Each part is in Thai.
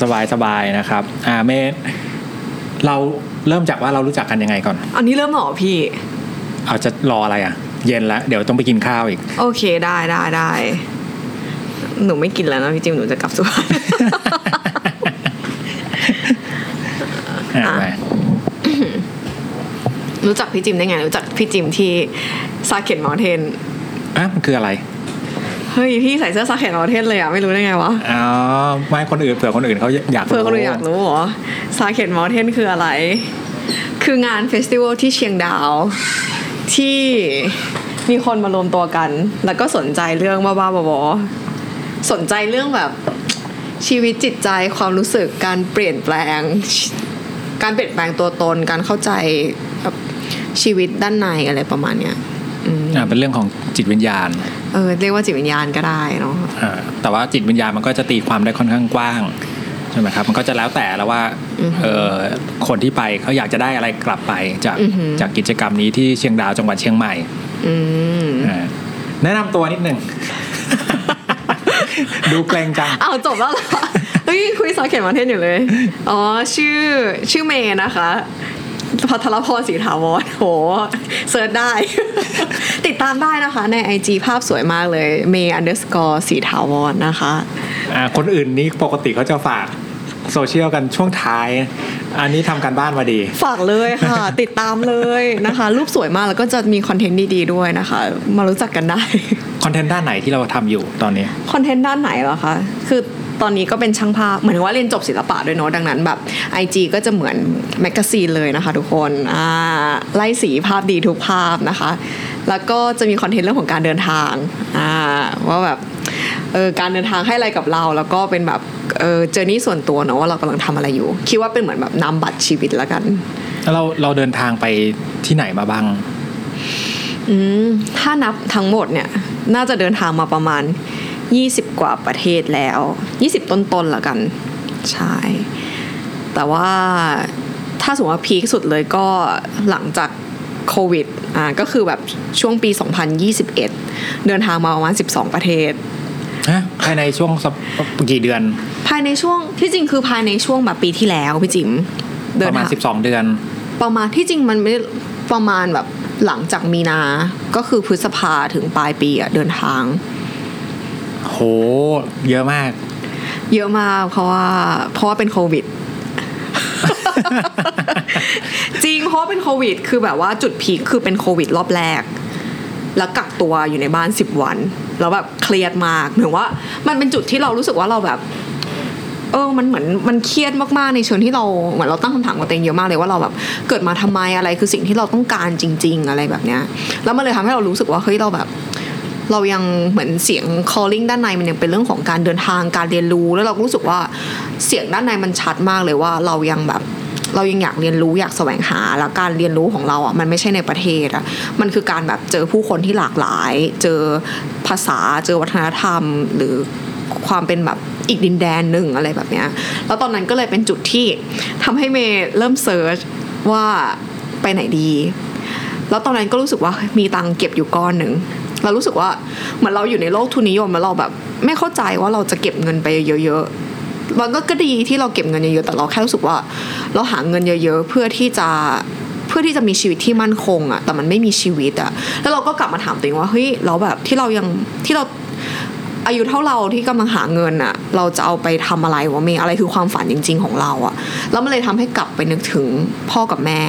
สบายๆนะครับเมย์เราเริ่มจากว่าเรารู้จักกันยังไงก่อนอันนี้เริ่มหรอพี่เอาจะรออะไรอ่ะเย็นแล้วเดี๋ยวต้องไปกินข้าวอีกโอเคได้หนูไม่กินแล้วนะพี่จิมหนูจะกลับสุพรรณรู้จักพี่จิมได้ไงรู้จักพี่จิมที่ Sacred Mountain อ่ะมันคืออะไรเฮ้ยพี่ใส่เสื้อ Sacred Mountain เลยอ่ะไม่รู้ได้ไงวะอ๋อไม่คนอื่นเผื่อคนอื่นเขาอยากรู้เผื่อคนอื่นอยากรู้เหรอ Sacred Mountain คืออะไรคืองานเฟสติวัลที่เชียงดาวที่มีคนมารวมตัวกันแล้วก็สนใจเรื่องบ้าๆบอๆสนใจเรื่องแบบชีวิตจิตใจความรู้สึกการเปลี่ยนแปลงตัวตนการเข้าใจแบบชีวิตด้านในอะไรประมาณเนี้ยเป็นเรื่องของจิตวิญญาณเรียกว่าจิตวิญญาณก็ได้เนาะแต่ว่าจิตวิญญาณมันก็จะตีความได้ค่อนข้างกว้างใช่ไหมครับมันก็จะแล้วแต่แล้วว่าคนที่ไปเขาอยากจะได้อะไรกลับไปจากกิจกรรมนี้ที่เชียงดาวจังหวัดเชียงใหม่แนะนำตัวนิดนึง ดูเกรงจังอ้าวจบแล้วเหรอเฮ้ยคุยสาวเขียนมาเทศอยู่เลยอ๋อชื่อเมย์นะคะพัทรพรศรีถาวรโหเสิร์ชได้ ติดตามได้นะคะใน IG ภาพสวยมากเลย may_ ศรีถาวรนะคะคนอื่นนี้ปกติเขาจะฝากโซเชียลกันช่วงท้ายอันนี้ทำการบ้านมาดีฝากเลยค่ะ ติดตามเลยนะคะรูปสวยมากแล้วก็จะมีคอนเทนต์ดีๆด้วยนะคะมารู้จักกันได้คอนเทนต์ด้านไหนที่เราทำอยู่ตอนนี้คอนเทนต์ด้านไหนเหรอคะคือตอนนี้ก็เป็นช่างภาพเหมือนว่าเรียนจบศิลปะด้วยเนาะดังนั้นแบบ IG ก็จะเหมือนแมกกาซีนเลยนะคะทุกคนไล่สีภาพดีทุกภาพนะคะแล้วก็จะมีคอนเทนต์เรื่องของการเดินทางว่าแบบการเดินทางให้อะไรกับเราแล้วก็เป็นแบบเจอร์นี่ส่วนตัวเนาะว่าเรากำลังทำอะไรอยู่คิดว่าเป็นเหมือนแบบนำบัตรชีวิตแล้วกันเราเดินทางไปที่ไหนมาบ้างถ้านับทั้งหมดเนี่ยน่าจะเดินทางมาประมาณ20กว่าประเทศแล้ว20ต้นๆละกันใช่แต่ว่าถ้าสมมติว่าพีคสุดเลยก็หลังจากโควิดก็คือแบบช่วงปี2021เดินทางมาประมาณ12ประเทศภายในช่วงกี่เดือนภายในช่วงที่จริงคือภายในช่วงแบบปีที่แล้วพี่จิ๋มประมาณ12เดือนประมาณที่จริงมันไม่ประมาณแบบหลังจากมีนาก็คือพฤษภาถึงปลายปีเดินทางโหเยอะมากเยอะมากเพราะว่าเป็นโควิด จริงเพราะเป็นโควิดคือแบบว่าจุดพีคคือเป็นโควิดรอบแรกแล้วกักตัวอยู่ในบ้าน10วันแล้วแบบเครียดมากเหมือนว่ามันเป็นจุดที่เรารู้สึกว่าเราแบบมันเหมือนมันเครียดมากๆในเชิงที่เราเหมือนเราตั้งคำถามกับตัวเองเยอะมากเลยว่าเราแบบเกิดมาทำไมอะไรคือสิ่งที่เราต้องการจริงๆอะไรแบบเนี้ยแล้วมันเลยทำให้เรารู้สึกว่าเฮ้ยเราแบบเรายังเหมือนเสียง calling ด้านในมันยังเป็นเรื่องของการเดินทางการเรียนรู้แล้วเรารู้สึกว่าเสียงด้านในมันชัดมากเลยว่าเรายังแบบเรายังอยากเรียนรู้อยากแสวงหาแล้วการเรียนรู้ของเราอ่ะมันไม่ใช่ในประเทศอ่ะมันคือการแบบเจอผู้คนที่หลากหลายเจอภาษาเจอวัฒนธรรมหรือความเป็นแบบอีกดินแดนหนึ่งอะไรแบบเนี้ยแล้วตอนนั้นก็เลยเป็นจุดที่ทำให้เมย์เริ่มเสิร์ชว่าไปไหนดีแล้วตอนนั้นก็รู้สึกว่ามีตังเก็บอยู่ก้อนนึงเรารู้สึกว่าเหมือนเราอยู่ในโลกทุนนิยมแล้วเราแบบไม่เข้าใจว่าเราจะเก็บเงินไปเยอะๆมันก็ดีที่เราเก็บเงินเยอะๆแต่เราแค่รู้สึกว่าเราหาเงินเยอะๆเพื่อที่จะมีชีวิตที่มั่นคงอ่ะแต่มันไม่มีชีวิตอ่ะแล้วเราก็กลับมาถามตัวเองว่าเฮ้ยเราแบบที่เราอายุเท่าเราที่กำลังหาเงินอ่ะเราจะเอาไปทำอะไรวะมีอะไรคือความฝันจริงๆของเราอ่ะแล้วมันเลยทำให้กลับไปนึกถึงพ่อกับแม่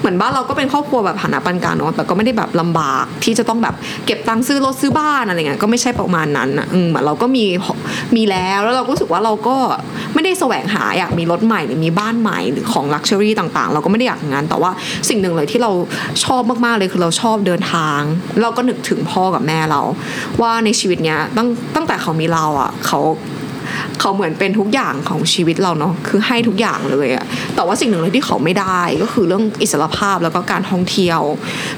เหมือนบ้านเราก็เป็นครอบครัวแบบฐานะปานกลางเนาะแต่ก็ไม่ได้แบบลำบากที่จะต้องแบบเก็บตังค์ซื้อรถซื้อบ้านอะไรเงี้ยก็ไม่ใช่ประมาณนั้นอ่ะเหมือนเราก็มีแล้วเราก็รู้สึกว่าเราก็ไม่ได้แสวงหาอยากมีรถใหม่หรือมีบ้านใหม่หรือของลักชัวรี่ต่างๆเราก็ไม่ได้อยากงานแต่ว่าสิ่งหนึ่งเลยที่เราชอบมากๆเลยคือเราชอบเดินทางเราก็นึกถึงพ่อกับแม่เราว่าในชีวิตเนี้ยตั้งแต่เขามีเราอ่ะเขาเหมือนเป็นทุกอย่างของชีวิตเราเนาะคือให้ทุกอย่างเลยอ่ะแต่ว่าสิ่งหนึ่งเลยที่เขาไม่ได้ก็คือเรื่องอิสรภาพแล้วก็การท่องเที่ยว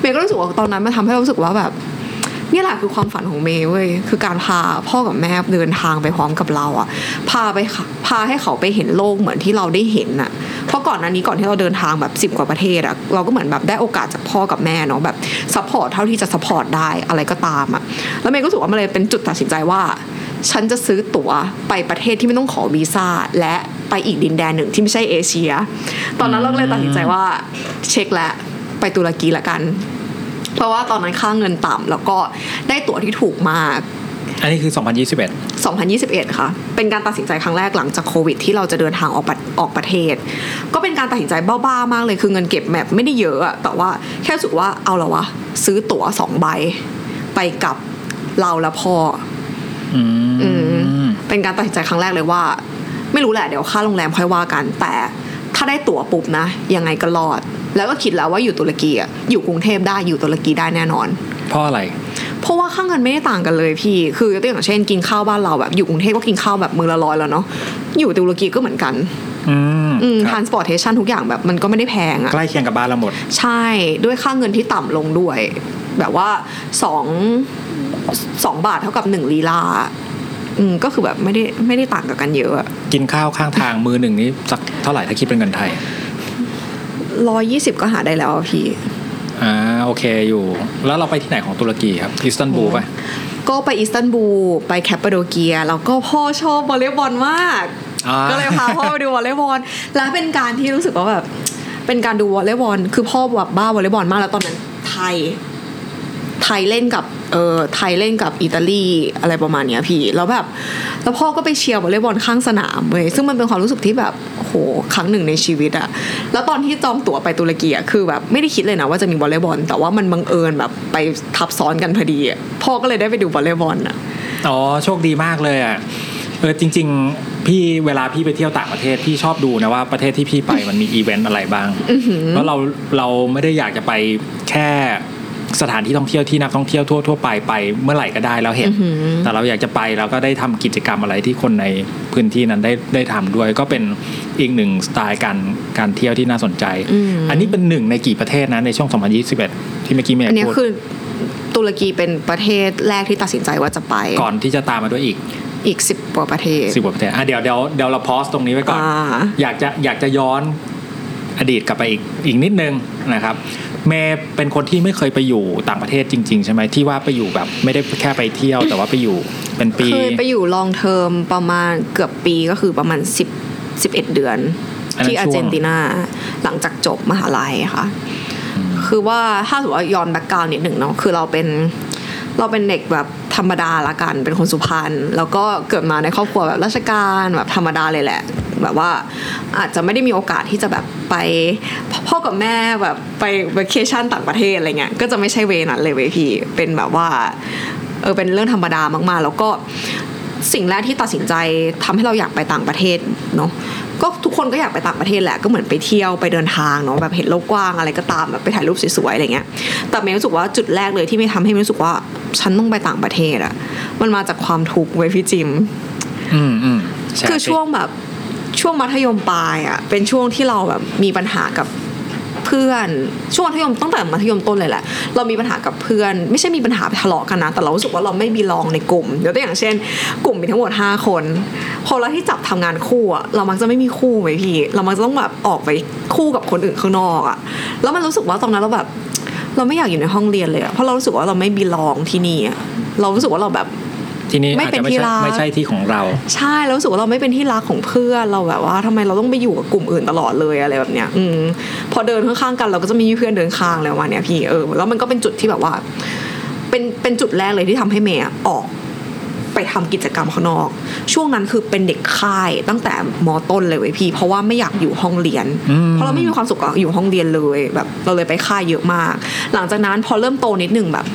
เมย์ก็รู้สึกว่าตอนนั้นมันทำให้รู้สึกว่าแบบนี่แหละคือความฝันของเมย์เว้ยคือการพาพ่อกับแม่เดินทางไปพร้อมกับเราอ่ะพาให้เขาไปเห็นโลกเหมือนที่เราได้เห็นอ่ะเพราะก่อนหน้านี้ก่อนที่เราเดินทางแบบ10กว่าประเทศอ่ะเราก็เหมือนแบบได้โอกาสจากพ่อกับแม่เนาะแบบซัพพอร์ตเท่าที่จะซัพพอร์ตได้อะไรก็ตามอ่ะแล้วเมย์ก็รู้สึกว่ามันเลยเป็นจุดตัดสินใจว่า ฉันจะซื้อตั๋วไปประเทศที่ไม่ต้องขอวีซ่าและไปอีกดินแดนหนึ่งที่ไม่ใช่เอเชียตอนนั้นเราเลยตัดสินใจว่าเช็คและไปตุรกีละกันเพราะว่าตอนนั้นค่าเงินต่ำแล้วก็ได้ตั๋วที่ถูกมากอันนี้คือ2021ค่ะเป็นการตัดสินใจครั้งแรกหลังจากโควิดที่เราจะเดินทางออกประเทศก็เป็นการตัดสินใจบ้าๆมากเลยคือเงินเก็บแบบไม่ได้เยอะอะแต่ว่าแค่รู้สึกว่าเอาละวะซื้อตั๋ว2ใบไปกับเราและพ่อเป็นการตัดสินใจครั้งแรกเลยว่าไม่รู้แหละเดี๋ยวค่าโรงแรมค่อยว่ากันแต่ถ้าได้ตั๋วปุ๊บนะยังไงก็รอดแล้วก็คิดแล้วว่าอยู่ตุรกีอ่ะอยู่กรุงเทพได้อยู่ตุรกีได้แน่นอนเพราะอะไรเพราะว่าค่าเงินไม่ได้ต่างกันเลยพี่คืออย่างเช่นกินข้าวบ้านเราแบบอยู่กรุงเทพก็กินข้าวแบบมื้อละ100แล้วเนาะอยู่ตุรกีก็เหมือนกันtransportation ทุกอย่างแบบมันก็ไม่ได้แพงอ่ะใกล้เคียงกับบ้านเราหมดใช่ด้วยค่าเงินที่ต่ำลงด้วยแบบว่า2บาทเท่ากับ1ลีลาก็คือแบบไม่ได้ต่างกับกันเยอะอ่ะกินข้าวข้างทางมื้อนึงนี่สักเท่าไหร่ถ้าคิดเป็นเงินไทย120ก็หาได้แล้วพี่โอเคอยู่แล้วเราไปที่ไหนของตุรกีครับอิสตันบูลป่ะก็ไปอิสตันบูลไปแคปปาโดเกียแล้วก็พ่อชอบวอลเลย์บอลมากก็เลยพาพ่อไปดูวอลเลย์บอลแล้วเป็นการที่รู้สึกว่าแบบเป็นการดูวอลเลย์บอลคือพ่อแบบบ้าวอลเลย์บอลมากแล้วตอนนั้นไทยเล่นกับไทยเล่นกับอิตาลีอะไรประมาณเนี้ยพี่แล้วแบบแล้วพ่อก็ไปเชียร์วอลเลย์บอลข้างสนามเว้ยซึ่งมันเป็นความรู้สึกที่แบบโหครั้งหนึ่งในชีวิตอะแล้วตอนที่จองตั๋วไปตุรกีอะคือแบบไม่ได้คิดเลยนะว่าจะมีวอลเลย์บอลแต่ว่ามันบังเอิญแบบไปทับซ้อนกันพอดีพ่อก็เลยได้ไปดูวอลเลย์บอลอะอ๋อโชคดีมากเลยอะจริงๆพี่เวลาพี่ไปเที่ยวต่างประเทศพี่ชอบดูนะว่าประเทศที่พี่ไปมันมีอีเวนต์อะไรบ้างแล้วเราไม่ได้อยากจะไปแค่สถานที่ท่องเที่ยวที่นักท่องเที่ยวทั่วไปไปเมื่อไหร่ก็ได้แล้วเห็นแต่เราอยากจะไปเราก็ได้ทำกิจกรรมอะไรที่คนในพื้นที่นั้นได้ทำด้วยก็เป็นอีกหนึ่งสไตล์การเที่ยวที่น่าสนใจอันนี้เป็นหนึ่งในกี่ประเทศนะในช่วง2021ที่เมื่อกี้เมย์พูดอันนี้คือตุรกีเป็นประเทศแรกที่ตัดสินใจว่าจะไปก่อนที่จะตามมาด้วยอีก10กว่าประเทศ10กว่าประเทศเดี๋ยวเราพอสตรงนี้ไว้ก่อนอยากจะย้อนอดีตกลับไปอีกนิดนึงนะครับเมย์เป็นคนที่ไม่เคยไปอยู่ต่างประเทศจริงๆใช่ไหมที่ว่าไปอยู่แบบไม่ได้แค่ไปเที่ยวแต่ว่าไปอยู่เป็นปีเคยไปอยู่ลองเทอมประมาณเกือบปีก็คือประมาณ10-11 เดือนที่อาร์เจนตินาหลังจากจบมหาลัยค่ะคือว่าถ้าสมมติว่าย้อนแบ็คกราวด์นิดหนึ่งเนาะคือเราเป็นเด็กแบบธรรมดาละกันเป็นคนสุพรรณแล้วก็เกิดมาในครอบครัวแบบราชการแบบธรรมดาเลยแหละแบบว่าอาจจะไม่ได้มีโอกาสที่จะแบบไปพ่อกับแม่แบบไปแวเคชั่นต่างประเทศอะไรเงี้ยก็จะไม่ใช่เวนั้นเลยเว้ยพี่เป็นแบบว่าเป็นเรื่องธรรมดามากๆแล้วก็สิ่งแรกที่ตัดสินใจทำให้เราอยากไปต่างประเทศเนาะก็ทุกคนก็อยากไปต่างประเทศแหละก็เหมือนไปเที่ยวไปเดินทางเนาะแบบเห็นโลกกว้างอะไรก็ตามแบบไปถ่ายรูปสวยๆอะไรเงี้ยแต่เมย์รู้สึกว่าจุดแรกเลยที่เมย์ทำให้เมย์รู้สึกว่าฉันต้องไปต่างประเทศอะมันมาจากความทุกข์เว้ยพี่จิมคือช่วงมัธยมปลายอะเป็นช่วงที่เราแบบมีปัญหากับเพื่อนช่วงมัธยมตั้งแต่มัธยมต้นเลยแหละเรามีปัญหากับเพื่อนไม่ใช่มีปัญหาทะเลาะกันนะแต่เรารู้สึกว่าเราไม่มีรองในกลุ่มยกตัวอย่างเช่นกลุ่มมีทั้งหมด5คนพอเราที่จับทำงานคู่อะเรามักจะไม่มีคู่ไหมพี่เรามักจะต้องแบบออกไปคู่กับคนอื่นข้างนอกอะแล้วมันรู้สึกว่าตอนนั้นเราแบบเราไม่อยากอยู่ในห้องเรียนเลยเพราะเรารู้สึกว่าเราไม่มีรองที่นี่เรารู้สึกว่าเราแบบที่นี่อาจจะไม่ใช่ที่ของเราใช่แล้วรู้สึกว่าเราไม่เป็นที่รักของเพื่อนเราแบบว่าทำไมเราต้องไปอยู่กับกลุ่มอื่นตลอดเลยอะไรแบบเนี้ยพอเดินข้างๆกันเราก็จะมีเพื่อนเดินข้างอะไรประมาณเนี้ยพี่แล้วมันก็เป็นจุดที่แบบว่าเป็นจุดแรกเลยที่ทำให้เมย์ออกไปทำกิจกรรมข้างนอกช่วงนั้นคือเป็นเด็กค่ายตั้งแต่ม.ต้นเลยเว้ยพี่เพราะว่าไม่อยากอยู่ห้องเรียนเพราะเราไม่มีความสุขกับอยู่ห้องเรียนเลยแบบเราเลยไปค่ายเยอะมากหลังจากนั้นพอเริ่มโตนิดนึงแบบ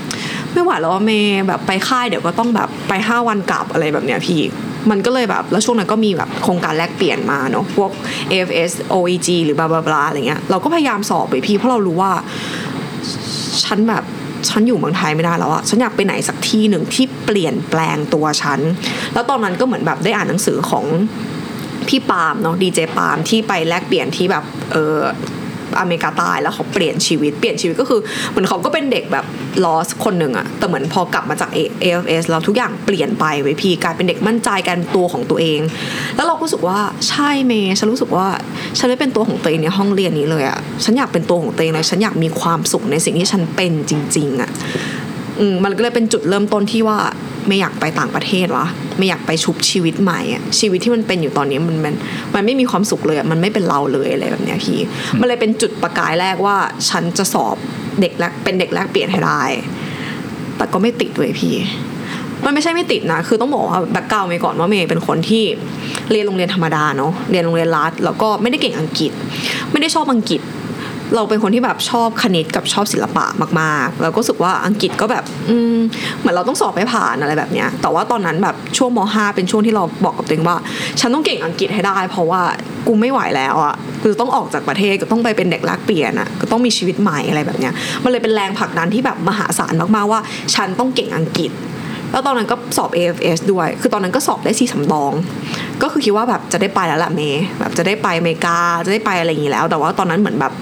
ไม่ไหวแล้วเมย์แบบไปค่ายเดี๋ยวก็ต้องแบบไป5วันกลับอะไรแบบเนี้ยพี่มันก็เลยแบบแล้วช่วงนั้นก็มีแบบโครงการแลกเปลี่ยนมาเนาะพวก AFS OEG หรือบลาบลาบลาอะไรเงี้ยเราก็พยายามสอบไปพี่เพราะเรารู้ว่าฉันอยู่เมืองไทยไม่ได้แล้วอะฉันอยากไปไหนสักที่หนึ่งที่เปลี่ยนแปลงตัวฉันแล้วตอนนั้นก็เหมือนแบบได้อ่านหนังสือของพี่ปาล์มเนาะดีเจปาล์มที่ไปแลกเปลี่ยนที่แบบอเมริกาใต้แล้วเขาเปลี่ยนชีวิตก็คือเหมือนเขาก็เป็นเด็กแบบลอสคนหนึ่งอะแต่เหมือนพอกลับมาจาก AFS แล้วทุกอย่างเปลี่ยนไปเว้ยพี่กลายเป็นเด็กมั่นใจกันตัวของตัวเองแล้วเราก็รู้สึกว่าใช่เมย์ฉันรู้สึกว่าฉันได้เป็นตัวของตัวเองในห้องเรียนนี้เลยอะฉันอยากเป็นตัวของตัวเองเลยฉันอยากมีความสุขในสิ่งที่ฉันเป็นจริงๆอะ มันก็เลยเป็นจุดเริ่มต้นที่ว่าไม่อยากไปต่างประเทศวะไม่อยากไปชุบชีวิตใหม่อ่ะชีวิตที่มันเป็นอยู่ตอนนี้มันไม่มีความสุขเลยมันไม่เป็นเราเลยอะไรแบบเนี้ยพี่มันเลยเป็นจุดประกายแรกว่าฉันจะสอบเด็กแรกเป็นเด็กแรกเปลี่ยนให้ได้แต่ก็ไม่ติดเลยพี่มันไม่ใช่ไม่ติดนะคือต้องบอกว่าแบ็คกราวด์เมย์ก่อนว่าเมย์เป็นคนที่เรียนโรงเรียนธรรมดาเนาะเรียนโรงเรียนรัฐแล้วก็ไม่ได้เก่งอังกฤษไม่ได้ชอบอังกฤษเราเป็นคนที่แบบชอบคณิตกับชอบศิลปะมากๆแล้วก็รู้สึกว่าอังกฤษก็แบบเหมือนเราต้องสอบให้ผ่านอะไรแบบเนี้ยแต่ว่าตอนนั้นแบบช่วงม.5 เป็นช่วงที่เราบอกกับตัวเองว่าฉันต้องเก่งอังกฤษให้ได้เพราะว่ากูไม่ไหวแล้วอ่ะคือต้องออกจากประเทศก็ต้องไปเป็นเด็กแลกเปลี่ยนอ่ะก็ต้องมีชีวิตใหม่อะไรแบบเนี้ยมันเลยเป็นแรงผลักดันที่แบบมหาศาลมากๆว่าฉันต้องเก่งอังกฤษแล้วตอนนั้นก็สอบ AFS ด้วยคือตอนนั้นก็สอบได้4สำรองก็คือคิดว่าแบบจะได้ไปแล้วแหละเมย์แบบจะได้ไปอเมริกาจะได้ไปอะไรอย่างงี้แล้วแต่ว่าตอนนั้นเหมือนแบบ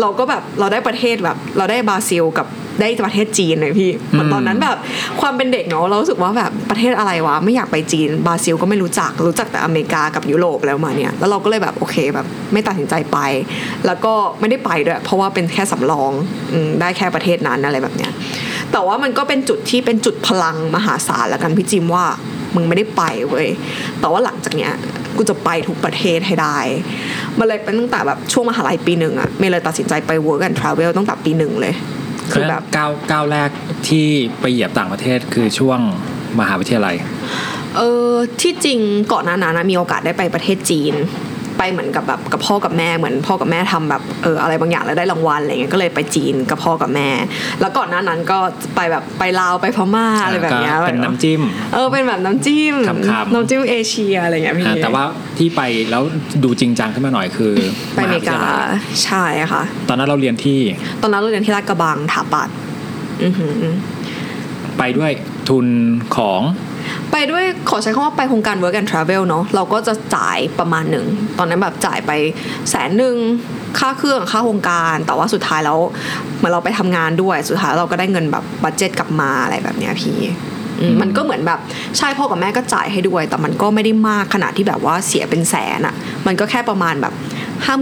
เราก็แบบเราได้ประเทศแบบเราได้บราซิลกับได้ประเทศจีนเลยพี่เหมือนตอนนั้นแบบความเป็นเด็กเนาะเรารู้สึกว่าแบบประเทศอะไรวะไม่อยากไปจีนบราซิลก็ไม่รู้จักแต่อเมริกากับยุโรปแล้วมาเนี่ยแล้วเราก็เลยแบบโอเคแบบไม่ตัดสินใจไปแล้วก็ไม่ได้ไปด้วยเพราะว่าเป็นแค่สำรองได้แค่ประเทศนั้นอะไรแบบเนี้ยแต่ว่ามันก็เป็นจุดที่เป็นจุดพลังมหาศาลแล้วกันพี่จิมว่ามึงไม่ได้ไปเว้ยแต่ว่าหลังจากเนี้ยกูจะไปทุกประเทศให้ได้มันเลยเป็นตั้งแต่แบบช่วงมหาลัยปีหนึ่งอะเมย์เลยตัดสินใจไป work and travel ตั้งแต่ปีหนึ่งเลยคือแบบก้าวแรกที่ไปเหยียบต่างประเทศคือช่วงมหาวิทยาลัยที่จริงก่อนหน้านั้นมีโอกาสได้ไปประเทศจีนไปเหมือนกับแบบกับพ่อกับแม่เหมือนพ่อกับแม่ทำแบบอะไรบางอย่างแล้วได้รางวัลอะไรเงี้ยก็เลยไปจีนกับพ่อกับแม่แล้วก่อนหน้านั้นก็ไปแบบไปลาวไปพม่าอะไรแบบเนี้ยเป็นน้ำจิ้มเป็นแบบน้ำจิ้มเอเชียอะไรเงี้ยพี่แต่ว่าที่ไปแล้วดูจริงจังขึ้นมาหน่อยคือไปอเมริกาใช่ค่ะตอนนั้นเราเรียนที่ลาดกระบังถาปัดไปด้วยทุนของไปด้วยขอใช้คำว่าไปโครงการ Work and Travel เนาะเราก็จะจ่ายประมาณหนึ่งตอนนั้นแบบจ่ายไป100,000ค่าเครื่องค่าโครงการแต่ว่าสุดท้ายแล้วเหมือนเราไปทำงานด้วยสุดท้ายเราก็ได้เงินแบบบัดเจ็ตกลับมาอะไรแบบเนี้ยพี่มันก็เหมือนแบบใช่พ่อกับแม่ก็จ่ายให้ด้วยแต่มันก็ไม่ได้มากขนาดที่แบบว่าเสียเป็นแสนอ่ะมันก็แค่ประมาณแบบ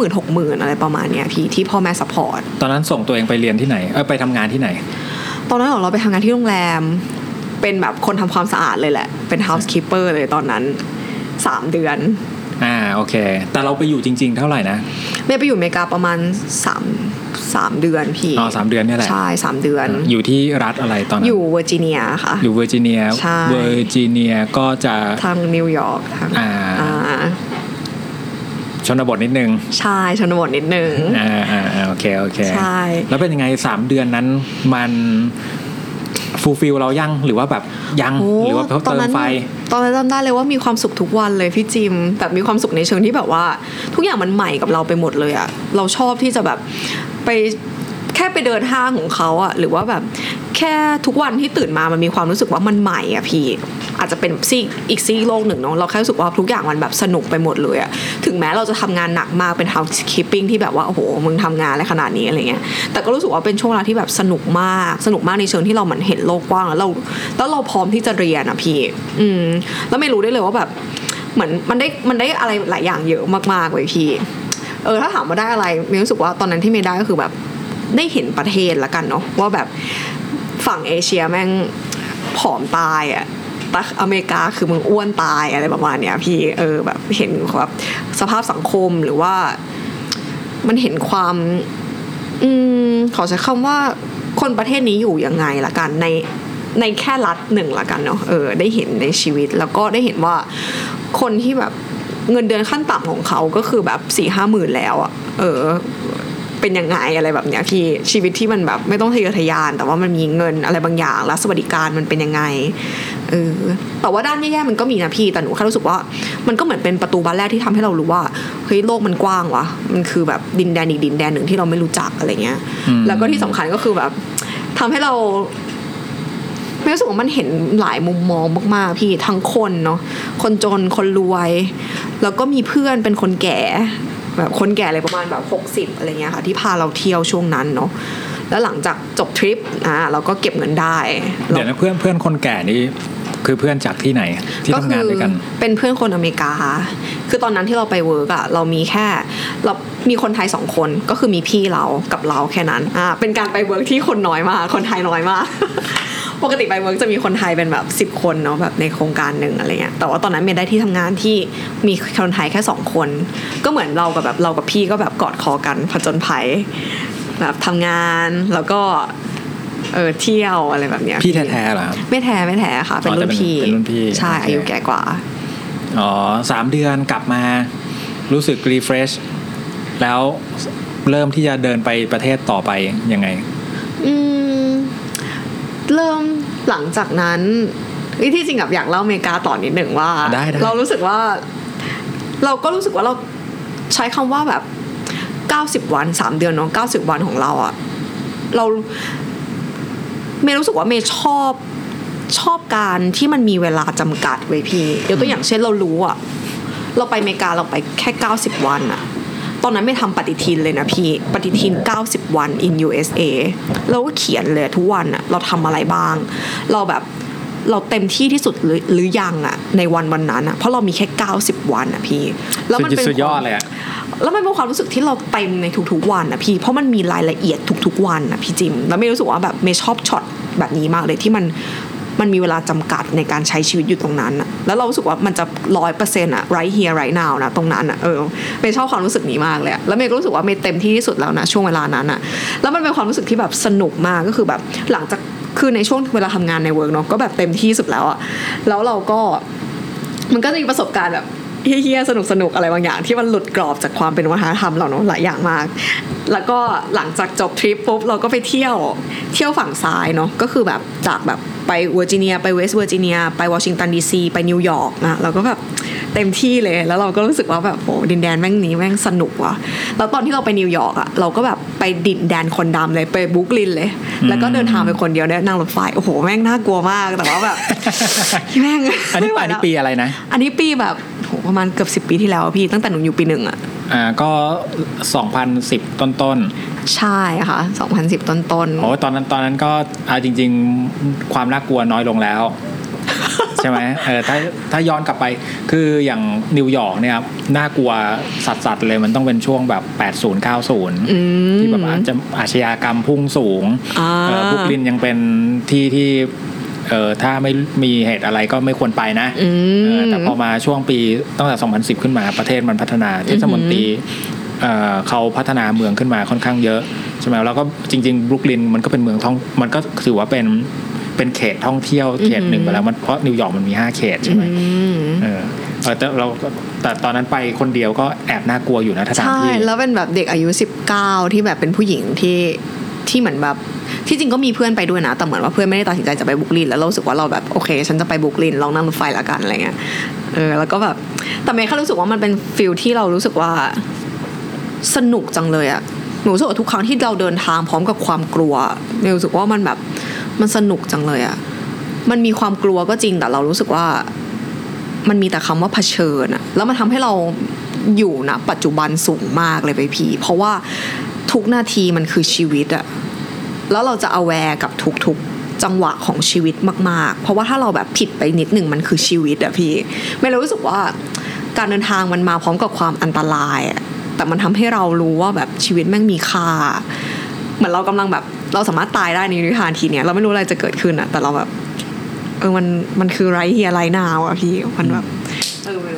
50,000-60,000 อะไรประมาณเนี้ยพี่ที่พ่อแม่ซัพพอร์ตตอนนั้นส่งตัวเองไปเรียนที่ไหนไปทำงานที่ไหนตอนนั้นเราไปทำงานที่โรงแรมเป็นแบบคนทำความสะอาดเลยแหละเป็น housekeeper เลยตอนนั้น3เดือนโอเคแต่เราไปอยู่จริงๆเท่าไหร่นะไม่ไปอยู่อเมริกาประมาณ3เดือนพี่3เดือนนี่แหละใช่3เดือนอยู่ที่รัฐอะไรตอนนั้นอยู่เวอร์จิเนียค่ะอยู่เวอร์จิเนียก็จะทางนิวยอร์กทางชนบทนิดนึงใช่ชนบทนิดนึงโอเคใช่แล้วเป็นยังไง3เดือนนั้นมันฟูลฟิลเรายังหรือว่าแบบยังหรือว่าเติมไฟตอนนั้นจำได้เลยว่ามีความสุขทุกวันเลยพี่จิมแบบมีความสุขในเชิงที่แบบว่าทุกอย่างมันใหม่กับเราไปหมดเลยอะเราชอบที่จะแบบไปแค่ไปเดินห้างของเขาอะหรือว่าแบบแค่ทุกวันที่ตื่นมามันมีความรู้สึกว่ามันใหม่อะพี่อาจจะเป็นอีกซีโลกหนึ่งเนาะเราแค่รู้สึกว่าทุกอย่างมันแบบสนุกไปหมดเลยอะถึงแม้เราจะทำงานหนักมากเป็น housekeeping ที่แบบว่าโอ้โหมึงทำงานอะไรขนาดนี้อะไรเงี้ยแต่ก็รู้สึกว่าเป็นช่วงเวลาที่แบบสนุกมากในเชิงที่เราเหมือนเห็นโลกกว้างแล้วเราพร้อมที่จะเรียนอะพี่แล้วไม่รู้ได้เลยว่าแบบเหมือนมันได้อะไรหลายอย่างเยอะมากๆเลยพี่ถ้าถามว่าได้อะไรมีรู้สึกว่าตอนนั้นที่ไม่ได้ก็คือแบบได้เห็นประเทศละกันเนาะว่าแบบฝั่งเอเชียแม่งผอมตายอะแต่อเมริกาคือมึงอ้วนตายอะไรประมาณเนี้ยพี่แบบเห็นแบบสภาพสังคมหรือว่ามันเห็นความขอใช้คำว่าคนประเทศนี้อยู่ยังไงละกันในแค่รัฐหนึ่งละกันเนาะได้เห็นในชีวิตแล้วก็ได้เห็นว่าคนที่แบบเงินเดือนขั้นต่ำของเขาก็คือแบบ 4-5 หมื่นแล้วอะเป็นยังไงอะไรแบบเนี้ยพี่ชีวิตที่มันแบบไม่ต้องทะเยอทะยานแต่ว่ามันมีเงินอะไรบางอย่างและสวัสดิการมันเป็นยังไงแต่ว่าด้านแย่ๆมันก็มีนะพี่แต่หนูแค่รู้สึกว่ามันก็เหมือนเป็นประตูบานแรกที่ทำให้เรารู้ว่าเฮ้ยโลกมันกว้างวะมันคือแบบดินแดนหนึ่งที่เราไม่รู้จักอะไรเงี้ยแล้วก็ที่สำคัญก็คือแบบทำให้เรารู้สึกว่ามันเห็นหลายมุมมองมากๆพี่ทั้งคนเนาะคนจนคนรวยแล้วก็มีเพื่อนเป็นคนแก่แบบคนแก่อะไรประมาณแบบ60อะไรเงี้ยค่ะที่พาเราเที่ยวช่วงนั้นเนาะแล้วหลังจากจบทริปเราก็เก็บเงินได้เดี๋ยวนะเพื่อนคนแก่นี่คือเพื่อนจากที่ไหนที่ทำงานด้วยกันเป็นเพื่อนคนอเมริกาคือตอนนั้นที่เราไปเวิร์กอะเรามีแค่เรามีคนไทย2คนก็คือมีพี่เรากับเราแค่นั้นเป็นการไปเวิร์กที่คนน้อยมากคนไทยน้อยมาก ปกติไปเวิร์กจะมีคนไทยเป็นแบบ10คนเนาะแบบในโครงการนึงอะไรเงี้ยแต่ว่าตอนนั้นเมย์ได้ที่ทำงานที่มีคนไทยแค่2คนก็เหมือนเรากับแบบเรากับพี่ก็แบบกอดคอกันผจญภัยแบบทำงานแล้วก็เที่ยวอะไรแบบเนี้ยพี่แท้ๆเหรอไม่แท้ค่ะเป็นรุ่นพี่ใช่อายุแก่กว่าอ๋อ3เดือนกลับมารู้สึกรีเฟรชแล้วเริ่มที่จะเดินไปประเทศต่อไปยังไงเริ่มหลังจากนั้นที่จริงกับอยากเล่าอเมริกาต่อนิดหนึ่งว่าเรารู้สึกว่าเราใช้คำว่าแบบ90วัน3เดือนเนาะ90วันของเราอะเราเมย์รู้สึกว่าเมย์ชอบการที่มันมีเวลาจำกัดไว้พี่เดี๋ยวก็อย่างเช่นเรารู้อะเราไปอเมริกาเราไปแค่90วันอะตอนนั้นไม่ทำปฏิทินเลยนะพี่ปฏิทิน90วัน in USA เราก็เขียนเลยทุกวันอะเราทำอะไรบ้างเราแบบเราเต็มที่ที่สุดหรือยังอะในวันนั้นอะเพราะเรามีแค่90วันอะพี่แล้วมันเป็นสุดยอดเลยอะแล้วมันเป็นความรู้สึกที่เราเต็มในทุกๆวันอะพี่เพราะมันมีรายละเอียดทุกๆวันอะพี่จิมแล้วไม่รู้สึกว่าแบบไม่ชอบช็อตแบบนี้มากเลยที่มันมีเวลาจำกัดในการใช้ชีวิตอยู่ตรงนั้นแล้วเรารู้สึกว่ามันจะ 100% อ่ะ right here right now นะตรงนั้นอ่ะเมย์ชอบความรู้สึกนี้มากเลยแล้วเมย์ก็รู้สึกว่าเมย์เต็มที่ที่สุดแล้วนะช่วงเวลานั้นอ่ะแล้วมันเป็นความรู้สึกที่แบบสนุกมากก็คือแบบหลังจากคือในช่วงเวลาทำงานในเวิร์กเนาะก็แบบเต็มที่สุดแล้วอ่ะแล้วเราก็มันก็จะมีประสบการณ์แบบเฮี้ยๆสนุกๆอะไรบางอย่างที่มันหลุดกรอบจากความเป็นวัฒนธรรมเราเนาะหลายอย่างมากแล้วก็หลังจากจบทริปปุ๊บเราก็ไปเที่ยวฝั่งซ้ายเนาะก็คือแบบจากแบบไปเวอร์จิเนียไปเวสต์เวอร์จิเนียไปวอชิงตันดีซีไปนิวยอร์กนะเราก็แบบเต็มที่เลยแล้วเราก็รู้สึกว่าแบบโหดินแดนแม่งนี้แม่งสนุกว่ะแล้วตอนที่เราไปนิวยอร์กอ่ะเราก็แบบไปดินแดนคนดำเลยไปบรุกลินเลยแล้วก็เดินทางไปคนเดียวเนี่ยนั่งรถไฟโอ้โหแม่งน่ากลัวมากแต่ว่าแบบแม่งอันนี้ปีอะไรนะอันนี้ปีแบบประมาณเกือบ10ปีที่แล้วพี่ตั้งแต่หนูอยู่ปี1อ่ะก็2010ต้นๆใช่ค่ะ2010ต้นๆโอ้ตอนนั้นก็จริงๆความน่ากลัวน้อยลงแล้วใช่ไหมถ้าย้อนกลับไปคืออย่างนิวยอร์กเนี่ยน่ากลัวสัสๆเลยมันต้องเป็นช่วงแบบ80 90ที่แบบอาชญากรรมพุ่งสูงบรุกลินยังเป็นที่ถ้าไม่มีเหตุอะไรก็ไม่ควรไปนะแต่พอมาช่วงปีตั้งแต่2010ขึ้นมาประเทศมันพัฒนาเทศมนตรีเขาพัฒนาเมืองขึ้นมาค่อนข้างเยอะใช่ไหมแล้วก็จริงๆบรุกลินมันก็เป็นเมืองท่องมันก็ถือว่าเป็นเขตท่องเที่ยวเขตหนึ่งไปแล้วมันเพราะนิวยอร์กมันมี5เขตใช่ไหมแต่ตอนนั้นไปคนเดียวก็แอบน่ากลัวอยู่นะสถานที่ใช่แล้วเป็นแบบเด็กอายุ19ที่แบบเป็นผู้หญิงที่เหมือนแบบที่จริงก็มีเพื่อนไปด้วยนะแต่เหมือนว่าเพื่อนไม่ได้ตัดสินใจจะไปบรุกลินแล้วเรารู้สึกว่าเราแบบโอเคฉันจะไปบรุกลินลองนั่งรถไฟละกันอะไรเงี้ยแล้วก็แบบแต่เมย์แค่รู้สึกว่ามันเป็นฟีลที่เรารู้สึกว่าสนุกจังเลยอะหนูรู้สึกว่าทุกครั้งที่เราเดินทางพร้อมกับความกลัวเมย์รู้สึกว่ามันแบบมันสนุกจังเลยอะมันมีความกลัวก็จริงแต่เรารู้สึกว่ามันมีแต่คำว่าเผชิญอะแล้วมันทำให้เราอยู่ณปัจจุบันสูงมากเลยไปพี่เพราะว่าทุกนาทีมันคือชีวิตอะแล้วเราจะเอาแวร์กับทุกๆจังหวะของชีวิตมากๆเพราะว่าถ้าเราแบบผิดไปนิดหนึ่งมันคือชีวิตอะพี่ไม่รู้สึกว่าการเดินทางมันมาพร้อมกับความอันตรายแต่มันทำให้เรารู้ว่าแบบชีวิตแม่งมีค่าเหมือนเรากำลังแบบเราสามารถตายได้ในนิทานทีเนี้ยเราไม่รู้อะไรจะเกิดขึ้นอะแต่เราแบบมันคือไรเฮียไรนาวอะพี่มันแบบ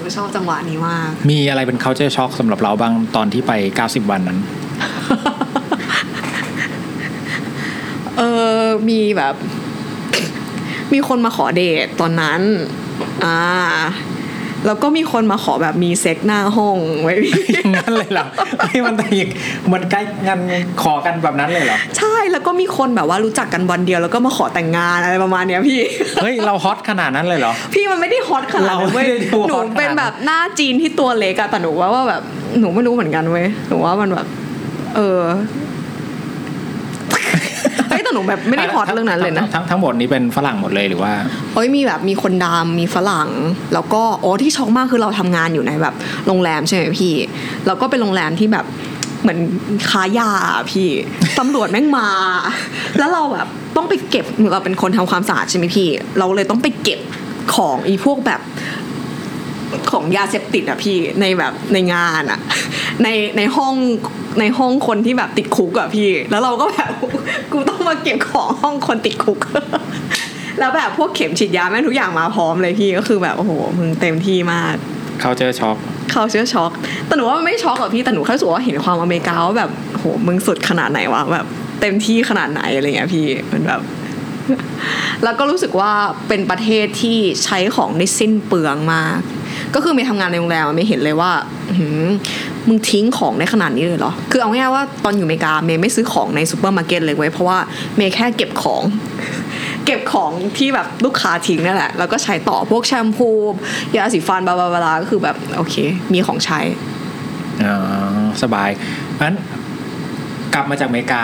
ไม่ชอบจังหวะนี้มากมีอะไรเป็นเขาจะช็อกสำหรับเราบ้างตอนที่ไป90วันนั้นมีแบบมีคนมาขอเดทตอนนั้นแล้วก็มีคนมาขอแบบมีเซ็กหน้าห้องไว้งั้นเลยเหรอที่มันตีกมันใกล้งันขอกันแบบนั้นเลยเหรอใช่แล้วก็มีคนแบบว่ารู้จักกันวันเดียวแล้วก็มาขอแต่งงานอะไรประมาณเนี้ยพี่เฮ้ยเราฮอตขนาดนั้นเลยเหรอพี่มันไม่ได้ฮอตขนาดนั้นเว้ยหนูเป็นแบบหน้าจีนที่ตัวเล็กอะแต่หนูว่าแบบหนูไม่รู้เหมือนกันเว้ยหนูว่ามันแบบแต่หนูแบบไม่ได้พอดเรื่องนั้นเลยนะทั้งหมดนี้เป็นฝรั่งหมดเลยหรือว่าโอ้ยมีแบบมีคนดำมีฝรั่งแล้วก็ที่ช็อกมากคือเราทำงานอยู่ในแบบโรงแรมใช่ไหมพี่แล้วก็เป็นโรงแรมที่แบบเหมือนค้ายาพี่ตำรวจแม่งมาแล้วเราแบบต้องไปเก็บเหมือนเราเป็นคนทำความสะอาดใช่ไหมพี่เราเลยต้องไปเก็บของอีพวกแบบของยาเสพติดอะพี่ในแบบในงานอะในห้องคนที่แบบติดคุกอะพี่แล้วเราก็แบบกูต้องมาเก็บของห้องคนติดคุก แล้วแบบพวกเข็มฉีดยาแม่งทุกอย่างมาพร้อมเลยพี่ก็คือแบบโอ้โหมึงเต็มที่มากเขาเจอช็อกแต่หนูว่ามันไม่ช็อกอ่ะพี่แต่หนูแค่รู้สึกว่าเห็นความอเมริกาว่าแบบโอ้โหมึงสุดขนาดไหนวะแบบเต็มที่ขนาดไหนอะไรเงี้ยพี่มันแบบแล้วก็รู้สึกว่าเป็นประเทศที่ใช้ของได้สิ้นเปลืองมากก็คือมีทำงานในโรงแรมไม่เห็นเลยว่ามึงทิ้งของได้ขนาดนี้เลยเหรอคือเอาง่ายๆว่าตอนอยู่อเมริกาเมย์ไม่ซื้อของในซูเปอร์มาร์เก็ตเลยเว้ยเพราะว่าเมย์แค่เก็บของที่แบบลูกค้าทิ้งนั่นแหละแล้วก็ใช้ต่อพวกแชมพูยาสีฟันบลาบลาก็คือแบบโอเคมีของใช้สบายงั้นกลับมาจากอเมริกา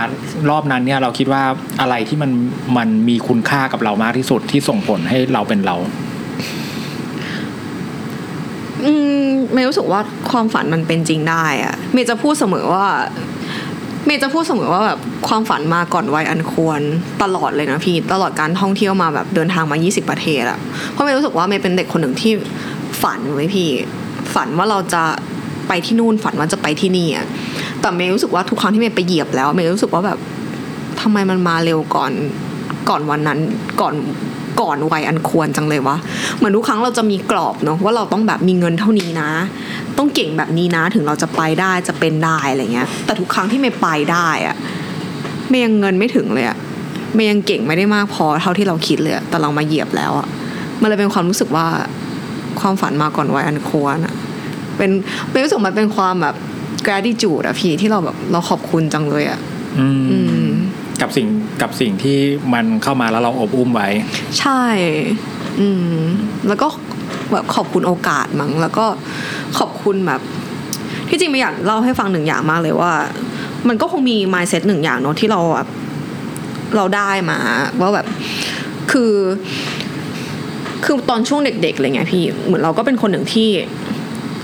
รอบนั้นเนี่ยเราคิดว่าอะไรที่มันมีคุณค่ากับเรามากที่สุดที่ส่งผลให้เราเป็นเราเมย์รู้สึกว่าความฝันมันเป็นจริงได้อะเมย์จะพูดเสมอว่าแบบความฝันมาก่อนวัยอันควรตลอดเลยนะพี่ตลอดการท่องเที่ยวมาแบบเดินทางมา20ประเทศอะเพราะเมย์รู้สึกว่าเมย์เป็นเด็กคนหนึ่งที่ฝันไว้พี่ฝันว่าเราจะไปที่นู่นฝันว่าจะไปที่นี่อะแต่เมย์รู้สึกว่าทุกครั้งที่เมย์ไปเหยียบแล้วเมย์รู้สึกว่าแบบทำไมมันมาเร็วก่อนวันนั้นก่อนวัยอันควรจังเลยวะเหมือนทุกครั้งเราจะมีกรอบเนาะว่าเราต้องแบบมีเงินเท่านี้นะต้องเก่งแบบนี้นะถึงเราจะไปได้จะเป็นได้อะไรเงี้ยแต่ทุกครั้งที่เมย์ไปได้อะเมย์ยังเงินไม่ถึงเลยอะเมย์ยังเก่งไม่ได้มากพอเท่าที่เราคิดเลยแต่เรามาเหยียบแล้วอะมันเลยเป็นความรู้สึกว่าความฝันมาก่อนวัยอันควรอะเป็นเมย์รู้สึกมันเป็นความแบบ gratitude อะพี่ที่เราแบบเราขอบคุณจังเลยอะกับสิ่งที่มันเข้ามาแล้วเราอบอุ้มไว้ใช่แล้วก็แบบขอบคุณโอกาสมั้งแล้วก็ขอบคุณแบบที่จริงไม่อยากเล่าให้ฟังหนึ่งอย่างมากเลยว่ามันก็คงมี mindset หนึ่งอย่างเนาะที่เราแบบเราได้มาว่าแบบคือตอนช่วงเด็กๆอะไรเงี้ยพี่เหมือนเราก็เป็นคนหนึ่งที่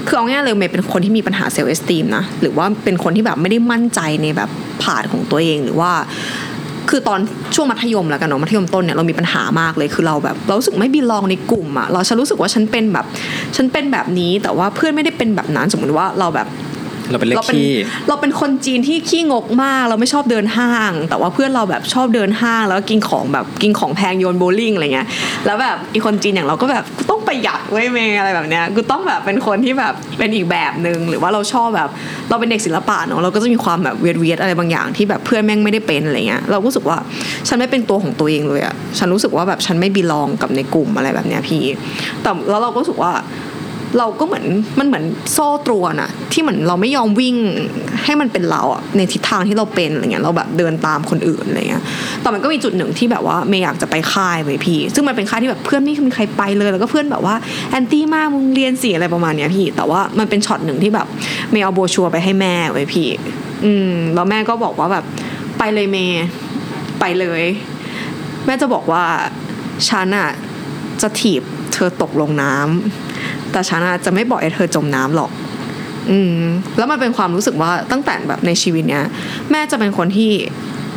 คือเอาง่ายเลยเมย์เป็นคนที่มีปัญหาเซลล์เอสตีมนะหรือว่าเป็นคนที่แบบไม่ได้มั่นใจในแบบผ่านของตัวเองหรือว่าคือตอนช่วงมัธยมแล้วกันเนาะมัธยมต้นเนี่ยเรามีปัญหามากเลยคือเราแบบเรารู้สึกไม่บีลองในกลุ่มอะเราฉันรู้สึกว่าฉันเป็นแบบนี้แต่ว่าเพื่อนไม่ได้เป็นแบบนั้นสมมติว่าเราเป็นคนจีนที่ขี้งกมากเราไม่ชอบเดินห้างแต่ว่าเพื่อนเราแบบชอบเดินห้างแล้วกินของแพงโยนโบลิ่งอะไรเงี้ยแล้วแบบอีคนจีนอย่างเราก็แบบต้องประหยัดเว้ยเมย์อะไรแบบเนี้ยกูต้องแบบเป็นคนที่แบบเป็นอีกแบบนึงหรือว่าเราชอบแบบเราเป็นเด็กศิลปะเนาะเราก็จะมีความแบบเวียดอะไรบางอย่างที่แบบเพื่อนแม่งไม่ได้เป็นอะไรเงี้ยเรารู้สึกว่าฉันไม่เป็นตัวของตัวเองเลยอะฉันรู้สึกว่าแบบฉันไม่บีลองกับในกลุ่มอะไรแบบเนี้ยพี่แต่แล้วเราก็รู้สึกว่าเราก็เหมือนมันเหมือนโซ่ตรวนอะที่เหมือนเราไม่ยอมวิ่งให้มันเป็นเราอะในทิศทางที่เราเป็นอะไรเงี้ยเราแบบเดินตามคนอื่นอะไรเงี้ยแต่มันก็มีจุดหนึ่งที่แบบว่าเมย์อยากจะไปค่ายไปพี่ซึ่งมันเป็นค่ายที่แบบเพื่อนไม่มีใครไปเลยแล้วก็เพื่อนแบบว่าแอนตี้มากมึงเรียนเสียอะไรประมาณเนี้ยพี่แต่ว่ามันเป็นช็อตหนึ่งที่แบบเมย์เอาโบชัวร์ไปให้แม่ไว้พี่แล้วแม่ก็บอกว่าแบบไปเลยเมย์ไปเลยแม่จะบอกว่าฉันอะจะถีบเธอตกลงน้ำแต่ฉันจะไม่บอกให้เธอจมน้ำหรอกแล้วมันเป็นความรู้สึกว่าตั้งแต่แบบในชีวิตเนี้ยแม่จะเป็นคนที่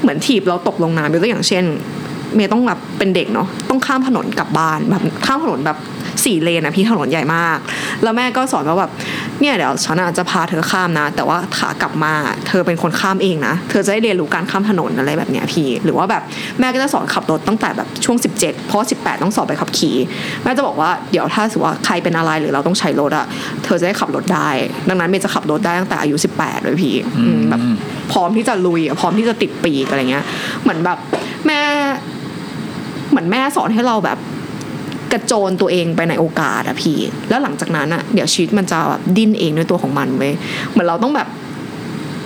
เหมือนถีบเราตกลงน้ำตัวอย่างเช่นเมย์ต้องแบบเป็นเด็กเนาะต้องข้ามถนนกลับบ้านแบบข้ามถนนแบบ4เลนนะพี่ถนนใหญ่มากแล้วแม่ก็สอนว่าแบบเนี่ยเดี๋ยวฉันจะพาเธอข้ามนะแต่ว่าขากลับมาเธอเป็นคนข้ามเองนะเธอจะได้เรียนรู้การข้ามถนนอะไรแบบเนี้ยพี่หรือว่าแบบแม่ก็จะสอนขับรถตั้งแต่แบบช่วง17เพราะ18ต้องสอบใบขับขี่แม่จะบอกว่าเดี๋ยวถ้าสมมุติว่าใครเป็นอะไรหรือเราต้องใช้รถอะเธอจะได้ขับรถได้ดังนั้นเมย์จะขับรถได้ตั้งแต่อายุ18เลยพี่แบบพร้อมที่จะลุยพร้อมที่จะติดปีกอะไรเงี้ยเหมือนแบบแม่สอนให้เราแบบกระโจนตัวเองไปในโอกาสอะพี่แล้วหลังจากนั้นอะเดี๋ยวชีวิตมันจะแบบดิ้นเองด้วยตัวของมันเว้ยเหมือนเราต้องแบบ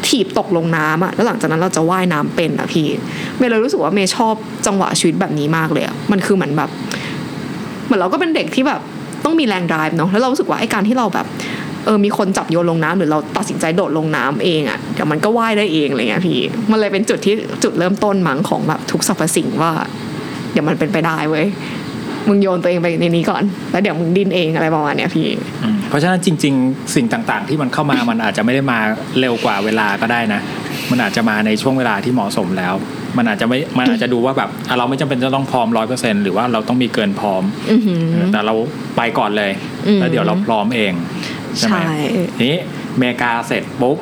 ถีบตกลงน้ำอะแล้วหลังจากนั้นเราจะว่ายน้ำเป็นอะพี่เมย์เลยรู้สึกว่าเมย์ชอบจังหวะชีวิตแบบนี้มากเลยอะมันคือเหมือนแบบเหมือนเราก็เป็นเด็กที่แบบต้องมีแรงไดฟ์เนาะแล้วเรารู้สึกว่าไอ้การที่เราแบบมีคนจับโยนลงน้ำหรือเราตัดสินใจโดดลงน้ำเองอะเดี๋ยวมันก็ว่ายได้เองอะไรเงี้ยพี่มันเลยเป็นจุดเริ่มต้นมั้งของแบบทุกสรรพสิ่งว่าเดี๋ยวมันเป็นไปได้เว้ยมึงโยนตัวเองไปในนี้ก่อนแล้วเดี๋ยวมึงดิ้นเองอะไรประมาณเนี้ยพี่เพราะฉะนั้นจริงๆสิ่งต่างๆที่มันเข้ามา มันอาจจะไม่ได้มาเร็วกว่าเวลาก็ได้นะมันอาจจะมาในช่วงเวลาที่เหมาะสมแล้วมันอาจจะดูว่าแบบเราไม่จำเป็นจะต้องพร้อม 100% หรือว่าเราต้องมีเกินพร้อมแต่เราไปก่อนเลยแล้วเดี๋ยวเราพร้อมเองใช่ไหมนี้อเมริกาเสร็จปุ๊บ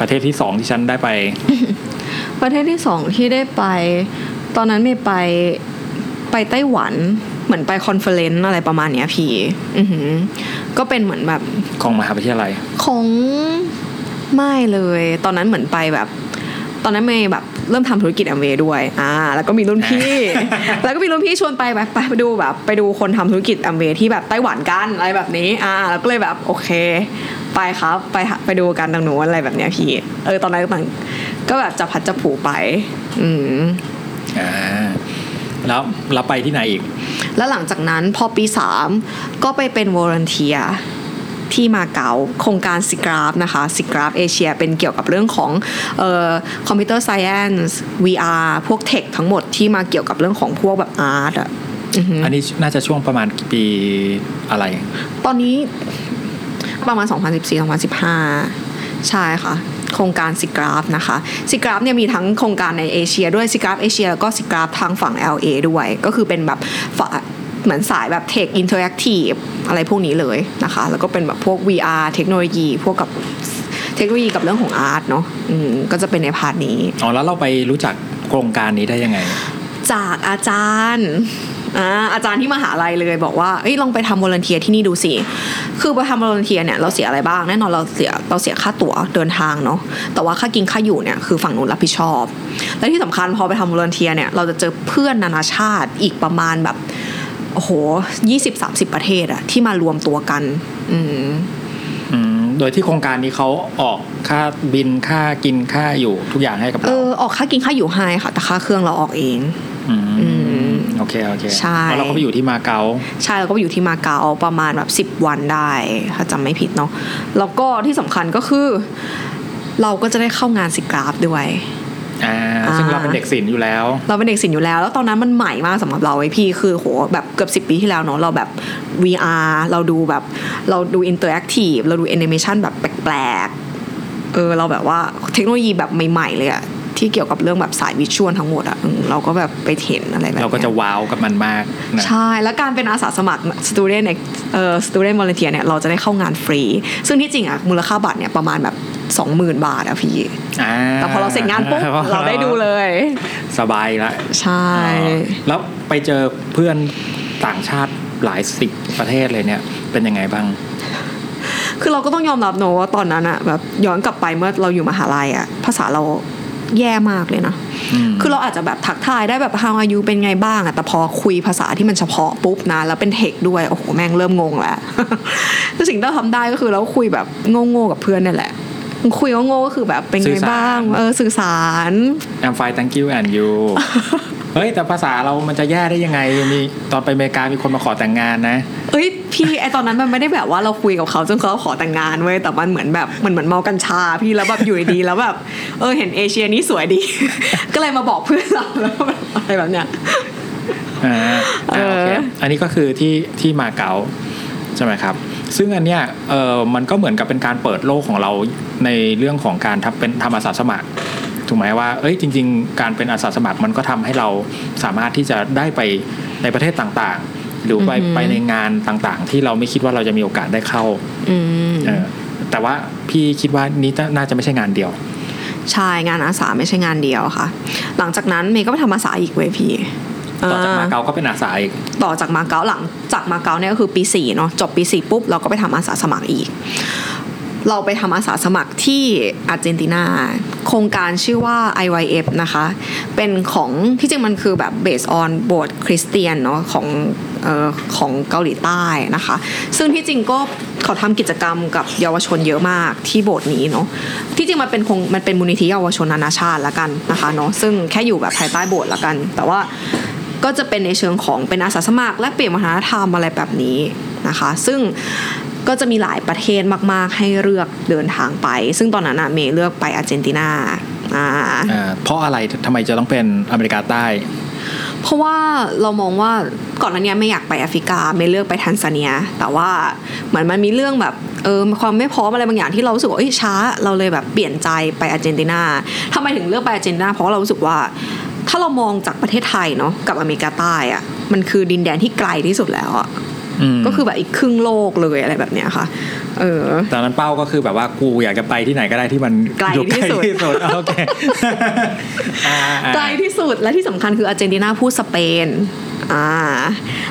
ประเทศที่2ที่ฉันได้ไป ประเทศที่2ที่ได้ไปตอนนั้นเมย์ไป ไปไต้หวันเหมือนไปคอนเฟอเรนซ์อะไรประมาณเนี้ยพี่ก็เป็นเหมือนแบบของมหาวิทยาลัยของไม่เลยตอนนั้นเหมือนไปแบบตอนนั้นเมย์แบบเริ่มทำธุรกิจแอมเวย์ด้วยแล้วก็มีรุ่นพี่ แล้วก็มีรุ่นพี่ชวนไปแบบไปดูแบบไปดูคนทำธุรกิจแอมเวย์ที่แบบไต้หวันกันอะไรแบบนี้แล้วก็เลยแบบโอเคไปครับไปดูกันทางโน้นอะไรแบบเนี้ยพี่ตอนนั้นก็แบบจับพัดจับผูไปแล้วเราไปที่ไหนอีกแล้วหลังจากนั้นพอปี3ก็ไปเป็นวอลันเทียร์ที่มาเก๊าโครงการ SIGGRAPH นะคะ SIGGRAPH เอเชียเป็นเกี่ยวกับเรื่องของคอมพิวเตอร์ไซแอนซ์ VR พวกเทคทั้งหมดที่มาเกี่ยวกับเรื่องของพวกแบบอาร์ตอันนี้น่าจะช่วงประมาณปีอะไรตอนนี้ประมาณ 2014-2015 ใช่ค่ะโครงการ SIGGRAPH นะคะ SIGGRAPH เนี่ยมีทั้งโครงการในเอเชียด้วย SIGGRAPH เอเชียแล้วก็ SIGGRAPH ทางฝั่ง LA ด้วยก็คือเป็นแบบเหมือนสายแบบเทคอินเทอร์แอคทีฟอะไรพวกนี้เลยนะคะแล้วก็เป็นแบบพวก VR เทคโนโลยีพวกกับเทคโนโลยีกับเรื่องของอาร์ตเนาะก็จะเป็นในพาร์ทนี้อ๋อแล้วเราไปรู้จักโครงการนี้ได้ยังไงจากอาจารย์ที่มหาลัยเลยบอกว่าเอ้ยลองไปทำวอลันเทียร์ที่นี่ดูสิคือไปทำวอลันเทียร์เนี่ยเราเสียอะไรบ้างแน่นอนเราเสียค่าตั๋วเดินทางเนาะแต่ว่าค่ากินค่าอยู่เนี่ยคือฝั่งนู้นรับผิดชอบและที่สำคัญพอไปทำวอลันเทียร์เนี่ยเราจะเจอเพื่อนนานาชาติอีกประมาณแบบโอ้โห 20-30 ประเทศอะที่มารวมตัวกันโดยที่โครงการนี้เขาออกค่าบินค่ากินค่าอยู่ทุกอย่างให้กับเราออกค่ากินค่าอยู่ให้ค่ะแต่ค่าเครื่องเราออกเองโอเคโอเคใช่แล้วเราก็ไปอยู่ที่มาเก๊าใช่เราก็ไปอยู่ที่มาเก๊าประมาณแบบ10วันได้ถ้าจำไม่ผิดเนาะแล้วก็ที่สำคัญก็คือเราก็จะได้เข้างานSIGGRAPHด้วยซึ่งเราเป็นเด็กศิลป์อยู่แล้วแล้วตอนนั้นมันใหม่มากสำหรับเราไอ้พี่คือโหแบบเกือบ10ปีที่แล้วเนาะเราแบบ VR เราดูอินเตอร์แอคทีฟเราดูแอนิเมชันแบบแปลกๆเราแบบว่าเทคโนโลยีแบบใหม่ๆเลยอะที่เกี่ยวกับเรื่องแบบสายวิชวลทั้งหมดอะเราก็แบบไปเห็นอะไรแบบเราก็จะว้าวกับมันมากนะใช่แล้วการเป็นอาสาสมัคร student volunteer เนี่ยเราจะได้เข้างานฟรีซึ่งที่จริงอะมูลค่าบัตรเนี่ยประมาณแบบ20,000 บาทอะพี่แต่พอเราเสร็จงานปุ๊บเราได้ดูเลยสบายละใช่แล้วไปเจอเพื่อนต่างชาติหลายสิบประเทศเลยเนี่ยเป็นยังไงบ้างคือเราก็ต้องยอมรับเนาะว่าตอนนั้นอะแบบย้อนกลับไปเมื่อเราอยู่มหาลัยอะภาษาเราแย่มากเลยนะคือเราอาจจะแบบทักทายได้แบบ how are you เป็นไงบ้างอะแต่พอคุยภาษาที่มันเฉพาะปุ๊บนะแล้วเป็นเทคด้วยโอ้โหแม่งเริ่มงงแล้ว สิ่งที่เราทำได้ก็คือเราคุยแบบโง่ๆกับเพื่อนนี่แหละคุยโง่ๆก็คือแบบเป็นไงบ้างสื่อสาร I'm fine thank you and you เฮ้ยแต่ภาษาเรามันจะแย่ได้ยังไงมีตอนไปอเมริกามีคนมาขอแต่งงานนะเอ้ยพี่ไอตอนนั้นมันไม่ได้แบบว่าเราคุยกับเขาจนเขาขอแต่งงานเว้ยแต่มันเหมือนแบบมันเหมือนเมากัญชาพี่แล้วแบบอยู่ดีแล้วแบบเห็นเอเชียนี้สวยดีก็เลยมาบอกเพื่อนเราแล้วอะไรแบบเนี้ยโอเคอันนี้ก็คือที่มาเก๊าใช่ไหมครับซึ่งอันเนี้ยมันก็เหมือนกับเป็นการเปิดโลกของเราในเรื่องของการทำอาสาสมัครถูกไหมว่าเอ้ยจริงๆการเป็นอาสาสมัครมันก็ทำให้เราสามารถที่จะได้ไปในประเทศต่างๆหรือไปในงานต่างๆที่เราไม่คิดว่าเราจะมีโอกาสได้เข้าแต่ว่าพี่คิดว่านี้น่าจะไม่ใช่งานเดียวใช่งานอาสาไม่ใช่งานเดียวค่ะหลังจากนั้นเมย์ก็ไปทำอาสาอีกเว้ยพี่ต่อจากมาเก๊าก็เป็นอาสาอีกต่อจากมาเก๊าหลังจากมาเก๊าเนี่ยก็คือปี4เนาะจบปี4ปุ๊บเราก็ไปทำอาสาสมัครอีกเราไปทำอาสาสมัครที่อาร์เจนตินาโครงการชื่อว่า IYF นะคะเป็นของที่จริงมันคือแบบ based on โบสถ์คริสเตียนเนาะของเกาหลีใต้นะคะซึ่งที่จริงก็เขาทำกิจกรรมกับเยาวชนเยอะมากที่โบสถ์นี้เนาะที่จริงมันเป็นมูลนิธิเยาวชนนานาชาติละกันนะคะเนาะซึ่งแค่อยู่แบบภายใต้โบสถ์ละกันแต่ว่าก็จะเป็นในเชิงของเป็นอาสาสมัครและเปลี่ยนวัฒนธรรมอะไรแบบนี้นะคะซึ่งก็จะมีหลายประเทศมากๆให้เลือกเดินทางไปซึ่งตอนนั้นเมย์เลือกไปอาร์เจนตินาเพราะอะไรทำไมจะต้องเป็นอเมริกาใต้เพราะว่าเรามองว่าก่อนหน้านี้ไม่อยากไปแอฟริกาไม่เลือกไปแทนซาเนียแต่ว่าเหมือนมันมีเรื่องแบบความไม่พร้อมอะไรบางอย่างที่เรารู้สึกว่าเอ้ยช้าเราเลยแบบเปลี่ยนใจไปอาร์เจนตินาทำไมถึงเลือกไปอาร์เจนตินาเพราะเรารู้สึกว่าถ้าเรามองจากประเทศไทยเนาะกับอเมริกาใต้อะมันคือดินแดนที่ไกลที่สุดแล้วอะก็คือแบบอีกครึ่งโลกเลยอะไรแบบเนี้ยค่ะ ตอนนั้นเป้าก็คือแบบว่ากูอยากจะไปที่ไหนก็ได้ที่มันไกลที่สุดโอเคไกลที่สุดและที่สำคัญคืออาร์เจนตินาพูดสเปน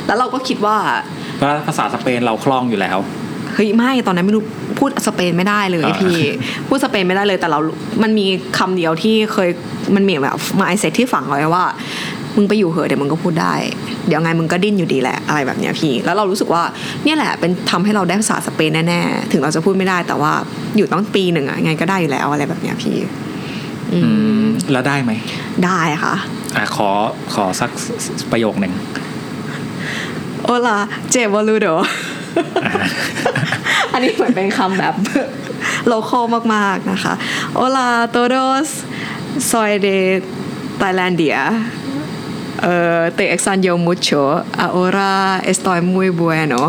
แล้วเราก็คิดว่าภาษาสเปนเราคล่องอยู่แล้วเฮ้ยไม่ตอนนั้นไม่รู้พูดสเปนไม่ได้เลยพี่พูดสเปนไม่ได้เลยแต่เรามันมีคำเดียวที่เคยมันมีแบบมาไอเซตที่ฝังเอาไว้ว่ามึงไปอยู่เหอะเดี๋ยวมึงก็พูดได้เดี๋ยวไงมึงก็ดิ้นอยู่ดีแหละอะไรแบบเนี้ยพี่แล้วเรารู้สึกว่าเนี่ยแหละเป็นทำให้เราได้ภาษาสเปนแน่ๆถึงเราจะพูดไม่ได้แต่ว่าอยู่ตั้งปีหนึ่งอะไงก็ได้อยู่แล้วอะไรแบบเนี้ยพี่แล้วได้ไหมได้ค่ะขอสักประโยคหนึ่งโอลาเจวอลูโดอันนี้เหมือนเป็นคำแบบโลคอลมากๆนะคะโอลาโตโดสซอยเดไทยแลนเดียte extraño mucho ahora estoy muy bueno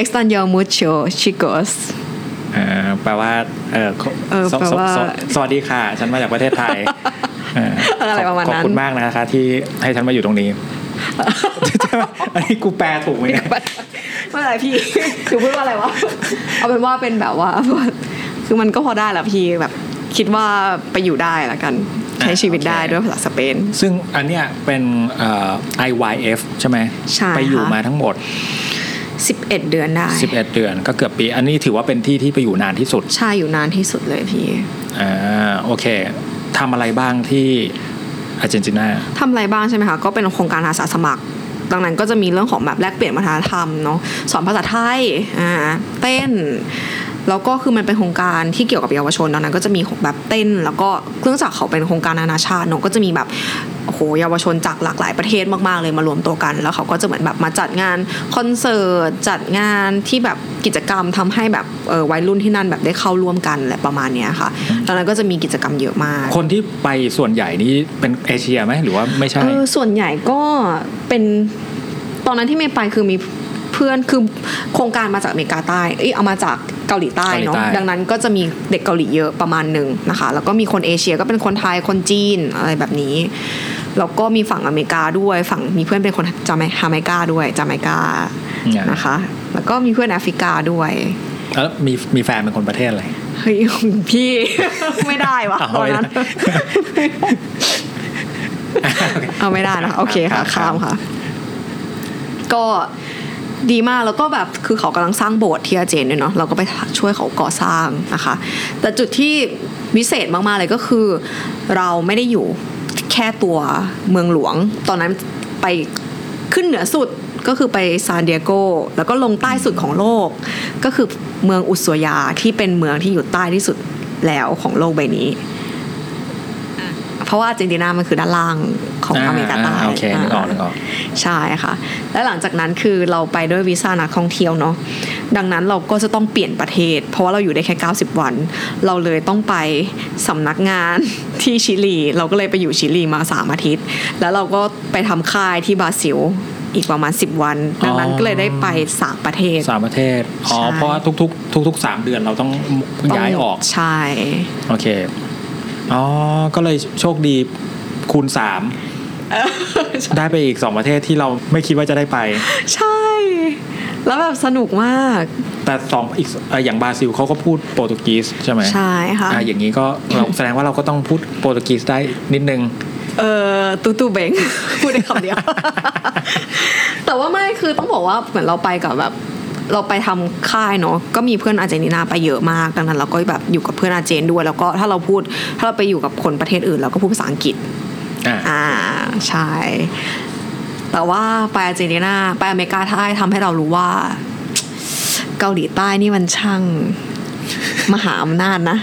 extraño mucho chicos แปลว่าสวัสดีค่ะฉันมาจากประเทศไทยขอบคุณมากนะคะที่ให้ฉันมาอยู่ตรงนี้อันนี้กูแปลถูกไหมเนี่ยว่าอะไรพี่หนูพูดว่าอะไรวะเอาเป็นว่าเป็นแบบว่าคือมันก็พอได้แหละพี่แบบคิดว่าไปอยู่ได้ละกันใช้ชีวิตได้ด้วยภาษาสเปนซึ่งอันเนี้ยเป็นIYF ใช่ไหมไปอยู่มาทั้งหมด11เดือนได้11เดือนก็เกือบปีอันนี้ถือว่าเป็นที่ที่ไปอยู่นานที่สุดใช่อยู่นานที่สุดเลยพี่โอเคทำอะไรบ้างที่อาร์เจนตินาทำอะไรบ้างใช่ไหมคะก็เป็นโครงการอาสาสมัครดังนั้นก็จะมีเรื่องของแบบแลกเปลี่ยนวัฒนธรรมเนาะสอนภาษาไทยเต้นแล้วก็คือมันเป็นโครงการที่เกี่ยวกับเยาวชนตอนนั้นก็จะมีแบบเต้นแล้วก็เครื่องจักรเขาเป็นโครงการนานาชาติเนาะก็จะมีแบบโอ้โหเยาวชนจากหลากหลายประเทศมากๆเลยมารวมตัวกันแล้วเขาก็จะเหมือนแบบมาจัดงานคอนเสิร์ตจัดงานที่แบบกิจกรรมทำให้แบบวัยรุ่นที่นั่นแบบได้เข้าร่วมกันอะไรประมาณนี้ค่ะตอนนั้นก็จะมีกิจกรรมเยอะมากคนที่ไปส่วนใหญ่นี่เป็นเอเชียไหมหรือว่าไม่ใช่ส่วนใหญ่ก็เป็นตอนนั้นที่เมย์ไปคือมีเพื่อนคือโครงการมาจากอเมริกาใต้เอามาจากเกาหลีใต้เนาะดังนั้นก็จะมีเด็กเกาหลีเยอะประมาณนึงนะคะแล้วก็มีคนเอเชียก็เป็นคนไทยคนจีนอะไรแบบนี้แล้วก็มีฝั่งอเมริกาด้วยฝั่งมีเพื่อนเป็นคนจาเมกาด้วยจาเมกานะคะแล้วก็มีเพื่อนแอฟริกาด้วยแล้วมีแฟนเป็นคนประเทศอะไรเฮ้ยพี่ ไม่ได้วะตอนนั้น เอาไม่ได้นะโอเคค่ะข้ามค่ะก็ดีมากแล้วก็แบบคือเขากำลังสร้างโบสถ์ที่อาเจนด้วยเนาะเราก็ไปช่วยเขาก่อสร้างนะคะแต่จุดที่วิเศษมากๆเลยก็คือเราไม่ได้อยู่แค่ตัวเมืองหลวงตอนนั้นไปขึ้นเหนือสุดก็คือไปซานดิเอโกแล้วก็ลงใต้สุดของโลกก็คือเมืองอุซุยาที่เป็นเมืองที่อยู่ใต้ที่สุดแล้วของโลกใบนี้เพราะว่าอาร์เจนตินามันคือด้านล่างของอเมริกาใต้ใช่ค่ะและหลังจากนั้นคือเราไปด้วยวีซ่านักท่องเที่ยวเนาะดังนั้นเราก็จะต้องเปลี่ยนประเทศเพราะว่าเราอยู่ได้แค่90วันเราเลยต้องไปสำนักงานที่ชิลีเราก็เลยไปอยู่ชิลีมา3อาทิตย์แล้วเราก็ไปทำค่ายที่บราซิลอีกประมาณ10วันดังนั้นก็เลยได้ไป3ประเทศ3ประเทศอ๋อเพราะว่าทุกๆ3เดือนเราต้องย้ายออกใช่โอเคอ๋อก็เลยโชคดีคูณ3ได้ไปอีก2ประเทศที่เราไม่คิดว่าจะได้ไปใช่แล้วแบบสนุกมากแต่2อีกอย่างบราซิลเขาก็พูดโปรตุเกสใช่ไหมใช่ค่ะอย่างนี้ก็เราแสดงว่าเราก็ต้องพูดโปรตุเกสได้นิดนึงตู้เบงพูดได้คำเดียว แต่ว่าไม่คือต้องบอกว่าเหมือนเราไปกับแบบเราไปทำค่ายเนาะก็มีเพื่อนอาร์เจนตินาไปเยอะมากดังนั้นเราก็แบบอยู่กับเพื่อนอาร์เจนด้วยแล้วก็ถ้าเราไปอยู่กับคนประเทศอื่นเราก็พูดภาษาอังกฤษใช่แต่ว่าไปอาร์เจนตินาไปอเมริกาใต้ทำให้เรารู้ว่าเกาหลีใต้นี่มันช่างมหาอำนาจนะ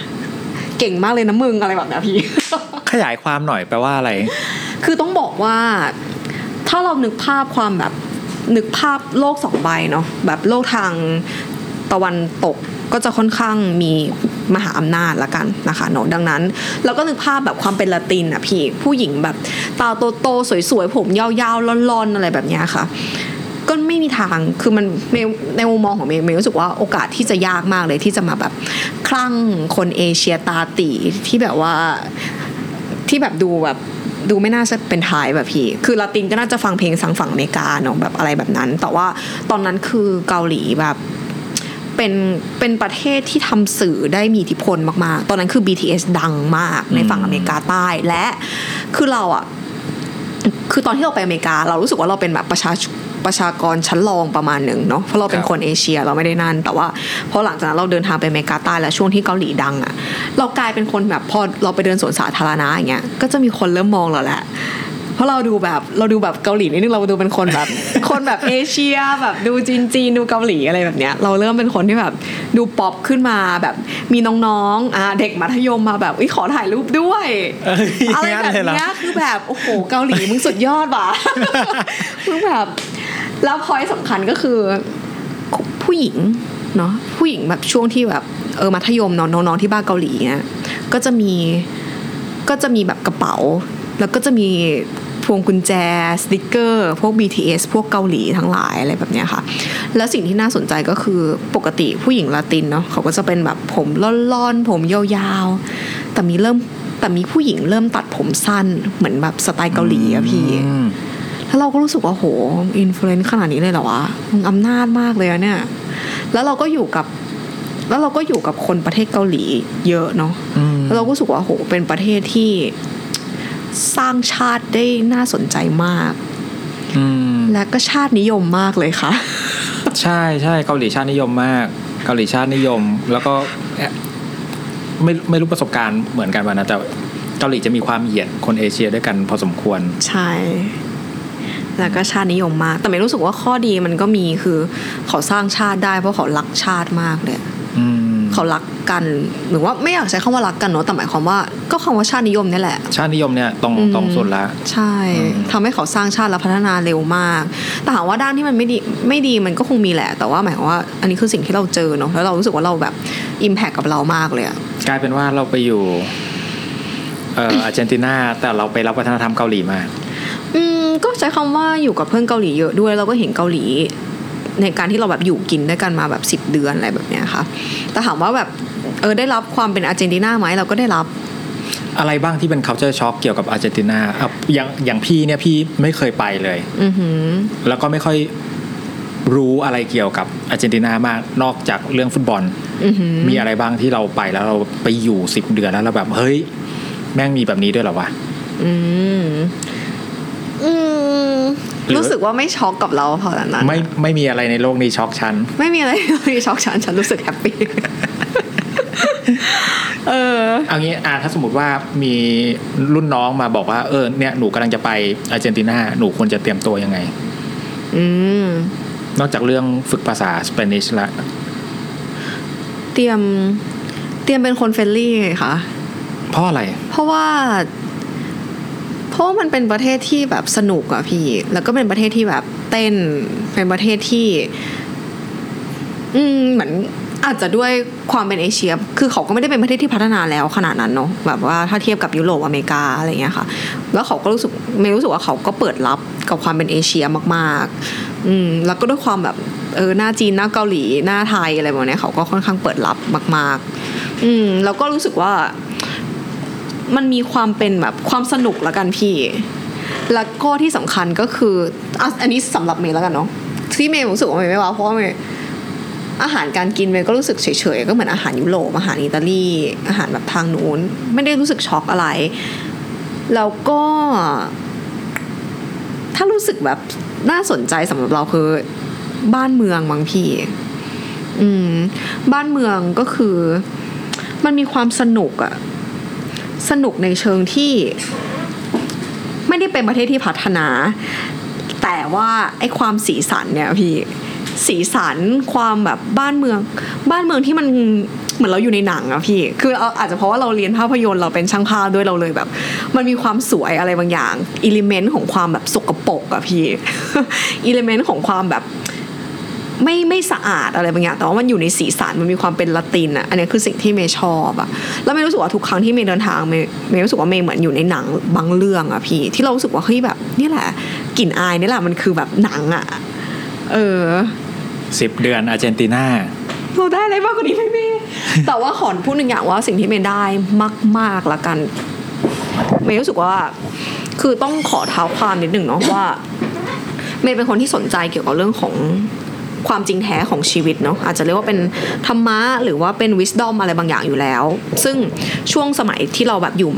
เก่งมากเลยนะมึงอะไรแบบนี้พี่ขยายความหน่อยแปลว่าอะไรคือต้องบอกว่าถ้าเรานึกภาพความแบบนึกภาพโลก2ใบเนาะแบบโลกทางตะวันตกก็จะค่อนข้างมีมหาอำนาจละกันนะคะเนาะดังนั้นเราก็นึกภาพแบบความเป็นละตินอ่ะพี่ผู้หญิงแบบตาโตๆสวยๆผมยาวๆล่อนๆอะไรแบบนี้ค่ะก็ไม่มีทางคือมันในมุมมองของเมย์รู้สึกว่าโอกาสที่จะยากมากเลยที่จะมาแบบคลั่งคนเอเชียตาตีที่แบบว่าที่แบบดูไม่น่าจะเป็นไทยแบบพี่คือลาตินก็น่าจะฟังเพลงสังฝั่งอเมริกาเนาะแบบอะไรแบบนั้นแต่ว่าตอนนั้นคือเกาหลีแบบ เป็นประเทศที่ทำสื่อได้มีอิทธิพลมากๆตอนนั้นคือ BTS ดังมากในฝั่งอเมริกาใต้และคือเราอ่ะคือตอนที่เราไปอเมริกาเรารู้สึกว่าเราเป็นแบบประชากรชั้นรองประมาณหนึ่งเนาะเพราะเราเป็นคนเอเชียเราไม่ได้นั่นแต่ว่าพอหลังจากนั้นเราเดินทางไปอเมริกาใต้แล้วช่วงที่เกาหลีดังอ่ะเรากลายเป็นคนแบบพอเราไปเดินสวนสาธารณะอย่างเงี้ยก็จะมีคนเริ่มมองเราแหละเพราะเราดูแบบเกาหลีนิดนึงเราดูเป็นคนแบบ คนแบบเอเชียแบบดูจีนดูเกาหลีอะไรแบบเนี้ยเราเริ่มเป็นคนที่แบบดูป๊อปขึ้นมาแบบมีน้องๆเด็กมัธยมมาแบบอุ๊ยขอถ่ายรูปด้วย อะไรแบบเนี้ยคือแบบโอ้โหเกาหลีมึงสุดยอดว่ะ มึงแบบแล้วพอยต์สำคัญก็คือผู้หญิงเนาะผู้หญิงแบบช่วงที่แบบมัธยมเนาะน้องๆที่บ้านเกาหลีเนี่ยก็จะมีแบบกระเป๋าแล้วก็จะมีพวงกุญแจสติ๊กเกอร์พวก BTS พวกเกาหลีทั้งหลายอะไรแบบเนี้ยค่ะแล้วสิ่งที่น่าสนใจก็คือปกติผู้หญิงลาตินเนาะเขาก็จะเป็นแบบผมล่อนๆผมยาวๆแต่มีผู้หญิงเริ่มตัดผมสั้นเหมือนแบบสไตล์เกาหลีอะพี่แล้วเราก็รู้สึกว่าโหอินฟลูเอนซ์ขนาดนี้เลยเหรอวะมึงอำนาจมากเลยอะเนี่ยแล้วเราก็อยู่กับคนประเทศเกาหลีเยอะเนาะแล้วเราก็รู้สึกว่าโหเป็นประเทศที่สร้างชาติได้น่าสนใจมากและก็ชาตินิยมมากเลยค่ะใช่ใช่เกาหลีชาตินิยมมากเกาหลีชาตินิยมแล้วก็ไม่รู้ประสบการณ์เหมือนกันป่ะนะแต่เกาหลีจะมีความเหยียดคนเอเชียด้วยกันพอสมควรใช่แล้วก็ชาตินิยมมากแต่ไม่รู้สึกว่าข้อดีมันก็มีคือเขาสร้างชาติได้เพราะเขารักชาติมากเลยเขารักกันหรือว่าไม่อยากใช้คำว่ารักกันเนาะแต่หมายความว่าก็คำว่าชาตินิยมนี่แหละชาตินิยมเนี่ยตรงสุดละใช่ทำให้เขาสร้างชาติและพัฒนาเร็วมากแต่หากว่าด้านที่มันไม่ดีมันก็คงมีแหละแต่ว่าหมายความว่าอันนี้คือสิ่งที่เราเจอเนาะแล้วเรารู้สึกว่าเราแบบอิมแพคกับเรามากเลยกลายเป็นว่าเราไปอยู่อาร์เจนตินาแต่เราไปรับวัฒนธรรมเกาหลีมาก็ใช้คำว่าอยู่กับเพื่อนเกาหลีเยอะด้วยเราก็เห็นเกาหลีในการที่เราแบบอยู่กินด้วยกันมาแบบ10เดือนอะไรแบบเนี้ยค่ะแต่ถามว่าแบบได้รับความเป็นอาร์เจนตินาไหมเราก็ได้รับอะไรบ้างที่เป็น culture shock เกี่ยวกับอาร์เจนตินาอย่างพี่เนี่ยพี่ไม่เคยไปเลยแล้วก็ไม่ค่อยรู้อะไรเกี่ยวกับอาร์เจนตินามากนอกจากเรื่องฟุตบอลมีอะไรบ้างที่เราไปแล้วเราไปอยู่10เดือนแล้วเราแบบเฮ้ยแม่งมีแบบนี้ด้วยเหรอวะรู้สึกว่าไม่ช็อกกับเราเท่านั้นไม่มีอะไรในโลกนี้ช็อกฉันไม่มีอะไรในโลกนี้ช็อกฉันรู้สึกแฮปปี้เอางี้ถ้าสมมติว่ามีรุ่นน้องมาบอกว่าเนี่ยหนูกำลังจะไปอาร์เจนตินาหนูควรจะเตรียมตัวยังไงนอกจากเรื่องฝึกภาษาสเปนิชละเตรียมเป็นคนเฟรนลี่ค่ะเพราะอะไรเพราะมันเป็นประเทศที่แบบสนุกอะพี่แล้วก็เป็นประเทศที่แบบเต้นเป็นประเทศที่เหมือนอาจจะด้วยความเป็นเอเชียคือเขาก็ไม่ได้เป็นประเทศที่พัฒนาแล้วขนาดนั้นเนาะแบบว่าถ้าเทียบกับยุโรปอเมริกาอะไรอย่างเงี้ยค่ะแล้วเขาก็รู้สึกว่าเขาก็เปิดรับกับความเป็นเอเชียมากๆแล้วก็ด้วยความแบบหน้าจีนหน้าเกาหลีหน้าไทยอะไรแบบนี้เขาก็ค่อนข้างเปิดรับมากๆแล้วก็รู้สึกว่ามันมีความเป็นแบบความสนุกละกันพี่แล้วก็ที่สำคัญก็คืออันนี้สำหรับเมย์ละกันเนาะที่เมย์รู้สึกว่าเมย์ไม่ว้าวเพราะเมย์อาหารการกินเมย์ก็รู้สึกเฉยๆก็เหมือนอาหารยุโรปอาหารอิตาลีอาหารแบบทางนู้นไม่ได้รู้สึกช็อกอะไรแล้วก็ถ้ารู้สึกแบบน่าสนใจสำหรับเราคือบ้านเมืองบางพี่บ้านเมืองก็คือมันมีความสนุกอะสนุกในเชิงที่ไม่ได้เป็นประเทศที่พัฒนาแต่ว่าไอ้ความสีสันเนี่ยพี่สีสันความแบบบ้านเมืองที่มันเหมือนเราอยู่ในหนังอะพี่คืออาจจะเพราะว่าเราเรียนภาพยนตร์เราเป็นช่างภาพด้วยเราเลยแบบมันมีความสวยอะไรบางอย่างอิเลเมนต์ของความแบบสกปรกอะพี่อิเลเมนต์ของความแบบไม่สะอาดอะไรบางอย่างแต่ว่ามันอยู่ในสีสันมันมีความเป็นละตินอ่ะอันนี้คือสิ่งที่เมย์ชอบอ่ะแล้วเมย์รู้สึกว่าทุกครั้งที่เมย์เดินทางเมย์รู้สึกว่าเมย์เหมือนอยู่ในหนังบางเรื่องอ่ะพี่ที่เรารู้สึกว่าเฮ้ยแบบนี่แหละกลิ่นอายนี่แหละมันคือแบบหนังอ่ะ10เดือนอาร์เจนตินาเราได้อะไรมากกว่านี้เมย์แต่ว่าขอพูดหนึ่งอย่างว่าสิ่งที่เมย์ได้มากๆละกันเมย์รู้สึกว่าคือต้องขอเท้าความนิดนึงเนาะว่าเมย์เป็นคนที่สนใจเกี่ยวกับเรื่องของ ความจริงแท้ของชีวิตเนาะอาจจะเรียกว่าเป็นธรรมะหรือว่าเป็น wisdom อะไรบางอย่างอยู่แล้วซึ่งช่วงสมัยที่เราแบบอยู่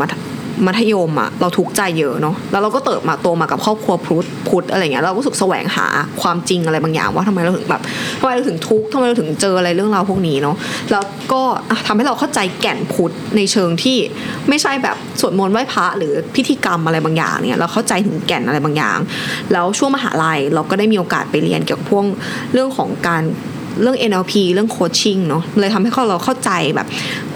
มัธยมอะเราทุกข์ใจเยอะเนาะแล้วเราก็เติบมาโตมากับครอบครัวพุทธอะไรเงี้ยเราก็รู้สึกแสวงหาความจริงอะไรบางอย่างว่าทำไมเราถึงแบบทำไมเราถึงทุกข์ทำไมเราถึงเจออะไรเรื่องราวพวกนี้เนาะแล้วก็ทำให้เราเข้าใจแก่นพุทธในเชิงที่ไม่ใช่แบบสวดมนต์ไหว้พระหรือพิธีกรรมอะไรบางอย่างเนี่ยเราเข้าใจถึงแก่นอะไรบางอย่างแล้วช่วงมหาลัยเราก็ได้มีโอกาสไปเรียนเกี่ยวกับพวกเรื่องของการเรื่อง NLP เรื่องโคชชิ่งเนาะเลยทำให้เราเข้าใจแบบ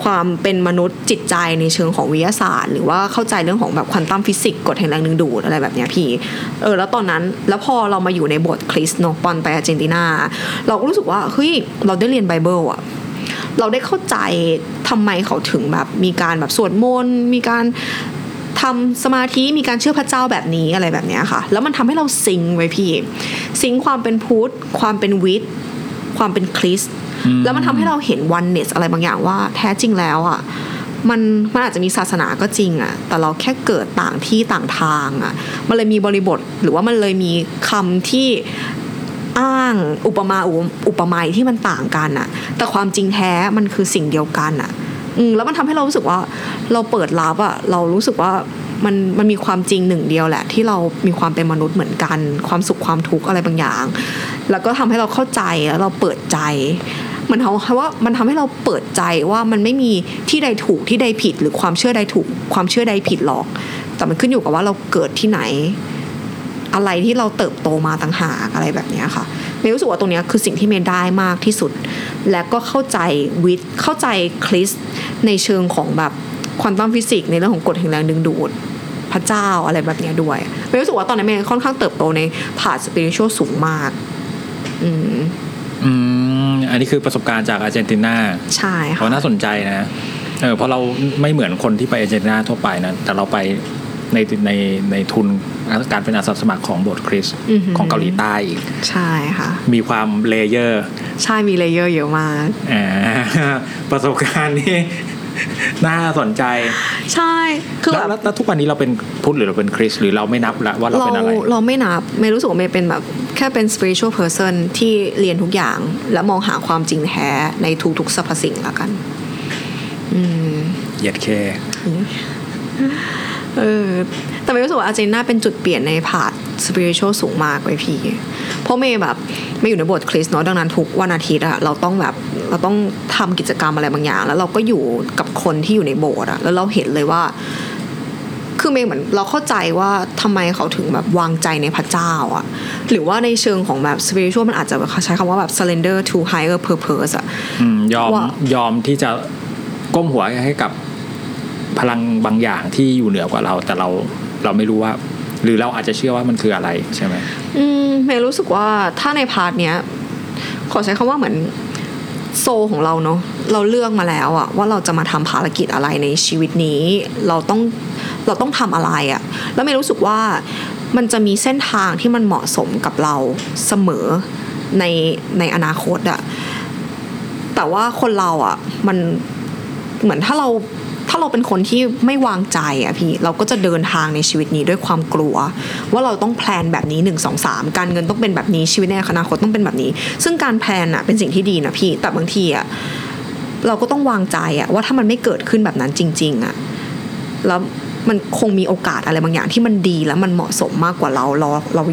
ความเป็นมนุษย์จิตใจในเชิงของวิทยาศาสตร์หรือว่าเข้าใจเรื่องของแบบควอนตัมฟิสิกส์กฎแห่งแรงดึงดูดอะไรแบบเนี้ยพี่แล้วตอนนั้นแล้วพอเรามาอยู่ในโบสถ์คริสต์เนาะตอนไปอาร์เจนตินาเราก็รู้สึกว่าเฮ้ยเราได้เรียนไบเบิลอะเราได้เข้าใจทำไมเขาถึงแบบมีการแบบสวดมนต์มีการทำสมาธิมีการเชื่อพระเจ้าแบบนี้อะไรแบบเนี้ยค่ะแล้วมันทำให้เราซิงค์ไว้พี่ซิงค์ความเป็นพุทธความเป็นวิทย์ความเป็นคริสต์แล้วมันทำให้เราเห็นวันเนสอะไรบางอย่างว่าแท้จริงแล้วอ่ะมันอาจจะมีศาสนาก็จริงอ่ะแต่เราแค่เกิดต่างที่ต่างทางอ่ะมันเลยมีบริบทหรือว่ามันเลยมีคำที่อ้างอุปมาที่มันต่างกันอ่ะแต่ความจริงแท้มันคือสิ่งเดียวกันอ่ะแล้วมันทำให้เรารู้สึกว่าเราเปิดรับอ่ะเรารู้สึกว่ามันมีความจริงหนึ่งเดียวแหละที่เรามีความเป็นมนุษย์เหมือนกันความสุขความทุกข์อะไรบางอย่างแล้วก็ทำให้เราเข้าใจแล้วเราเปิดใจมันเขาว่ามันทำให้เราเปิดใจว่ามันไม่มีที่ใดถูกที่ใดผิดหรือความเชื่อใดถูกความเชื่อใดผิดหรอกแต่มันขึ้นอยู่กับว่าเราเกิดที่ไหนอะไรที่เราเติบโตมาต่างหากอะไรแบบนี้ค่ะเมย์รู้สึกว่าตรงนี้คือสิ่งที่เมย์ได้มากที่สุดและก็เข้าใจวิทย์เข้าใจคริสต์ในเชิงของแบบควอนตัมฟิสิกส์ในเรื่องของกฎแห่งแรงดึงดูดพระเจ้าอะไรแบบนี้ด้วยเมย์รู้สึกว่าตอนนี้เมย์ค่อนข้างเติบโตในพาร์ทสปิริชวลสูงมากอันนี้คือประสบการณ์จากอาร์เจนตินาใช่ค่ะน่าสนใจนะเพราะเราไม่เหมือนคนที่ไปอาร์เจนตินาทั่วไปนะแต่เราไปในทุนการเป็นอาสาสมัครของโบสถ์คริสต์ของเกาหลีใต้อีกใช่ค่ะมีความเลเยอร์ใช่มีเลเยอร์เยอะมากประสบการณ์นี้น่าสนใจใช่คือแล้วทุกวันนี้เราเป็นพุทธหรือเราเป็นคริสต์หรือเราไม่นับละว่าเราเป็นอะไรเราไม่นับไม่รู้สึกว่าไม่เป็นแบบแค่เป็น spiritual person ที่เรียนทุกอย่างและมองหาความจริงแท้ในทุกๆสรรพสิ่งละกันเหยียดแค่แต่ไม่รู้สึกว่าอาเจนน่าเป็นจุดเปลี่ยนในพาร์ท spiritual สูงมากไว้พี่เพราะเมย์แบบไม่อยู่ในโบสถ์คริสต์เนาะดังนั้นทุกวันอาทิตย์อะเราต้องทำกิจกรรมอะไรบางอย่างแล้วเราก็อยู่กับคนที่อยู่ในโบสถ์อะแล้วเราเห็นเลยว่าคือเมย์เหมือนเราเข้าใจว่าทำไมเขาถึงแบบวางใจในพระเจ้าอะหรือว่าในเชิงของแบบ spiritual มันอาจจะใช้คำว่าแบบ surrender to higher purpose อะยอมที่จะก้มหัวให้กับพลังบางอย่างที่อยู่เหนือกว่าเราแต่เราไม่รู้ว่าหรือเราอาจจะเชื่อว่ามันคืออะไรใช่ไหมเมย์รู้สึกว่าถ้าในพาร์ทเนี้ยขอใช้คำว่าเหมือนโซของเราเนาะเราเลือกมาแล้วอะว่าเราจะมาทำภารกิจอะไรในชีวิตนี้เราต้องทำอะไรอะแล้วเมย์รู้สึกว่ามันจะมีเส้นทางที่มันเหมาะสมกับเราเสมอในอนาคตอะแต่ว่าคนเราอะมันเหมือนถ้าเราเป็นคนที่ไม่วางใจอะพี่เราก็จะเดินทางในชีวิตนี้ด้วยความกลัวว่าเราต้องแพลนแบบนี้1 2 3การเงินต้องเป็นแบบนี้ชีวิตในอนาคตต้องเป็นแบบนี้ซึ่งการแพลนอะเป็นสิ่งที่ดีนะพี่แต่บางทีอะเราก็ต้องวางใจอะว่าถ้ามันไม่เกิดขึ้นแบบนั้นจริงๆอะแล้วมันคงมีโอกาสอะไรบางอย่างที่มันดีและมันเหมาะสมมากกว่าเรา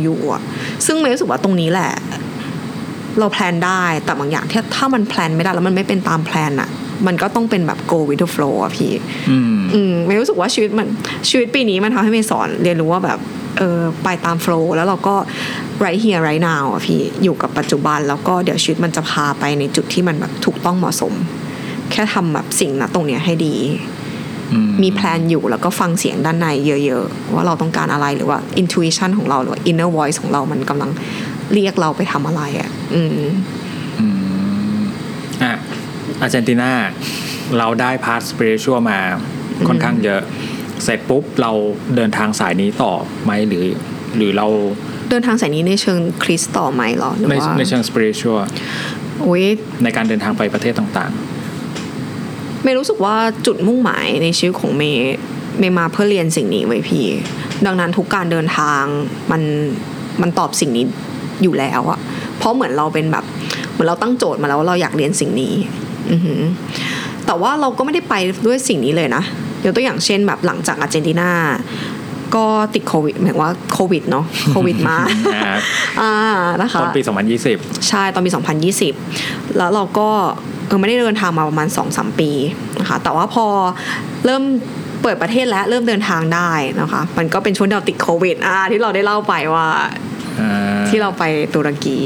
อยู่อะซึ่งเมย์รู้สึกว่าตรงนี้แหละเราแพลนได้แต่บางอย่างที่ถ้ามันแพลนไม่ได้แล้วมันไม่เป็นตามแพลนอะมันก็ต้องเป็นแบบ go with the flow อ่ะพี่เมย์รู้สึกว่าชีวิตปีนี้มันทำให้เมย์สอนเรียนรู้ว่าแบบไปตาม flow แล้วเราก็ right here right now อ่ะพี่อยู่กับปัจจุบันแล้วก็เดี๋ยวชีวิตมันจะพาไปในจุดที่มันแบบถูกต้องเหมาะสมแค่ทำแบบสิ่งนะตรงเนี้ยให้ดีมีแพลนอยู่แล้วก็ฟังเสียงด้านในเยอะๆว่าเราต้องการอะไรหรือว่า intuition ของเราหรือว่า inner voice ของเรามันกำลังเรียกเราไปทำอะไรอ่ะอาร์เจนตินาเราได้พาร์ทสปิริชวลมาค่อนข้างเยอะเสร็จปุ๊บเราเดินทางสายนี้ต่อไหมหรือเราเดินทางสายนี้ในเชิงคริสต์ต่อไหมหรอหรือว่าในเชิงสปิริชวลในการเดินทางไปประเทศต่างๆเมย์รู้สึกว่าจุดมุ่งหมายในชีวิตของเมย์มาเพื่อเรียนสิ่งนี้ไว้พี่ดังนั้นทุกการเดินทางมันตอบสิ่งนี้อยู่แล้วอะเพราะเหมือนเราเป็นแบบ มือนเราตั้งโจทย์มาแล้วว่าเราอยากเรียนสิ่งนี้แต่ว่าเราก็ไม่ได้ไปด้วยสิ่งนี้เลยนะยกตัวอย่างเช่นแบบหลังจากอาร์เจนตินาก็ติดโควิดหมายว่าโควิดเนาะโควิดมานะคะตอนปี2020ใช่ตอนปี2020แล้วเราก็ไม่ได้เดินทางมาประมาณ 2-3 ปีนะคะแต่ว่าพอเริ่มเปิดประเทศและเริ่มเดินทางได้นะคะมันก็เป็นช่วงดาวติดโควิดที่เราได้เล่าไปว่าที่เราไปตุรกี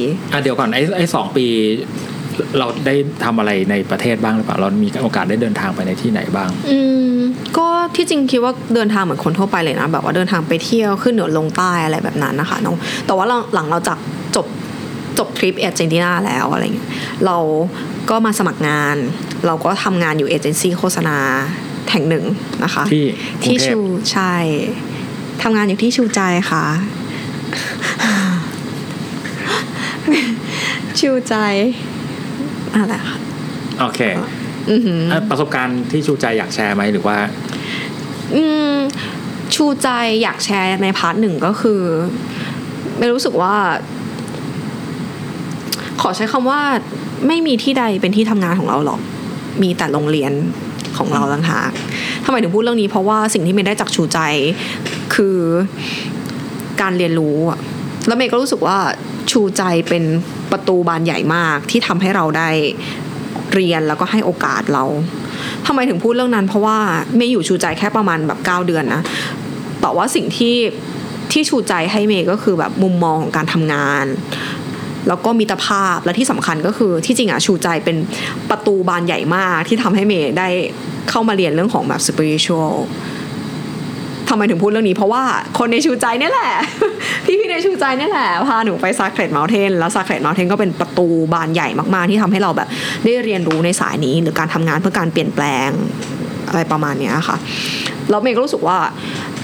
เดี๋ยวก่อนไอ้2ปีเราได้ทำอะไรในประเทศบ้างหรือเปล่าเรามีโอกาสได้เดินทางไปในที่ไหนบ้างก็ที่จริงคิดว่าเดินทางเหมือนคนทั่วไปเลยนะแบบว่าเดินทางไปเที่ยวขึ้นเหนือลงใต้อะไรแบบนั้นนะคะน้องแต่ว่าหลังเราจากจบทริปอาร์เจนตินาแล้วอะไรเงี้ยเราก็มาสมัครงานเราก็ทำงานอยู่เอเจนซี่โฆษณาแห่งหนึ่งนะคะที่ชูใช่ทำงานอยู่ที่ชูใจค่ะชูใจอะไรค่ะโอเคประสบการณ์ที่ชูใจอยากแชร์ไหมหรือว่าชูใจอยากแชร์ในพาร์ทหนึ่งก็คือไม่รู้สึกว่าขอใช้คำว่าไม่มีที่ใดเป็นที่ทำงานของเราหรอกมีแต่โรงเรียนของเราต่างหากทำไมถึงพูดเรื่องนี้เพราะว่าสิ่งที่เมย์ได้จากชูใจคือการเรียนรู้อะแล้วเมย์ก็รู้สึกว่าชูใจเป็นประตูบานใหญ่มากที่ทำให้เราได้เรียนแล้วก็ให้โอกาสเราทำไมถึงพูดเรื่องนั้นเพราะว่าเมย์อยู่ชูใจแค่ประมาณแบบ9เดือนนะแต่ว่าสิ่งที่ชูใจให้เมย์ก็คือแบบมุมมองของการทำงานแล้วก็มิตรภาพและที่สำคัญก็คือที่จริงชูใจเป็นประตูบานใหญ่มากที่ทำให้เมย์ได้เข้ามาเรียนเรื่องของแบบ spiritual ทำไมถึงพูดเรื่องนี้เพราะว่าคนในชูใจนี่แหละ พี่ในชูใจนี่แหละพาหนูไป Sacred Mountain แล้ว Sacred Mountain ก็เป็นประตูบานใหญ่มากๆที่ทำให้เราแบบได้เรียนรู้ในสายนี้หรือการทำงานเพื่อการเปลี่ยนแปลงอะไรประมาณนี้ค่ะแล้วเมย์ก็รู้สึกว่า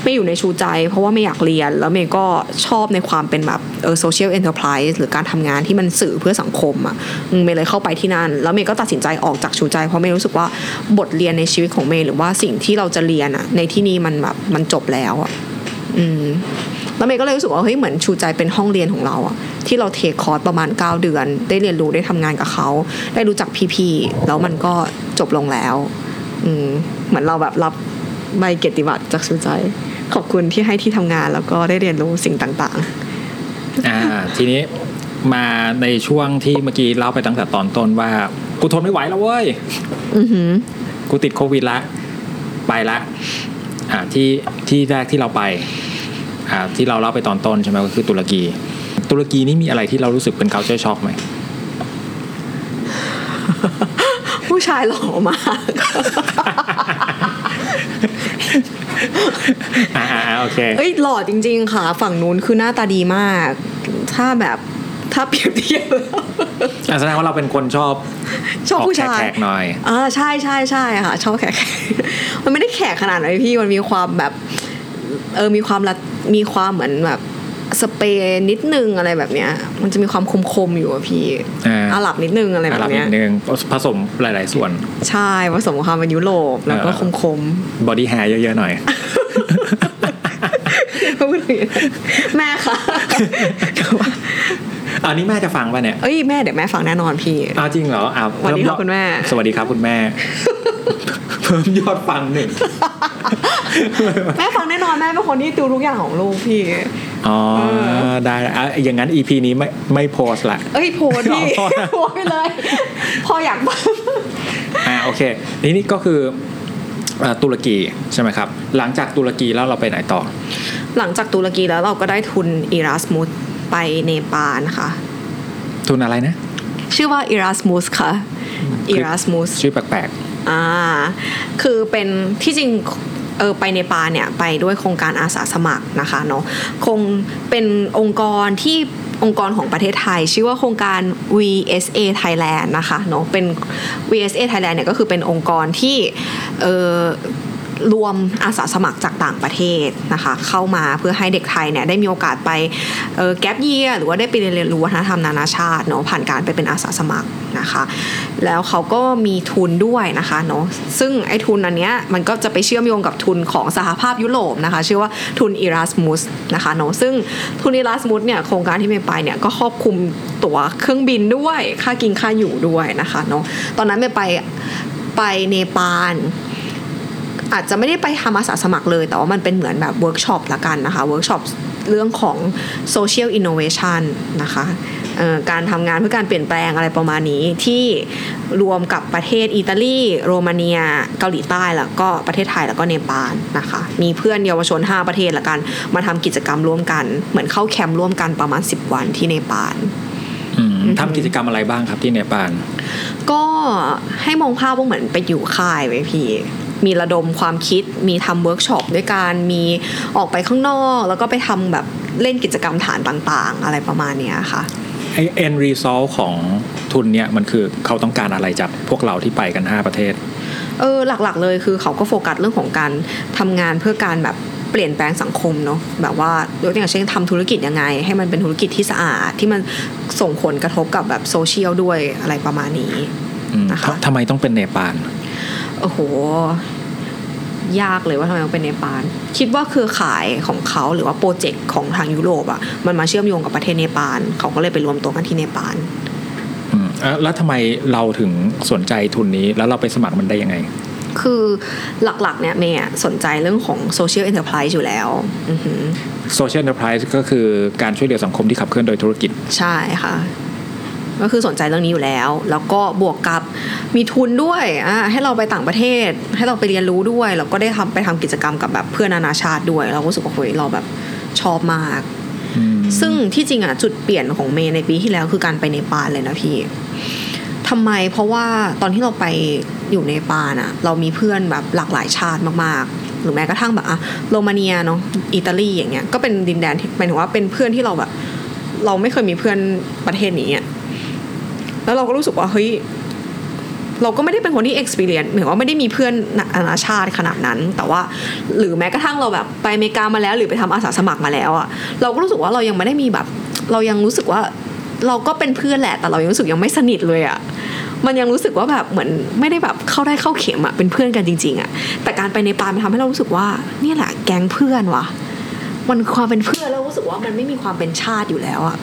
ไม่อยู่ในชูใจเพราะว่าไม่อยากเรียนแล้วเมย์ก็ชอบในความเป็นแบบsocial enterprise หรือการทำงานที่มันสื่อเพื่อสังคมอ่ะเมย์เลยเข้าไปที่นั่นแล้วเมย์ก็ตัดสินใจออกจากชูใจเพราะเมย์รู้สึกว่าบทเรียนในชีวิตของเมย์หรือว่าสิ่งที่เราจะเรียนอ่ะในที่นี้มันแบบมันจบแล้วอ่ะแล้วเมย์ก็เลยรู้สึกว่าเฮ้ยเหมือนชูใจเป็นห้องเรียนของเราอ่ะที่เราเทคคอร์สประมาณ9เดือนได้เรียนรู้ได้ทำงานกับเขาได้รู้จักพี่ๆแล้วมันก็จบลงแล้วเหมือนเราแบบรับใบเกียรติบัตรจากชูใจขอบคุณที่ให้ที่ทำงานแล้วก็ได้เรียนรู้สิ่งต่างๆทีนี้มาในช่วงที่เมื่อกี้เล่าไปตั้งแต่ตอนต้นว่ากูทนไม่ไหวแล้วเว้ยกูติดโควิดละไปละที่แรกที่เราไปที่เราเล่าไปตอนต้นใช่ไหมก็คือตุรกีนี่มีอะไรที่เรารู้สึกเป็นculture shock ไหม ผู้ชายหล่อมาก โอเคเอ้ยหล่อจริงๆค่ะฝั่งนู้นคือหน้าตาดีมากถ้าเปรียบเทียบแสดงว่าเราเป็นคนชอบผู้ชายแขกๆหน่อยใช่ๆๆค่ะชอบแขกๆมันไม่ได้แขกขนาดนั้นพี่มันมีความแบบมีความเหมือนแบบสเปนนิดนึงอะไรแบบเนี้ยมันจะมีความคมๆอยู่อ่ะพี่อาหรับนิดนึงอะไรแบบเนี้ยอาหรับนิดนึงผสมหลายๆส่วนใช่ผสมความเป็นยุโรปแล้วก็คมๆบอดี้แฮร์เยอะๆหน่อยแม่ค่ะอันนี้แม่จะฟังป่ะเนี่ยเอ้ยแม่เดี๋ยวแม่ฟังแน่นอนพี่จริงเหรอสวัสดีครับคุณแม่สวัสดีครับคุณแม่เพิ่มยอดฟังหนึ่งแม่ฟังแน่นอนแม่เป็นคนที่ดูทุกอย่างของลูกพี่ได้อย่างนั้น EP นี้ไม่โพสละเอ้ยโพสดิโพสไปเลยพออยากโอเคนี่ก็คือตุรกีใช่ไหมครับหลังจากตุรกีแล้วเราไปไหนต่อหลังจากตุรกีแล้วเราก็ได้ทุนอีรัสมุสไปเนปาลค่ะทุนอะไรนะชื่อว่าอีรัสมุสค่ะอีรัสมุสชื่อแปลกๆคือเป็นที่จริงไปเนปาลเนี่ยไปด้วยโครงการอาสาสมัครนะคะเนาะคงเป็นองค์กรที่องค์กรของประเทศไทยชื่อว่าโครงการ VSA Thailand นะคะเนาะเป็น VSA Thailand เนี่ยก็คือเป็นองค์กรที่ รวมอาสาสมัครจากต่างประเทศนะคะเข้ามาเพื่อให้เด็กไทยเนี่ยได้มีโอกาสไปแกปเยียร์หรือว่าได้ไปเรียนรู้วัฒนธรรมนานาชาติเนาะผ่านการไปเป็นอาสาสมัครนะคะแล้วเขาก็มีทุนด้วยนะคะเนาะซึ่งไอ้ทุนอันเนี้ยมันก็จะไปเชื่อมโยงกับทุนของสหภาพยุโรปนะคะชื่อว่าทุนอีรัสมุสนะคะเนาะซึ่งทุนอีรัสมุสเนี่ยโครงการที่ไปเนี่ยก็ครอบคลุมตั๋วเครื่องบินด้วยค่ากินค่าอยู่ด้วยนะคะเนาะตอนนั้นไปเนปาลอาจจะไม่ได้ไปทำอาสาสมัครเลยแต่ว่ามันเป็นเหมือนแบบเวิร์กช็อปละกันนะคะเวิร์กช็อปเรื่องของโซเชียลอินโนเวชันนะคะการทำงานเพื่อการเปลี่ยนแปลงอะไรประมาณนี้ที่รวมกับประเทศอิตาลีโรมาเนียเกาหลีใต้แล้วก็ประเทศไทยแล้วก็เนปาลนะคะมีเพื่อนเยาวชน5ประเทศละกันมาทำกิจกรรมร่วมกันเหมือนเข้าแคมป์ร่วมกันประมาณ10วันที่เนปาลทำกิจกรรมอะไรบ้างครับที่เนปาลก็ให้มองภาพว่าเหมือนไปอยู่ค่ายไว้พี่มีระดมความคิดมีทำเวิร์กช็อปด้วยการมีออกไปข้างนอกแล้วก็ไปทำแบบเล่นกิจกรรมฐานต่างๆอะไรประมาณนี้ค่ะไอ้ end result ของทุนเนี่ยมันคือเขาต้องการอะไรจากพวกเราที่ไปกัน5ประเทศหลักๆเลยคือเขาก็โฟกัสเรื่องของการทำงานเพื่อการแบบเปลี่ยนแปลงสังคมเนาะแบบว่ายกตัวอย่างเช่นทำธุรกิจยังไงให้มันเป็นธุรกิจที่สะอาดที่มันส่งผลกระทบกับแบบโซเชียลด้วยอะไรประมาณนี้นะคะทำไมต้องเป็นเนปาลโอ้โหยากเลยว่าทำไมต้องเป็นเนปาลคิดว่าเครือข่ายของเขาหรือว่าโปรเจกต์ของทางยุโรปอ่ะมันมาเชื่อมโยงกับประเทศเนปาลเขาก็เลยไปรวมตัวกันที่เนปาลแล้วทำไมเราถึงสนใจทุนนี้แล้วเราไปสมัครมันได้ยังไงคือหลักๆเนี่ยเมย์สนใจเรื่องของโซเชียลเอ็นเตอร์ไพรส์อยู่แล้วโซเชียลเอ็นเตอร์ไพรส์ก็คือการช่วยเหลือสังคมที่ขับเคลื่อนโดยธุรกิจใช่ค่ะก็คือสนใจเรื่องนี้อยู่แล้วแล้วก็บวกกับมีทุนด้วยให้เราไปต่างประเทศให้เราไปเรียนรู้ด้วยแล้วก็ได้ไปทำกิจกรรมกับแบบเพื่อนนานาชาติด้วยเราก็รู้สึกว่าเฮ้ยเราแบบชอบมากซึ่งที่จริงอ่ะจุดเปลี่ยนของเมย์ในปีที่แล้วคือการไปเนปาลเลยนะพี่ทำไมเพราะว่าตอนที่เราไปอยู่เนปาลอ่ะเรามีเพื่อนแบบหลากหลายชาติมากๆหรือแม้กระทั่งแบบโรมาเนียเนาะอิตาลีอย่างเงี้ยก็เป็นดินแดนหมายถึงว่าเป็นเพื่อนที่เราแบบเราไม่เคยมีเพื่อนประเทศนี้อ่ะแล้วเราก็รู้สึกว่าเฮ้ยเราก็ไม่ได้เป็นคนที่ experience หมายว่าไม่ได้มีเพื่อนนานาชาติขนาดนั้นแต่ว่าหรือแม้กระทั่งเราแบบไปอเมริกามาแล้วหรือไปทำอาสาสมัครมาแล้วอ่ะเราก็รู้สึกว่าเรายังไม่ได้มีแบบเรายังรู้สึกว่าเราก็เป็นเพื่อนแหละแต่เรายังรู้สึกยังไม่สนิทเลยอ่ะมันยังรู้สึกว่าแบบเหมือนไม่ได้แบบเข้าได้เข้าเข็มอ่ะเป็นเพื่อนกันจริงๆอ่ะแต่การไปเนปาลมันทำให้เรารู้สึกว่านี่แหละแก๊งเพื่อนว่ะมันความเป็นเพื่อนเรารู้สึกว่ามันไม่มีความเป็นชาติอยู่แล้วอ่ะ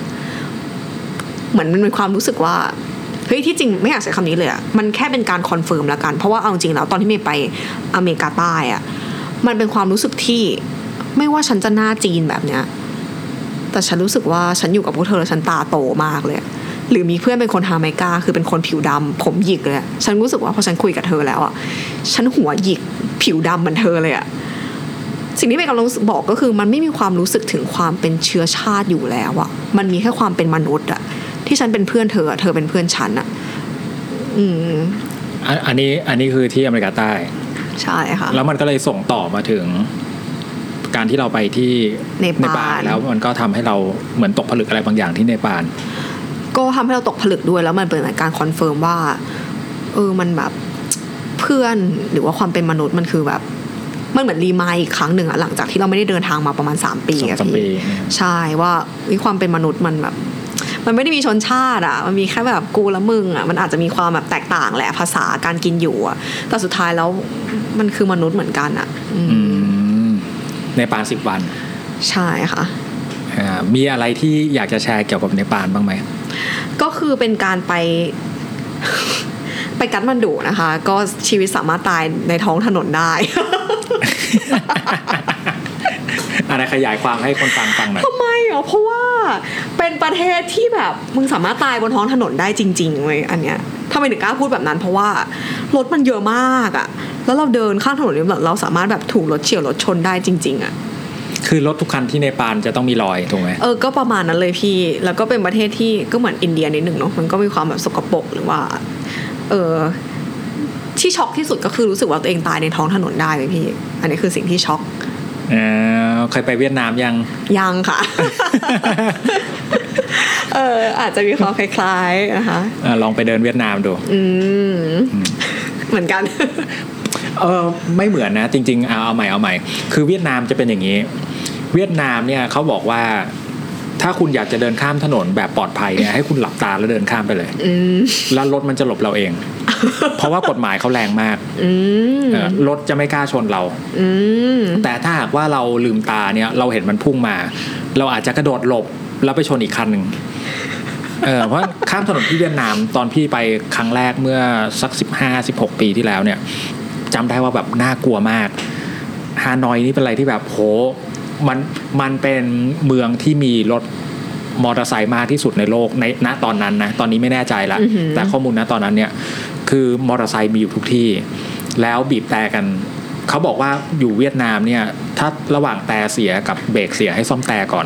เหมือนมันเป็นความรู้สึกว่าเฮ้ยที่จริงไม่อยากใช้คำนี้เลยอ่ะมันแค่เป็นการคอนเฟิร์มละกันเพราะว่าเอาจริงแล้วตอนที่เมย์ไปอเมริกาใต้อ่ะมันเป็นความรู้สึกที่ไม่ว่าฉันจะหน้าจีนแบบเนี้ยแต่ฉันรู้สึกว่าฉันอยู่กับพวกเธอแล้วฉันตาโตมากเลยหรือมีเพื่อนเป็นคนฮาไมกาคือเป็นคนผิวดำผมหยิกเลยฉันรู้สึกว่าพอฉันคุยกับเธอแล้วอ่ะฉันหัวหยิกผิวดำเหมือนเธอเลยอ่ะสิ่งที่เมย์กำลังบอกก็คือมันไม่มีความรู้สึกถึงความเป็นเชื้อชาติอยู่แล้วอ่ะมันมีแค่ความเป็นมนุษย์อ่ะที่ฉันเป็นเพื่อนเธอเธอเป็นเพื่อนฉันอ่ะอันนี้คือที่อเมริกาใต้ใช่ค่ะแล้วมันก็เลยส่งต่อมาถึงการที่เราไปที่เนปาลแล้วมันก็ทำให้เราเหมือนตกผลึกอะไรบางอย่างที่เนปาลก็ทำให้เราตกผลึกด้วยแล้วมันเป็นการคอนเฟิร์มว่ามันแบบเพื่อนหรือว่าความเป็นมนุษย์มันคือแบบมันเหมือนรีมายอีกครั้งหนึ่งอะหลังจากที่เราไม่ได้เดินทางมาประมาณ3ปีอะพี่ใช่ว่าความเป็นมนุษย์มันแบบมันไม่ได้มีชนชาติอ่ะมันมีแค่แบบกูและมึงอ่ะมันอาจจะมีความแบบแตกต่างแหละภาษาการกินอยู่อ่ะแต่สุดท้ายแล้วมันคือมนุษย์เหมือนกันอ่ะเนปาล10วันใช่ค่ะมีอะไรที่อยากจะแชร์เกี่ยวกับเนปาลบ้างไหมก็คือเป็นการไปกัดมันดุนะคะก็ชีวิตสามารถตายในท้องถนนได้ อะไรขยายความให้คนฟังหน่อยทำไมอ๋อเพราะว่าเป็นประเทศที่แบบมึงสามารถตายบนท้องถนนได้จริงๆเว้ยอันเนี้ยทำไมถึงกล้าพูดแบบนั้นเพราะว่ารถมันเยอะมากอ่ะแล้วเราเดินข้างถนนเราสามารถแบบถูกรถเฉี่ยวรถชนได้จริงๆอ่ะคือรถทุกคันที่เนปาลจะต้องมีรอยถูกไหมก็ประมาณนั้นเลยพี่แล้วก็เป็นประเทศที่ก็เหมือนอินเดียนิดหนึ่งเนาะมันก็มีความแบบสกปรกหรือว่าที่ช็อกที่สุดก็คือรู้สึกว่าตัวเองตายในท้องถนนได้เลยพี่อันนี้คือสิ่งที่ช็อกเคยไปเวียดนามยังค่ะ อาจจะมีความคล้ายๆนะคะลองไปเดินเวียดนามดูเหมือนกัน ไม่เหมือนนะจริงๆเอาใหม่คือเวียดนามจะเป็นอย่างนี้เวียดนามเนี่ยเขาบอกว่าถ้าคุณอยากจะเดินข้ามถนนแบบปลอดภัยเนี่ยให้คุณหลับตาแล้วเดินข้ามไปเลยแล้วรถมันจะหลบเราเอง เพราะว่ากฎหมายเขาแรงมากรถจะไม่กล้าชนเราแต่ถ้าหากว่าเราลืมตาเนี่ยเราเห็นมันพุ่งมาเราอาจจะกระโดดหลบแล้วไปชนอีกคันนึงเพราะข้ามถนนที่เวียดนามตอนพี่ไปครั้งแรกเมื่อสัก 15-16 ปีที่แล้วเนี่ยจำได้ว่าแบบน่ากลัวมากฮานอยนี่เป็นอะไรที่แบบโหมันเป็นเมืองที่มีรถมอเตอร์ไซค์มากที่สุดในโลกในณตอนนั้นนะตอนนี้ไม่แน่ใจละแต่ข้อมูลณตอนนั้นเนี่ยคือมอเตอร์ไซค์มีอยู่ทุกที่แล้วบีบแตรกันเขาบอกว่าอยู่เวียดนามเนี่ยถ้าระหว่างแตรเสียกับเบรกเสียให้ซ่อมแตรก่อน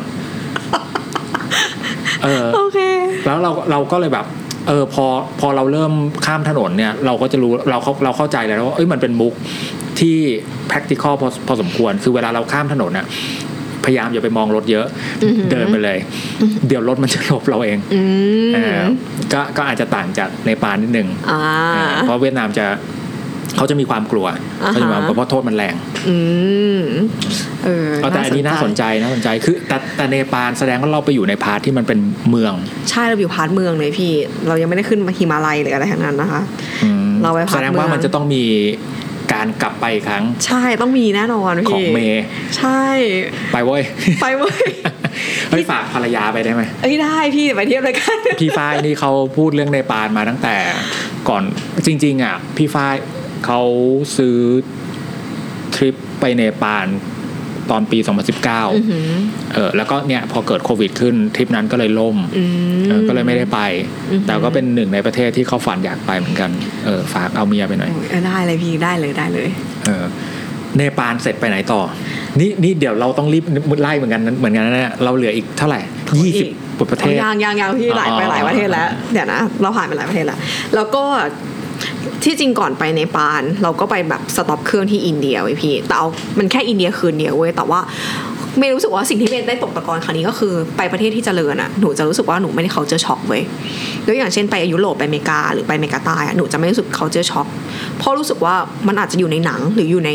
okay. แล้วเราก็เลยแบบพอเราเริ่มข้ามถนนเนี่ยเราก็จะรู้เราเข้าใจแล้วว่าเอ้ยมันเป็นมุกที่ practical พอสมควรคือเวลาเราข้ามถนนน่ะพยายามอย่าไปมองรถเยอะ mm-hmm. เดินไปเลย mm-hmm. เดี๋ยวรถมันจะหลบเราเอง mm-hmm. ก็อาจจะต่างจากในปานนิดนึง uh-huh. เพราะเวียดนามจะเขาจะมีความกลัว uh-huh. เขาจะมาเพราะโทษมันแรง mm-hmm. แต่อันนี้น่าสนใจคือแต่เนปาลแสดงว่าเราไปอยู่ในพาร์ทที่มันเป็นเมืองใช่เราอยู่พาร์ทเมืองเลยพี่เรายังไม่ได้ขึ้นหิมาลัยหรืออะไรทั้งนั้นนะคะเราไปพาร์ทเมืองแสดงว่ามันจะต้องมีการกลับไปอีกครั้งใช่ต้องมีแน่นอนพี่ของเมย์ใช่ไปเว้ย พี่ฝากภรรยาไปได้ไหมเอ้ยได้พี่ไปเที่ยวด้วยกันพี่ฝ้ายนี่เขาพูดเรื่องเนปาลมาตั้งแต่ก่อนจริงๆอ่ะพี่ฝ้ายเขาซื้อทริปไปเนปาลตอนปี2019แล้วก็เนี่ยพอเกิดโควิดขึ้นทริปนั้นก็เลยล่มก็เลยไม่ได้ไปแต่ก็เป็นหนึ่งในประเทศที่เขาฝันอยากไปเหมือนกันฝากเอาเมียไปหน่อยได้เลยพี่ได้เลยเนปาลเสร็จไปไหนต่อนี่เดี๋ยวเราต้องรีบไล่เหมือนกันนะเราเหลืออีกเท่าไหร่20ประเทศยังพี่หลายประเทศแล้วเดี๋ยวนะเราผ่านไปหลายประเทศแล้วก็ที่จริงก่อนไปเนปาลเราก็ไปแบบสต็อปเครื่องที่อินเดียไว้พี่แต่เอามันแค่อินเดียคืนเดียวเว้ยแต่ว่าไม่รู้สึกว่าสิ่งที่เมย์ได้ตกตะกอนครั้งนี้ก็คือไปประเทศที่เจริญอ่ะหนูจะรู้สึกว่าหนูไม่ได้เขาเจอช็อกเว้ยแล้วอย่างเช่นไปยุโรปไปอเมริกาหรือไปอเมริกาใต้อ่ะหนูจะไม่รู้สึกเขาเจอช็อกเพราะรู้สึกว่ามันอาจจะอยู่ในหนังหรืออยู่ใน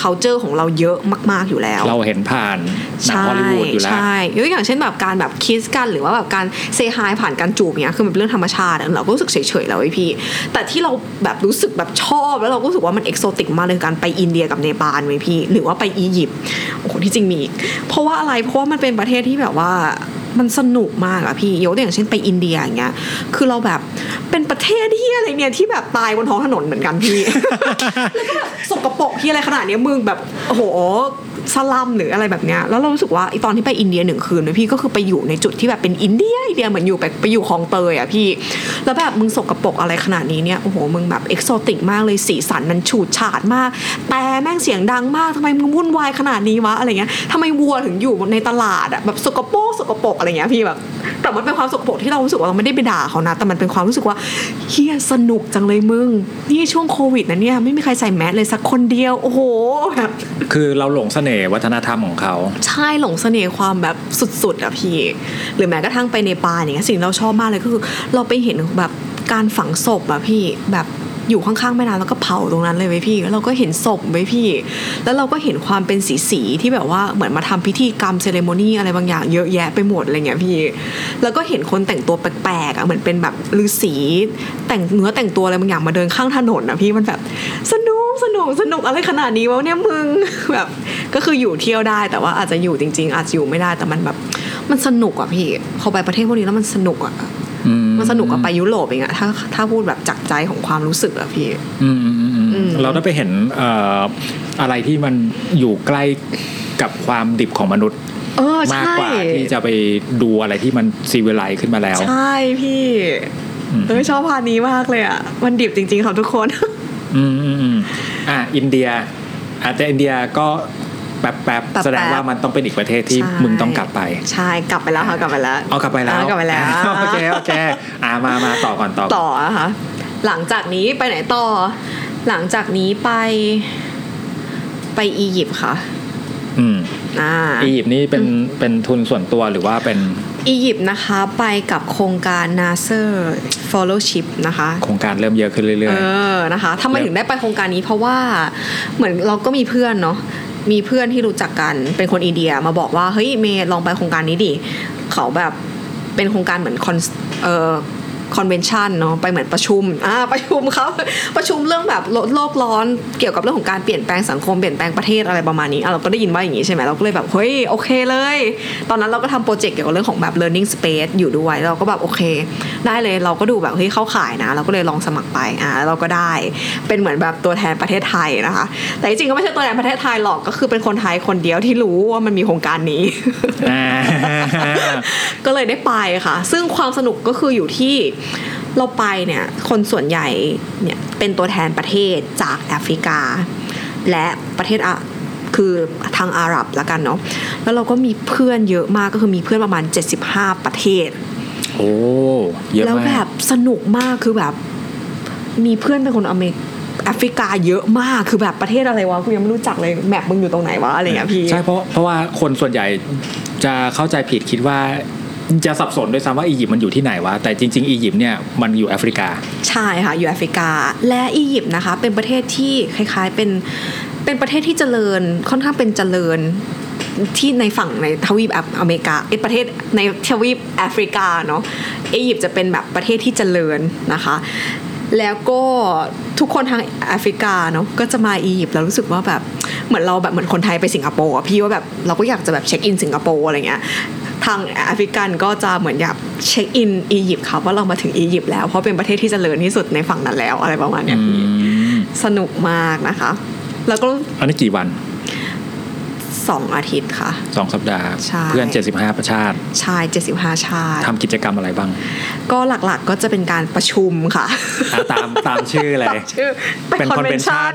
culture ของเราเยอะมากๆอยู่แล้วเราเห็นผ่านหนังฮอลลีวูดอยู่แล้วใช่อย่างเช่นแบบการแบบคิสกันหรือว่าแบบการเซฮายผ่านการจูบเนี่ยคือมันเป็นเรื่องธรรมชาติเราก็รู้สึกเฉยๆแล้วไอ้พี่แต่ที่เราแบบรู้สึกแบบชอบแล้วเราก็รู้สึกว่ามันเอกโซติกมากเลยการไปอินเดียกับเนปาลไว้พี่หรือว่าไปอียิปต์โอ้โหที่จริงมีอีกเพราะว่าอะไรเพราะว่ามันเป็นประเทศที่แบบว่ามันสนุกมากอะพี่ยกตัวอย่างเช่นไปอินเดียอย่างเงี้ยคือเราแบบเป็นประเทศที่อะไรเนี่ยที่แบบตายบนท้องถนนเหมือนกันพี่ แล้วก็แบบสกปรกที่อะไรขนาดนี้มึงแบบโอ้โหสลัมหรืออะไรแบบเนี้ยแล้วเรารู้สึกว่าไอตอนที่ไปอินเดียหนึ่งคืนเนี่ยพี่ก็คือไปอยู่ในจุดที่แบบเป็นอินเดียเหมือนอยู่ไปอยู่คลองเตยอะพี่แล้วแบบมึงสกปรกอะไรขนาดนี้เนี่ยโอ้โหมึงแบบเอกโซติกมากเลยสีสันมันฉูดฉาดมากแต่แม่งเสียงดังมากทำไมมึงวุ่นวายขนาดนี้วะอะไรเงี้ยทำไมวัวถึงอยู่ในตลาดอะแบบสกปรกอะไรเงี้ยพี่แบบแต่มันเป็นความสกปรกที่เรารู้สึกว่าเราไม่ได้ไปด่าเขานะแต่มันเป็นความรู้สึกว่าเฮียสนุกจังเลยมึงนี่ช่วงโควิดนะเนี่ยไม่มีใครใส่แมสเลยสักคนเดียวโอ้โหแบบคือเราหลงเสน่ห์วัฒนธรรมของเขาใช่หลงเสน่ห์ความแบบสุดๆอะพี่หรือแม้กระทั่งไปเนปาลอย่างเงี้ยสิ่งเราชอบมากเลยก็คือเราไปเห็นแบบการฝังศพอะพี่แบบอยู่ข้างๆแม่น้ำแล้วก็เผาตรงนั้นเลยไว้พี่แล้วเราก็เห็นศพไว้พี่แล้วเราก็เห็นความเป็นสีๆที่แบบว่าเหมือนมาทำพิธีกรรมเซเลโมนีอะไรบางอย่างเยอะแยะไปหมดอะไรเงี้ยพี่แล้วก็เห็นคนแต่งตัวแปลกๆอ่ะเหมือนเป็นแบบฤาษีแต่งเนื้อแต่งตัวอะไรบางอย่างมาเดินข้างถนนอ่ะพี่มันแบบสนุกอะไรขนาดนี้วะเนี่ยมึงแบบก็คืออยู่เที่ยวได้แต่ว่าอาจจะอยู่จริงๆอาจจะอยู่ไม่ได้แต่มันแบบมันสนุกอ่ะพี่พอไปประเทศพวกนี้แล้วมันสนุกอ่ะมันสนุกกับไปยุโรปเองอะถ้าพูดแบบจากใจของความรู้สึกอะพี่เราได้ไปเห็นอะไรที่มันอยู่ใกล้กับความดิบของมนุษย์มากกว่าที่จะไปดูอะไรที่มันซีวิไลซ์ขึ้นมาแล้วใช่พี่ชอบพานี้มากเลยอะมันดิบจริงๆครับทุกคนอินเดียแต่อินเดียก็แบบแสดงว่ามันต้องเป็นอีกประเทศที่มึงต้องกลับไปใช่กลับไปแล้วค่ะกลับไปแล้วโอเคมาต่อนะคะหลังจากนี้ไปไหนต่อหลังจากนี้ไปอียิปต์ค่ะอียิปต์นี่เป็นทุนส่วนตัวหรือว่าเป็น อียิปต์นะคะไปกับโครงการนาเซอร์ Fellowship นะคะโครงการเริ่มเยอะขึ้นเรื่อยๆนะคะทำไมถึงได้ไปโครงการนี้เพราะว่าเหมือนเราก็มีเพื่อนเนาะมีเพื่อนที่รู้จักกันเป็นคนอินเดียมาบอกว่าเฮ้ยเมย์ลองไปโครงการนี้ดิเขาแบบเป็นโครงการเหมือนconvention เนาะไปเหมือนประชุมประชุมครับประชุมเรื่องแบบโลกร้อนเกี่ยวกับเรื่องของการเปลี่ยนแปลงสังคมเปลี่ยนแปลงประเทศอะไรประมาณนี้เราก็ได้ยินว่าอย่างงี้ใช่มั้ยเราก็เลยแบบเฮ้ยโอเคเลยตอนนั้นเราก็ทำโปรเจกต์เกี่ยวกับเรื่องของแบบ learning space อยู่ด้วยเราก็แบบโอเคได้เลยเราก็ดูแบบเฮ้ยเข้าข่ายนะเราก็เลยลองสมัครไปเราก็ได้เป็นเหมือนแบบตัวแทนประเทศไทยนะคะแต่จริงๆก็ไม่ใช่ตัวแทนประเทศไทยหรอกก็คือเป็นคนไทยคนเดียวที่รู้ว่ามันมีโครงการนี้ ก็เลยได้ไปค่ะซึ่งความสนุกก็คืออยู่ที่เราไปเนี่ยคนส่วนใหญ่เนี่ยเป็นตัวแทนประเทศจากแอฟริกาและประเทศคือทางอาหรับละกันเนาะแล้วเราก็มีเพื่อนเยอะมากก็คือมีเพื่อนประมาณ75ประเทศโอ้เยอะมากแล้วแบบสนุกมากคือแบบมีเพื่อนเป็นคนแอฟริกาเยอะมากคือแบบประเทศอะไรวะกูยังไม่รู้จักเลยแมปมึงอยู่ตรงไหนวะอะไรอย่างเงี้ยพี่ใช่เพราะว่าคนส่วนใหญ่จะเข้าใจผิดคิดว่าจะสับสนด้วยซ้ำว่าอียิปต์มันอยู่ที่ไหนวะแต่จริงๆอียิปต์เนี่ยมันอยู่แอฟริกาใช่ค่ะอยู่แอฟริกาและอียิปต์นะคะเป็นประเทศที่คล้ายๆเป็นประเทศที่เจริญค่อนข้างเป็นเจริญที่ในฝั่งในทวีปอเมริกาประเทศในทวีปแอฟริกาเนาะอียิปต์จะเป็นแบบประเทศที่เจริญนะคะแล้วก็ทุกคนทางแอฟริกาเนาะก็จะมาอียิปต์แล้วรู้สึกว่าแบบเหมือนเราแบบเหมือนคนไทยไปสิงคโปร์อ่ะพี่ว่าแบบเราก็อยากจะแบบเช็คอินสิงคโปร์อะไรเงี้ยทางแอฟริกันก็จะเหมือนอยากเช็คอินอียิปต์ค่ะว่าเรามาถึงอียิปต์แล้วเพราะเป็นประเทศที่เจริญที่สุดในฝั่งนั้นแล้วอะไรประมาณนี้สนุกมากนะคะแล้วก็อันนี้กี่วัน2 อาทิตย์ค่ะ2 สัปดาห์เพื่อน75ประชาติใช่75ชาติทำกิจกรรมอะไรบ้างก็หลักๆก็จะเป็นการประชุมค่ะตามชื่อเลยเป็นคอนเวนชั่น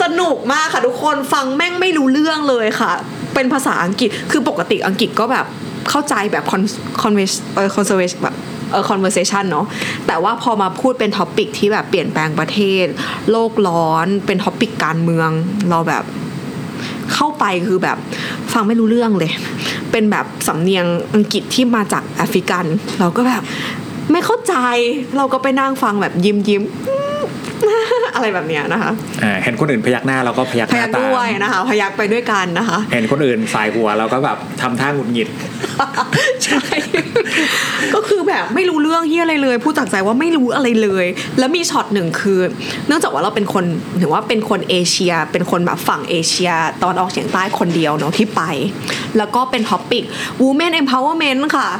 สนุกมากค่ะทุกคนฟังแม่งไม่รู้เรื่องเลยค่ะเป็นภาษาอังกฤษคือปกติอังกฤษก็แบบเข้าใจแบบconversation แบบconversation เนาะแต่ว่าพอมาพูดเป็นท็อปิกที่แบบเปลี่ยนแปลงประเทศโลกร้อนเป็นท็อปิกการเมืองเราแบบเข้าไปคือแบบฟังไม่รู้เรื่องเลยเป็นแบบสำเนียงอังกฤษที่มาจากแอฟริกันเราก็แบบไม่เข้าใจเราก็ไปนั่งฟังแบบยิ้มอะไรแบบเนี้ยนะคะเห็นคนอื่นพยักหน้าเราก็พยักหน้าตามด้วยนะคะพยักไปด้วยกันนะคะเห็นคนอื่นสายหัวเราก็แบบทำท่าหงุดหงิดใช่ก็คือแบบไม่รู้เรื่องเหี้ยอะไรเลยพูดจากใจว่าไม่รู้อะไรเลยแล้วมีช็อตหนึ่งคือเนื่องจากว่าเราเป็นคนถือว่าเป็นคนเอเชียเป็นคนแบบฝั่งเอเชียตอนออกเฉียงใต้คนเดียวเนาะที่ไปแล้วก็เป็นท็อปิก Women Empowerment ค่ะ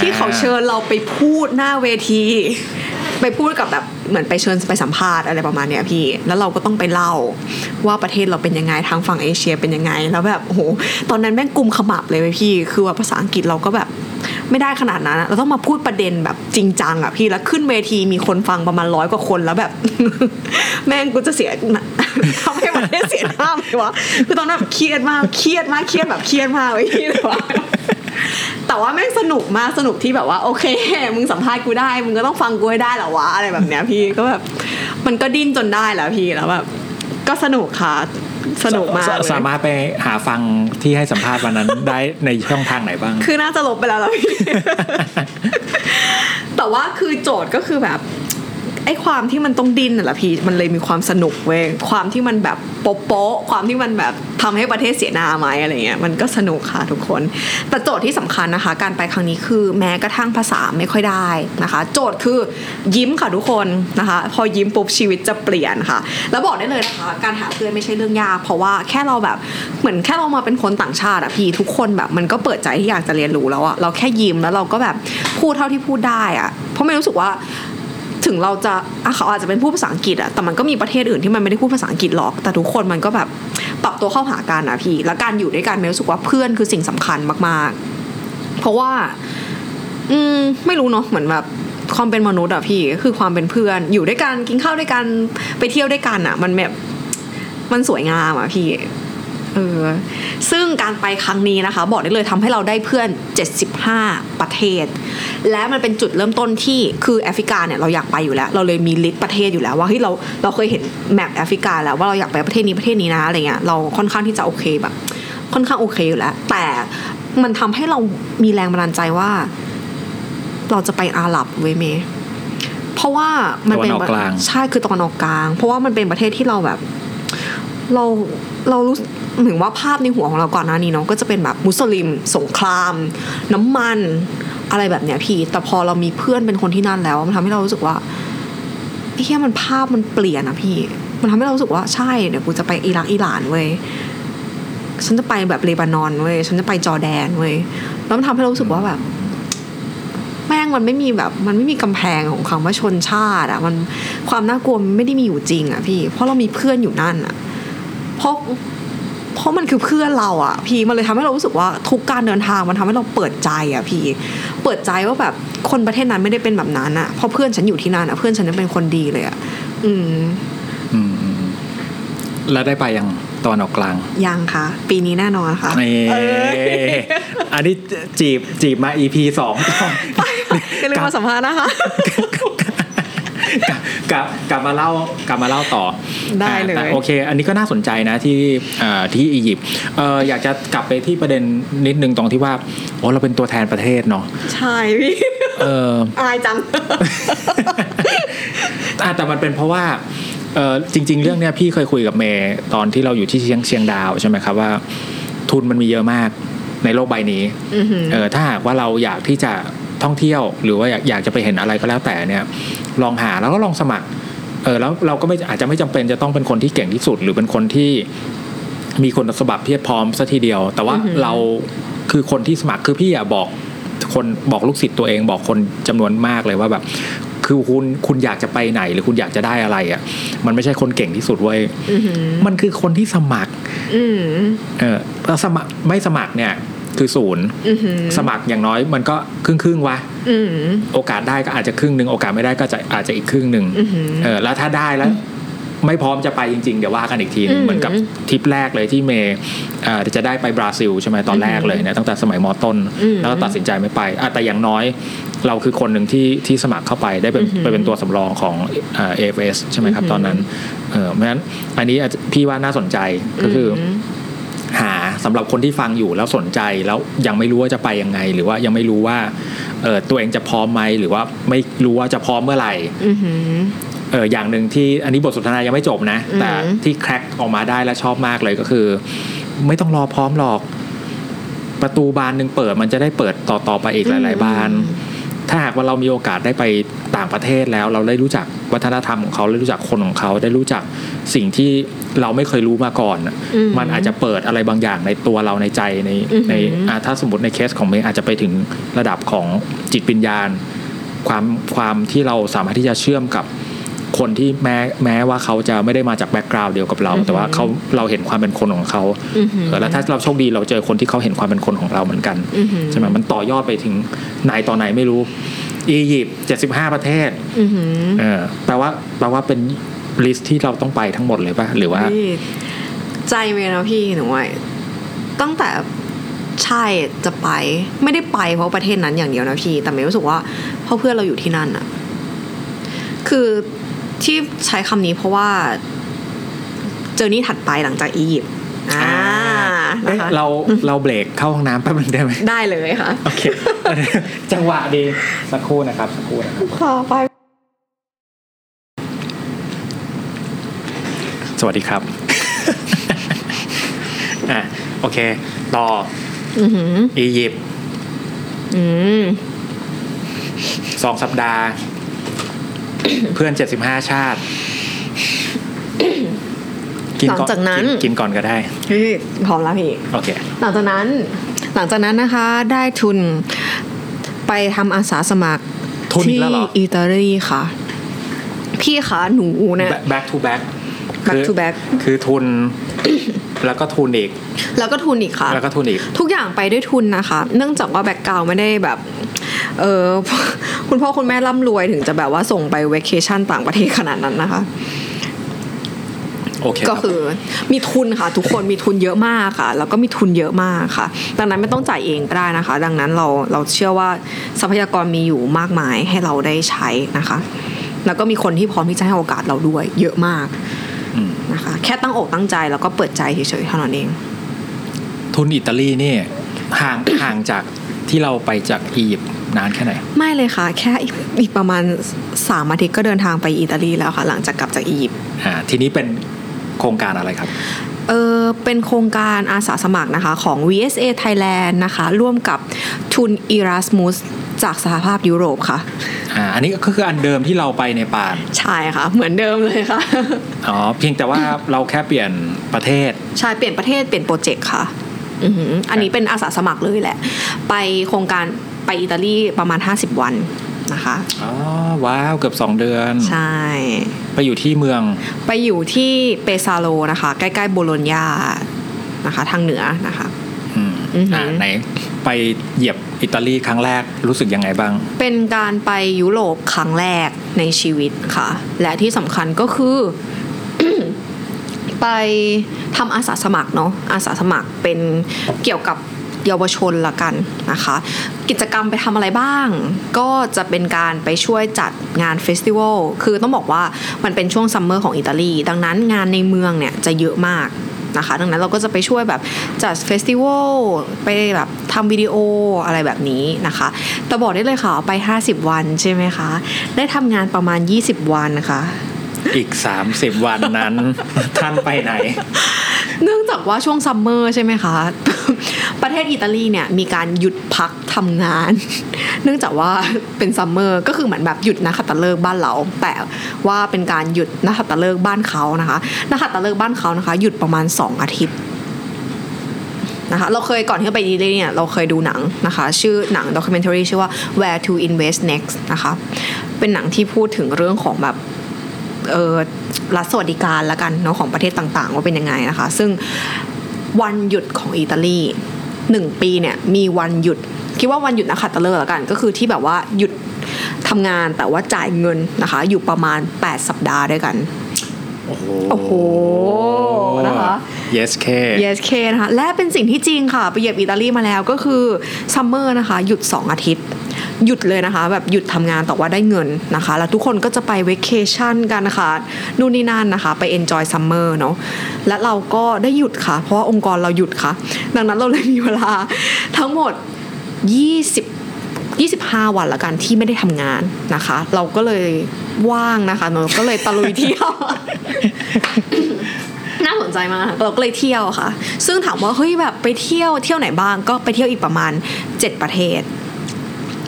ที่เขาเชิญเราไปพูดหน้าเวทีไปพูดกับแบบเหมือนไปเชิญไปสัมภาษณ์อะไรประมาณเนี้ยพี่แล้วเราก็ต้องไปเล่าว่าประเทศเราเป็นยังไงทางฝั่งเอเชียเป็นยังไงแล้วแบบโอ้โหตอนนั้นแม่งกุมขมับเลยพี่คือว่าภาษาอังกฤษเราก็แบบไม่ได้ขนาดนั้นเราต้องมาพูดประเด็นแบบจริงจังอ่ะพี่แล้วขึ้นเวทีมีคนฟังประมาณ100กว่าคนแล้วแบบ แม่งกูจะเสียทำให้ประเทศเสียหน้าไหมวะคือตอนนั้นเครียดมากเครียดแบบเครียดมากไอ้พี่เลยวะแต่ว่าแม่งสนุกมากสนุกที่แบบว่าโอเคมึงสัมภาษณ์กูได้มึงก็ต้องฟังกูให้ได้แหละวะอะไรแบบเนี้ยพี่ก็แบบมันก็ดิ้นจนได้แล้วพี่แล้วแบบก็สนุกค่ะสนุกมากสามารถไปหาฟังที่ให้สัมภาษณ์วันนั้นได้ในช่องทางไหนบ้างคือน่าจะลบไปแล้วพี่แต่ว่าคือโจทย์ก็คือแบบไอ้ความที่มันต้องดิ้นน่ะล่ะพี่มันเลยมีความสนุกเว้ยความที่มันแบบโป๊ะๆความที่มันแบบทำให้ประเทศเสียหน้าไหมอะไรเงี้ยมันก็สนุกค่ะทุกคนแต่โจทย์ที่สำคัญนะคะการไปครั้งนี้คือแม้กระทั่งภาษาไม่ค่อยได้นะคะโจทย์คือยิ้มค่ะทุกคนนะคะพอยิ้มปุ๊บชีวิตจะเปลี่ยนค่ะแล้วบอกได้เลยนะคะการหาเพื่อนไม่ใช่เรื่องยากเพราะว่าแค่เราแบบเหมือนแค่เรามาเป็นคนต่างชาติอะพี่ทุกคนแบบมันก็เปิดใจที่อยากจะเรียนรู้แล้วอะเราแค่ยิ้มแล้วเราก็แบบพูดเท่าที่พูดได้อะเพราะไม่รู้สึกว่าถึงเราจะเขาอาจจะเป็นผู้ภาษาอังกฤษอะแต่มันก็มีประเทศอื่นที่มันไม่ได้พูดภาษาอังกฤษหรอกแต่ทุกคนมันก็แบบปรับตัวเข้าหากันนะพี่แล้วการอยู่ด้วยกันไม่รู้สึกว่าเพื่อนคือสิ่งสำคัญมากๆเพราะว่าไม่รู้เนาะเหมือนแบบความเป็นมนุษย์อะพี่คือความเป็นเพื่อนอยู่ด้วยกันกินข้าวด้วยกันไปเที่ยวด้วยกันอะมันแบบมันสวยงามอะพี่ซึ่งการไปครั้งนี้นะคะบอกได้เลยทำให้เราได้เพื่อน75ประเทศและมันเป็นจุดเริ่มต้นที่คือแอฟริกาเนี่ยเราอยากไปอยู่แล้วเราเลยมีลิสต์ประเทศอยู่แล้วว่าเฮ้ยเราเคยเห็นแมปแอฟริกาแล้วว่าเราอยากไปประเทศนี้นะอะไรเงี้ยเราค่อนข้างที่จะโอเคแบบค่อนข้างโอเคอยู่แล้วแต่ มันทำให้เรามีแรงบันดาลใจว่าเราจะไปอาหรับเว้ยเมเพราะว่ามันเป็นใช่คือตอนออกกลางเพราะว่ามันเป็นประเทศที่เราแบบเรารู้ถึงว่าภาพในหัวของเราก่อนหน้านี้เนาะก็จะเป็นแบบมุสลิมสงครามน้ำมันอะไรแบบเนี้ยพี่แต่พอเรามีเพื่อนเป็นคนที่นั่นแล้วมันทำให้เรารู้สึกว่าไอ้เหี้ยมันภาพมันเปลี่ยนอะพี่มันทำให้เรารู้สึกว่าใช่เดี๋ยวกูจะไปอิรักอิหร่านเว้ยฉันจะไปแบบเลบานอนเว้ยฉันจะไปจอร์แดนเว้ยแล้วมันทำให้เรารู้สึกว่าแบบแม่งมันไม่มีแบบมันไม่มีกำแพงของคำว่าชนชาติอะมันความน่ากลัวมันไม่ได้มีอยู่จริงอะพี่เพราะเรามีเพื่อนอยู่นั่นอะเพราะมันคือเพื่อนเราอะพี่มันเลยทำให้เรารู้สึกว่าทุกการเดินทางมันทำให้เราเปิดใจอะพี่เปิดใจว่าแบบคนประเทศนั้นไม่ได้เป็นแบบนั้นอะเพราะเพื่อนฉันอยู่ที่นั่นอะเพื่อนฉันนั้นเป็นคนดีเลยอะแล้วได้ไปยังตอนออกกลางยังค่ะปีนี้แน่นอนค่ะอันนี้จีบมา EP 2ก็เลยมาสัมภาษณ์นะคะกลับมาเล่าต่อได้เลยโอเคอันนี้ก็น่าสนใจนะที่อียิปต์อยากจะกลับไปที่ประเด็นนิดนึงตรงที่ว่าโอ้เราเป็นตัวแทนประเทศเนาะใช่พี่อายจังแต่มันเป็นเพราะว่าจริงๆเรื่องเนี้ยพี่เคยคุยกับเมย์ตอนที่เราอยู่ที่เชียงดาวใช่ไหมครับว่าทุนมันมีเยอะมากในโลกใบนี้ถ้าหากว่าเราอยากที่จะท่องเที่ยวหรือว่าอยากจะไปเห็นอะไรก็แล้วแต่เนี่ยลองหาแล้วก็ลองสมัครแล้วเราก็ไม่อาจจะไม่จำเป็นจะต้องเป็นคนที่เก่งที่สุดหรือเป็นคนที่มีคุณสมบัติเพียบพร้อมซะทีเดียวแต่ว่าเราคือคนที่สมัครคือพี่บอกคนบอกลูกศิษย์ตัวเองบอกคนจำนวนมากเลยว่าแบบคือคุณอยากจะไปไหนหรือคุณอยากจะได้อะไรอ่ะมันไม่ใช่คนเก่งที่สุดเว้ยมันคือคนที่สมัครแล้วสมัครไม่สมัครเนี่ยคือศูนย์สมัครอย่างน้อยมันก็ครึ่งวะโอกาสได้ก็อาจจะครึ่งนึงโอกาสไม่ได้ก็จะอาจจะอีกครึ่งนึงแล้วถ้าได้แล้วไม่พร้อมจะไปจริงๆเดี๋ยวว่ากันอีกทีนึงเหมือนกับทริปแรกเลยที่เมย์จะได้ไปบราซิลใช่ไหมตอนแรกเลยเนี่ยตั้งแต่สมัยม.ต้นแล้วตัดสินใจไม่ไปแต่อย่างน้อยเราคือคนหนึ่งที่สมัครเข้าไปได้เป็นตัวสำรองของAFS ใช่ไหมครับตอนนั้นเพราะฉะนั้นอันนี้พี่ว่าน่าสนใจก็คือหาสำหรับคนที่ฟังอยู่แล้วสนใจแล้วยังไม่รู้ว่าจะไปยังไงหรือว่ายังไม่รู้ว่าตัวเองจะพร้อมไหมหรือว่าไม่รู้ว่าจะพร้อมเมื่อไหร่อย่างนึงที่อันนี้บทสนทนายังไม่จบนะแต่ที่แคร็กออกมาได้และชอบมากเลยก็คือไม่ต้องรอพร้อมหรอกประตูบานนึงเปิดมันจะได้เปิดต่อไปอีกหลายๆบานถ้าหากว่าเรามีโอกาสได้ไปต่างประเทศแล้วเราได้รู้จักวัฒนธรรมของเขาได้รู้จักคนของเขาได้รู้จักสิ่งที่เราไม่เคยรู้มาก่อนมันอาจจะเปิดอะไรบางอย่างในตัวเราในใจในถ้าสมมติในเคสของเมย์อาจจะไปถึงระดับของจิตวิญญาณความที่เราสามารถที่จะเชื่อมกับคนที่แม้ว่าเขาจะไม่ได้มาจากแบ็คกราวด์เดียวกับเราแต่ว่าเราเห็นความเป็นคนของเขาแล้วถ้าเราโชคดีเราเจอคนที่เขาเห็นความเป็นคนของเราเหมือนกันใช่ไหมมันต่อยอดไปถึงไหนต่อไหนไม่รู้อียิปต์75ประเทศแปลว่าเป็นลิสต์ที่เราต้องไปทั้งหมดเลยป่ะหรือว่าใจเมย์นะพี่หนูว่าตั้งแต่ใช่จะไปไม่ได้ไปเพราะประเทศนั้นอย่างเดียวนะพี่แต่เมย์รู้สึกว่าเพราะเพื่อนเราอยู่ที่นั่นอะคือที่ใช้คำนี้เพราะว่าเจอนี่ถัดไปหลังจากอียิปต์นะคะเราเบรกเข้าห้องน้ำแป๊บนึงได้ไหมได้เลยค่ะโอเคจังหวะดีสักครู่นะครับค่ะไปสวัสดีครับโอเคต่ออียิปต์2 สัปดาห์เพื่อน75ชาติหลังจากนั้นกินก่อนก็ได้พร้อมแล้วพี่โอเคหลังจากนั้นนะคะได้ทุนไปทำอาสาสมัครที่อิตาลีค่ะพี่คะหนูเนี่ย back to back คือทุน แล้วก็ทุนอีกค่ะทุกอย่างไปด้วยทุนนะคะเนื่องจากว่าแบ็คกราวด์ไม่ได้แบบคุณพ่อคุณแม่ร่ำรวยถึงจะแบบว่าส่งไปเวเคชั่นต่างประเทศขนาดนั้นนะคะก็คือมีทุนค่ะทุกคนมีทุนเยอะมากค่ะแล้วก็มีทุนเยอะมากค่ะดังนั้นไม่ต้องจ่ายเองก็ได้นะคะดังนั้นเราเชื่อว่าทรัพยากรมีอยู่มากมายให้เราได้ใช้นะคะแล้วก็มีคนที่พร้อมที่จะให้โอกาสเราด้วยเยอะมากนะคะแค่ตั้งอกตั้งใจแล้วก็เปิดใจเฉยๆเท่านั้นเองทุนอิตาลีนี่ ห่างจากที่เราไปจากอียิปต์นานแค่ไหนไม่เลยค่ะแค่อีกประมาณ3อาทิตย์ก็เดินทางไปอิตาลีแล้วค่ะหลังจากกลับจากอียิปต์ทีนี้เป็นโครงการอะไรครับเป็นโครงการอาสาสมัครนะคะของ VSA Thailand นะคะร่วมกับทุน Erasmus จากสหภาพยุโรปค่ะอันนี้ก็คืออันเดิมที่เราไปในปานใช่ค่ะเหมือนเดิมเลยค่ะอ๋อเพียงแต่ว่าเราแค่เปลี่ยนประเทศใช่เปลี่ยนประเทศเปลี่ยนโปรเจกต์ค่ะอันนี้เป็นอาสาสมัครเลยแหละไปโครงการไปอิตาลีประมาณ50วันนะคะอ๋อว้าวเกือบ2เดือนใช่ไปอยู่ที่เปซาโลนะคะใกล้ๆโบโลญญานะคะทางเหนือนะคะไหนไปเหยียบอิตาลีครั้งแรกรู้สึกยังไงบ้างเป็นการไปยุโรปครั้งแรกในชีวิตค่ะและที่สำคัญก็คือ ไปทำอาสาสมัครเนาะอาสาสมัครเป็นเกี่ยวกับเยาวชนละกันนะคะกิจกรรมไปทำอะไรบ้างก็จะเป็นการไปช่วยจัดงานเฟสติวัลคือต้องบอกว่ามันเป็นช่วงซัมเมอร์ของอิตาลีดังนั้นงานในเมืองเนี่ยจะเยอะมากนะคะดังนั้นเราก็จะไปช่วยแบบจัดเฟสติวัลไปแบบทำวิดีโออะไรแบบนี้นะคะแต่บอกได้เลยค่ะไป50วันใช่ไหมคะได้ทำงานประมาณ20วันนะคะอีก30วันนั้น ท่านไปไหนเนื่องจากว่าช่วงซัมเมอร์ใช่ไหมคะประเทศอิตาลีเนี่ยมีการหยุดพักทำงานเนื่องจากว่าเป็นซัมเมอร์ก็คือเหมือนแบบหยุดนักขัตฤกษ์บ้านเราแต่ว่าเป็นการหยุดนักขัตฤกษ์บ้านเขานะคะนักขัตฤกษ์บ้านเขานะคะหยุดประมาณ2อาทิตย์นะคะเราเคยก่อนที่จะไปอิตาลีเนี่ยเราเคยดูหนังนะคะชื่อหนัง documentary ชื่อว่า Where to Invest Next นะคะเป็นหนังที่พูดถึงเรื่องของแบบรัฐสวัสดิการละกันเนาะของประเทศต่างๆว่าเป็นยังไงนะคะซึ่งวันหยุดของอิตาลี1ปีเนี่ยมีวันหยุดคิดว่าวันหยุดนักขัตฤกษ์ละกันก็คือที่แบบว่าหยุดทำงานแต่ว่าจ่ายเงินนะคะอยู่ประมาณ8สัปดาห์ด้วยกันโอ้โหนะคะ Yes K นะคะและเป็นสิ่งที่จริงค่ะไปเหยียบอิตาลีมาแล้วก็คือซัมเมอร์นะคะหยุด2อาทิตย์หยุดเลยนะคะแบบหยุดทำงานแต่ว่าได้เงินนะคะแล้วทุกคนก็จะไปเวเคชั่นกันนะคะนู่นนี่นั่นนะคะไปเอนจอยซัมเมอร์เนาะและเราก็ได้หยุดค่ะเพราะองค์กรเราหยุดค่ะดังนั้นเราเลยมีเวลาทั้งหมด25วันละกันที่ไม่ได้ทำงานนะคะเราก็เลยว่างนะคะเราก็เลยตะลุยเที่ยว น่าสนใจมากเราก็เลยเที่ยวค่ะซึ่งถามว่าเฮ้ยแบบไปเที่ยวไหนบ้างก็ไปเที่ยวอีกประมาณ7ประเทศ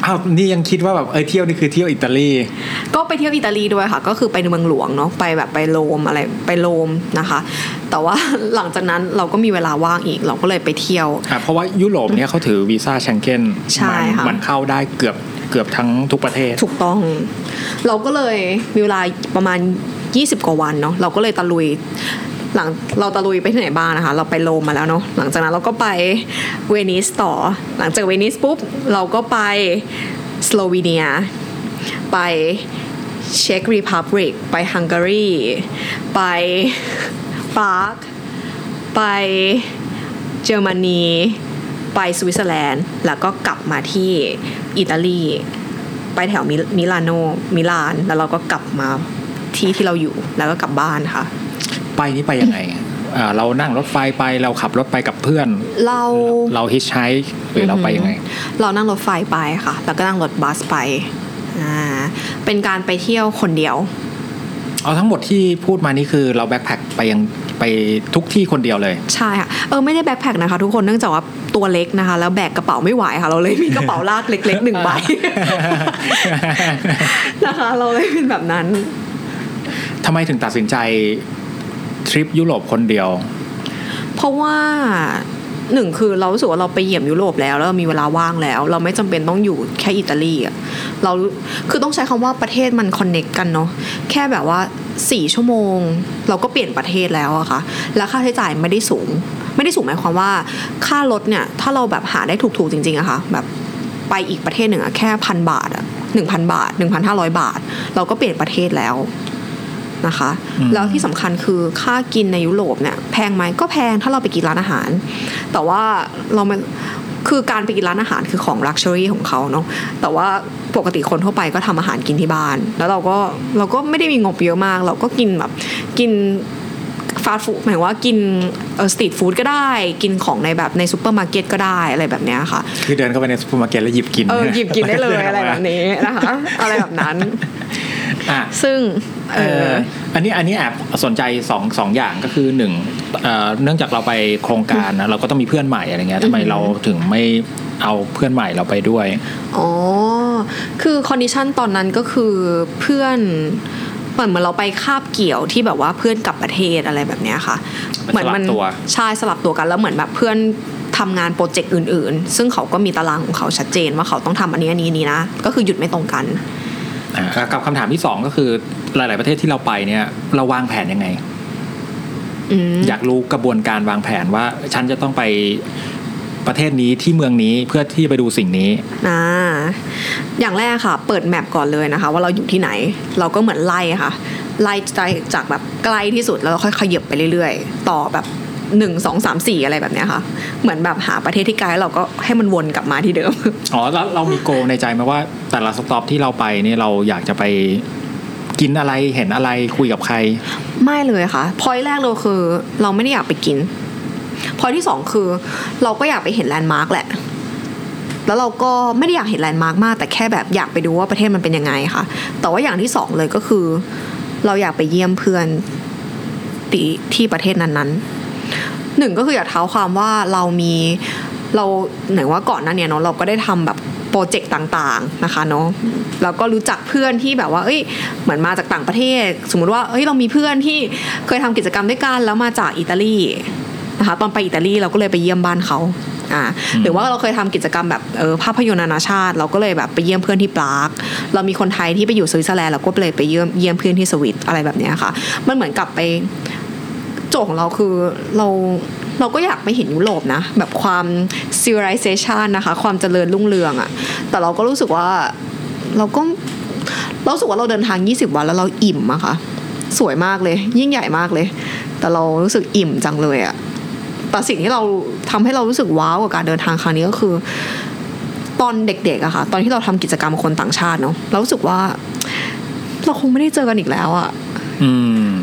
อ้าวนี่ยังคิดว่าแบบเที่ยวนี่คือเที่ยวอิตาลีก็ไปเที่ยวอิตาลีด้วยค่ะก็คือไปเมืองหลวงเนาะไปแบบไปโรมอะไรไปโรมนะคะแต่ว่าหลังจากนั้นเราก็มีเวลาว่างอีกเราก็เลยไปเที่ยวเพราะว่ายุโรปเนี่ยเขาถือวีซ่าเชงเก้นมันเข้าได้เกือบทั้งทุกประเทศถูกต้องเราก็เลยมีเวลาประมาณ20กว่าวันเนาะเราก็เลยตะลุยหลังเราตะลุยไปที่ไหนบ้างนะคะเราไปโรมมาแล้วเนาะหลังจากนั้นเราก็ไปเวนิสต่อหลังจากเวนิสปุ๊บเราก็ไปสโลวีเนียไปเช็กรีพับลิกไปฮังการีไปปาร์กไปเยอรมนีไปสวิตเซอร์แลนด์แล้วก็กลับมาที่อิตาลีไปแถวมิลานแล้วเราก็กลับมาที่เราอยู่แล้วก็กลับบ้านค่ะไปนี่ไปยังไงเรานั่งรถไฟไปเราขับรถไปกับเพื่อนเราฮิชไฮค์หรือเราไปยังไงเรานั่งรถไฟไปค่ะแล้วก็นั่งรถบัสไปเป็นการไปเที่ยวคนเดียวเอาทั้งหมดที่พูดมานี่คือเราแบ็คแพ็คไปทุกที่คนเดียวเลยใช่ค่ะไม่ได้แบ็คแพ็คนะคะทุกคนเนื่องจากว่าตัวเล็กนะคะแล้วแบกกระเป๋าไม่ไหวค่ะเราเลยมีกระเป๋าลากเล็กๆ1ใบนะคะเราเลยเป็นแบบนั้นทำไมถึงตัดสินใจทริปยุโรปคนเดียวเพราะว่า1คือเรารู้สึกว่าเราไปเหยียบยุโรปแล้วเรามีเวลาว่างแล้วเราไม่จำเป็นต้องอยู่แค่อิตาลีอ่ะเราคือต้องใช้คำว่าประเทศมันคอนเนคกันเนาะแค่แบบว่า4ชั่วโมงเราก็เปลี่ยนประเทศแล้วอะค่ะแล้วค่าใช้จ่ายไม่ได้สูงหมายความว่าค่ารถเนี่ยถ้าเราแบบหาได้ถูกๆจริงๆอะค่ะแบบไปอีกประเทศหนึ่งอะแค่1,000 บาทอะ1,000 บาท 1,500 บาทเราก็เปลี่ยนประเทศแล้วนะคะแล้วที่สำคัญคือค่ากินในยุโรปเนี่ยแพงไหมก็แพงถ้าเราไปกินร้านอาหารแต่ว่าเรามันคือการไปกินร้านอาหารคือของลักชัวรี่ของเขาเนาะแต่ว่าปกติคนทั่วไปก็ทำอาหารกินที่บ้านแล้วเราก็ไม่ได้มีงบเยอะมากเราก็กินแบบกิน ฟาสต์ฟู้ดหมายว่ากินสตรีทฟู้ดก็ได้กินของในแบบในซุปเปอร์มาร์เก็ตก็ได้อะไรแบบนี้ค่ะคือเดินเข้าไปในซุปเปอร์มาร์เก็ตแล้วหยิบกินหยิบกินได้เลย อะไรแบบนี้นะคะอะไรแบบนั้นซึ่งอันนี้แอบสนใจ2อย่างก็คือ1เนื่องจากเราไปโครงการนะเราก็ต้องมีเพื่อนใหม่อะไรเงี้ยทำไมเราถึงไม่เอาเพื่อนใหม่เราไปด้วยอ๋อคือคอนดิชั่นตอนนั้นก็คือเพื่อนเหมือนเราไปคาบเกี่ยวที่แบบว่าเพื่อนกลับประเทศอะไรแบบเนี้ยค่ะเหมือนมันใช่สลับตัวกันแล้วเหมือนแบบเพื่อนทำงานโปรเจกต์อื่นๆซึ่งเขาก็มีตารางของเขาชัดเจนว่าเขาต้องทำอันนี้นี้นะก็คือหยุดไม่ตรงกันกับคำถามที่2ก็คือหลายๆประเทศที่เราไปเนี่ยเราวางแผนยังไงอยากรู้กระบวนการวางแผนว่าฉันจะต้องไปประเทศนี้ที่เมืองนี้เพื่อที่ไปดูสิ่งนี้อย่างแรกค่ะเปิดแมปก่อนเลยนะคะว่าเราอยู่ที่ไหนเราก็เหมือนไล่ค่ะไล่จากแบบไกลที่สุดแล้วค่อยขยับไปเรื่อยๆต่อแบบ1 2 3 4อะไรแบบเนี้ยค่ะเหมือนแบบหาประเทศที่ไกลแล้วเราก็ให้มันวนกลับมาที่เดิมอ๋อแล้วเรามีโกในใจมั้ยว่าแต่ละสต็อปที่เราไปนี่เราอยากจะไปกินอะไรเห็นอะไรคุยกับใครไม่เลยค่ะพอยต์แรกเราคือเราไม่ได้อยากไปกินพอยต์ที่2คือเราก็อยากไปเห็นแลนด์มาร์คแหละแล้วเราก็ไม่ได้อยากเห็นแลนด์มาร์คมากแต่แค่แบบอยากไปดูว่าประเทศมันเป็นยังไงค่ะแต่ว่าอย่างที่2เลยก็คือเราอยากไปเยี่ยมเพื่อนที่ประเทศนั้นๆ1ก็คืออยากเท้าความว่าเราไหนว่าก่อนหน้านี้เนาะเราก็ได้ทำแบบโปรเจกต์ต่างๆนะคะเนาะแล้วก็รู้จักเพื่อนที่แบบว่าเอ้ยเหมือนมาจากต่างประเทศสมมุติว่าเอ้ยเรามีเพื่อนที่เคยทำกิจกรรมด้วยกันแล้วมาจากอิตาลีนะคะตอนไปอิตาลีเราก็เลยไปเยี่ยมบ้านเขาหรือว่าเราเคยทำกิจกรรมแบบภาพยนตร์นานาชาติเราก็เลยแบบไปเยี่ยมเพื่อนที่ปรากเรามีคนไทยที่ไปอยู่สวิตเซอร์แลนด์เราก็เลยไปเยี่ยมเพื่อนที่สวิตอะไรแบบนี้ค่ะมันเหมือนกลับไปโจทย์ของเราคือเราก็อยากไปเห็นยุโรปนะแบบความ civilization นะคะความเจริญรุ่งเรืองอะแต่เราก็รู้สึกว่าเราเดินทาง20วันแล้วเราอิ่มอะค่ะสวยมากเลยยิ่งใหญ่มากเลยแต่เรารู้สึกอิ่มจังเลยอะแต่สิ่งที่เราทำให้เรารู้สึกว้าวกับการเดินทางครั้งนี้ก็คือตอนเด็กๆอะค่ะตอนที่เราทำกิจกรรมกับคนต่างชาติเนาะเรารู้สึกว่าเราคงไม่ได้เจอกันอีกแล้วอะ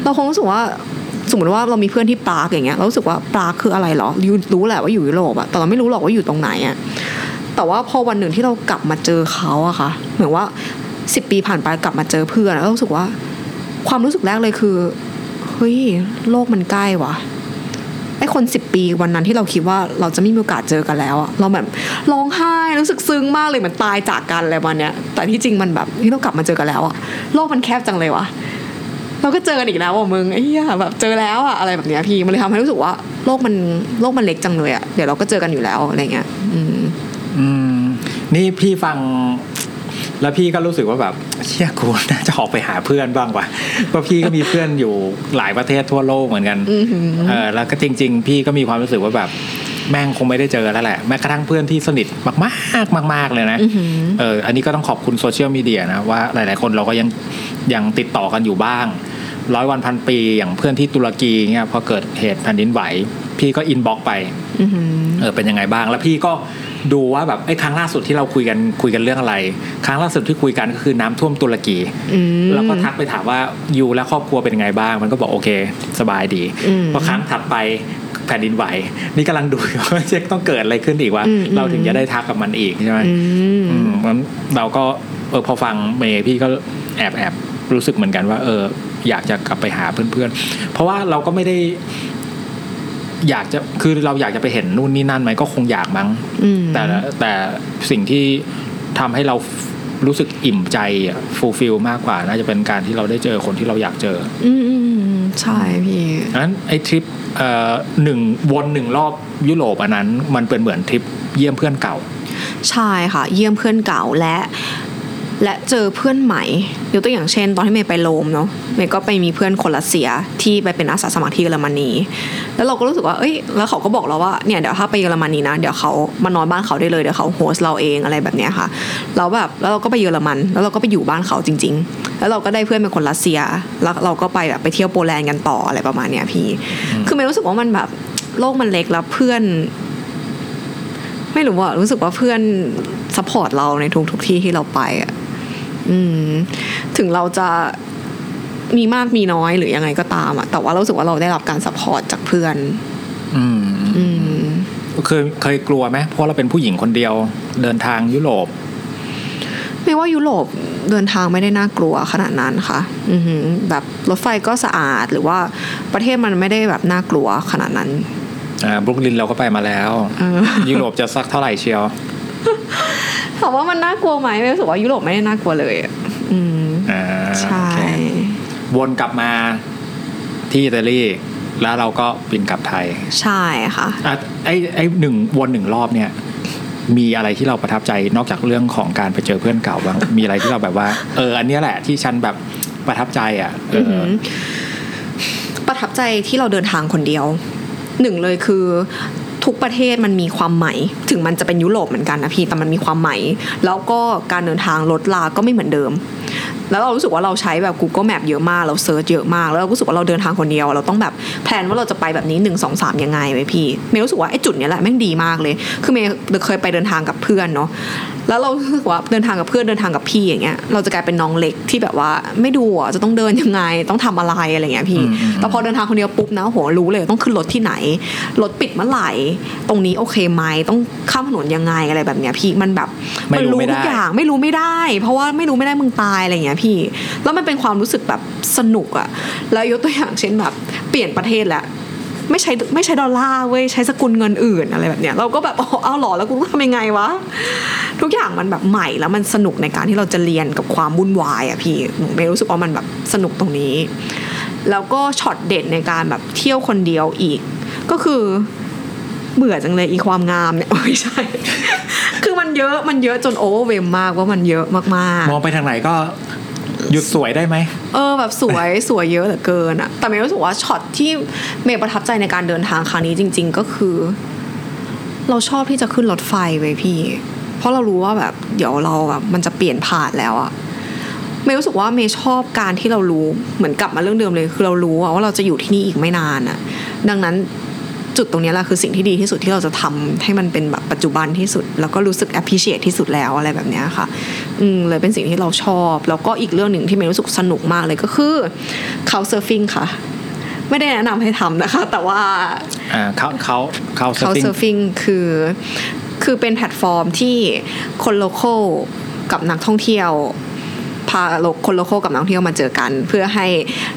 เราคงรู้สึกว่าสมมติว่าเรามีเพื่อนที่ปรากอย่างเงี้ยเรารู้สึกว่าปรากคืออะไรหรอรู้แหละว่าอยู่ยุโรปอะแต่เราไม่รู้หรอกว่าอยู่ตรงไหนอะแต่ว่าพอวันหนึ่งที่เรากลับมาเจอเขาอะค่ะเหมือนว่า10ปีผ่านไปกลับมาเจอเพื่อนแล้วรู้สึกว่าความรู้สึกแรกเลยคือเฮ้ยโลกมันใกล้ว่ะไอ้คน10ปีวันนั้นที่เราคิดว่าเราจะไม่มีโอกาสเจอกันแล้วอะเราแบบร้องไห้รู้สึกซึ้งมากเลยเหมือนตายจากกันอะไรวันเนี้ยแต่ที่จริงมันแบบที่เรากลับมาเจอกันแล้วอะโลกมันแคบจังเลยว่ะเราก็เจอกันอีกแล้วอ่ะมึงไอ้เหี้ยแบบเจอแล้วอ่ะอะไรแบบเนี้ยพี่มันเลยทำให้รู้สึกว่าโลกมันเล็กจังเลยอ่ะเดี๋ยวเราก็เจอกันอยู่แล้วอะไรเงี้ยนี่พี่ฟังแล้วพี่ก็รู้สึกว่าแบบเชี่ยกูน่าจะออกไปหาเพื่อนบ้างว่ะเพราะพี่ก็มีเพื่อนอยู่หลายประเทศทั่วโลกเหมือนกันแล้วก็จริงๆพี่ก็มีความรู้สึกว่าแบบแม่งคงไม่ได้เจอแล้วแหละแม้กระทั่งเพื่อนที่สนิทมากๆมากๆเลยนะอันนี้ก็ต้องขอบคุณโซเชียลมีเดียนะว่าหลายๆคนเราก็ยังติดต่อกันอยู่บ้างร้อยวันพันปีอย่างเพื่อนที่ตุรกีเงี้ยพอเกิดเหตุแผ่นดินไหวพี่ก็อินบ็อกซ์ไปเป็นยังไงบ้างแล้วพี่ก็ดูว่าแบบไอ้ครั้งล่าสุดที่เราคุยกันเรื่องอะไรครั้งล่าสุดที่คุยกันก็คือน้ำท่วมตุรกีแล้วก็ทักไปถามว่าอยู่และครอบครัวเป็นยังไงบ้างมันก็บอกโอเคสบายดีพอครั้งถัดไปแผ่นดินไหวนี่กำลังดูว่าเช็คต้องเกิดอะไรขึ้นอีกว่าเราถึงจะได้ทักกับมันอีกใช่ไหมเราก็พอฟังเมย์พี่ก็แอบรู้สึกเหมือนกันว่าอยากจะกลับไปหาเพื่อนๆเพราะว่าเราก็ไม่ได้อยากจะคือเราอยากจะไปเห็นนู่นนี่นั่นไหมก็คงอยากมั้งแต่สิ่งที่ทำให้เรารู้สึกอิ่มใจฟูลฟิลมากกว่าน่าจะเป็นการที่เราได้เจอคนที่เราอยากเจอใช่พี่งั้นไอ้ทริป1 รอบยุโรปอันนั้นมันเป็นเหมือนทริปเยี่ยมเพื่อนเก่าใช่ค่ะเยี่ยมเพื่อนเก่าและเจอเพื่อนใหม่ยกตัวอย่างเช่นตอนที่เมย์ไปโรมเนาะเมย์ก็ไปมีเพื่อนโคลัสเซียที่ไปเป็นอาสาสมัครที่เยอรมนีแล้วเราก็รู้สึกว่าเอ้ยแล้วเขาก็บอกเราว่าเนี่ยเดี๋ยวถ้าไปเยอรมนีนะเดี๋ยวเขามานอนบ้านเขาได้เลยเดี๋ยวเขาโฮสต์เราเองอะไรแบบเนี้ยค่ะแล้วแบบแล้วเราก็ไปเยอรมันแล้วเราก็ไปอยู่บ้านเขาจริงๆแล้วเราก็ได้เพื่อนเป็นคนรัสเซียแล้วเราก็ไปแบบไปเที่ยวโปแลนด์กันต่ออะไรประมาณเนี้ยพี่คือเมย์รู้สึกว่ามันแบบโลกมันเล็กแล้วเพื่อนไม่รู้ว่ารู้สึกว่าเพื่อนซัพพอร์ตเราในทุกที่ที่เราไปถึงเราจะ มีมากมีน้อยหรือยังไงก็ตามอะแต่ว่าเรารู้สึกว่าเราได้รับการซัพพอร์ตจากเพื่อนเคยกลัวไหมเพราะเราเป็นผู้หญิงคนเดียวเดินทางยุโรปไม่ว่ายุโรปเดินทางไม่ได้น่ากลัวขนาดนั้นค่ะแบบรถไฟก็สะอาดหรือว่าประเทศมันไม่ได้แบบน่ากลัวขนาดนั้นบรุกลินเราก็ไปมาแล้วยุโรปจะสักเท่าไหร่เชียวถามว่ามันน่ากลัวไหมไม่รู้สึกว่ายุโรปไม่ได้น่ากลัวเลยใช่วนกลับมาที่อิตาลีแล้วเราก็บินกลับไทยใช่ค่ะไอ้1 รอบเนี่ยมีอะไรที่เราประทับใจนอกจากเรื่องของการไปเจอเพื่อนเก่าบ้างมีอะไรที่เราแบบว่าอันนี้แหละที่ฉันแบบประทับใจอ่ะประทับใจที่เราเดินทางคนเดียวหนึ่งเลยคือทุกประเทศมันมีความใหม่ถึงมันจะเป็นยุโรปเหมือนกันนะพี่แต่มันมีความใหม่แล้วก็การเดินทางรถลาก็ไม่เหมือนเดิมแล้วเรารู้สึกว่าเราใช้แบบ Google Map เยอะมากเราเซิร์ชเยอะมากแล้วเรารู้สึกว่าเราเดินทางคนเดียวเราต้องแบบแพลนว่าเราจะไปแบบนี้1 2 3ยังไงไหมพี่เมย์รู้สึกว่าไอ้จุดนี้แหละแม่งดีมากเลยคือเมย์เคยไปเดินทางกับเพื่อนเนาะแล้วเรารู้สึกว่าเดินทางกับเพื่อนเดินทางกับพี่อย่างเงี้ยเราจะกลายเป็นน้องเล็กที่แบบว่าไม่ดูอ่ะจะต้องเดินยังไงต้องทำอะไรอะไรเงี้ยพี่แต่พอเดินทางคนเดียวปุ๊บนะโหรู้เลยต้องขึ้นรถที่ไหนรถปิดเมื่อไหร่ตรงนี้โอเคไหมต้องข้ามถนนยังไงอะไรแบบเนี้ยพี่มันแบบมันรู้ทุกอย่างไม่รู้ไม่ได้เพราะว่าไม่รู้ไม่ได้มึงตายอะไรเงี้ยพี่แล้วมันเป็นความรู้สึกแบบสนุกอะแล้วยกตัวอย่างเช่นแบบเปลี่ยนประเทศละไม่ใช้ดอลลาร์เว้ยใช้สกุลเงินอื่นอะไรแบบเนี้ยเราก็แบบเอาหรอแล้วกูทำยังไงวะทุกอย่างมันแบบใหม่แล้วมันสนุกในการที่เราจะเรียนกับความวุ่นวายอะพี่หนูไม่รู้สึกว่ามันแบบสนุกตรงนี้แล้วก็ช็อตเด็ดในการแบบเที่ยวคนเดียวอีกก็คือเบื่อจังเลยอีความงามเนี่ยไม่ใช่ คือมันเยอะจนโอเวอร์เวมมากว่ามันเยอะมากๆมองไปทางไหนก็หยุดสวยได้ไหมแบบสวยเยอะเหลือเกินอะแต่เมย์รู้สึกว่าช็อตที่เมย์ประทับใจในการเดินทางครั้งนี้จริงๆก็คือเราชอบที่จะขึ้นรถไฟไปพี่เพราะเรารู้ว่าแบบเดี๋ยวเราแบบมันจะเปลี่ยนผ่านแล้วอะเมย์รู้สึกว่าเมย์ชอบการที่เรารู้เหมือนกลับมาเรื่องเดิมเลยคือเรารู้ว่าเราจะอยู่ที่นี่อีกไม่นานอะดังนั้นจุดตรงนี้แหละคือสิ่งที่ดีที่สุดที่เราจะทำให้มันเป็นแบบปัจจุบันที่สุดแล้วก็รู้สึก appreciate ที่สุดแล้วอะไรแบบนี้ค่ะเลยเป็นสิ่งที่เราชอบแล้วก็อีกเรื่องหนึ่งที่เมย์รู้สึกสนุกมากเลยก็คือ Couch Surfing ค่ะไม่ได้แนะนำให้ทำนะคะแต่ว่าCouch Surfing คือเป็นแพลตฟอร์มที่คนโลคอลกับนักท่องเที่ยวพาคนโลคอลกับนักท่องเที่ยวมาเจอกันเพื่อให้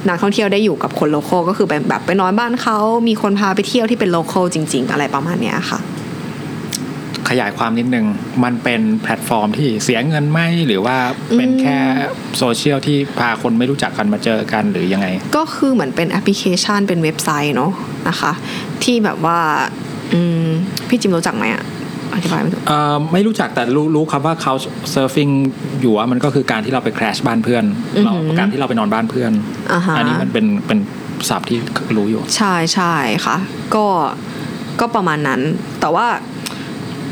นักท่องเที่ยวได้อยู่กับคนโลคอลก็คือแบบไปนอนบ้านเขามีคนพาไปเที่ยวที่เป็นโลคอลจริงๆอะไรประมาณนี้ค่ะขยายความนิดนึงมันเป็นแพลตฟอร์มที่เสียเงินไหมหรือว่าเป็นแค่โซเชียลที่พาคนไม่รู้จักกันมาเจอกันหรือยังไงก็คือเหมือนเป็นแอปพลิเคชันเป็นเว็บไซต์เนาะนะคะที่แบบว่าพี่จิมรู้จักไหมอ่ะอธิบายไม่ถูกไม่รู้จักแต่รู้คำว่า Couch Surfing อยู่ว่ามันก็คือการที่เราไปแครชบ้านเพื่อนเราการที่เราไปนอนบ้านเพื่อนอันนี้มันเป็นศัพท์ที่รู้อยู่ใช่ๆค่ะก็ประมาณนั้นแต่ว่า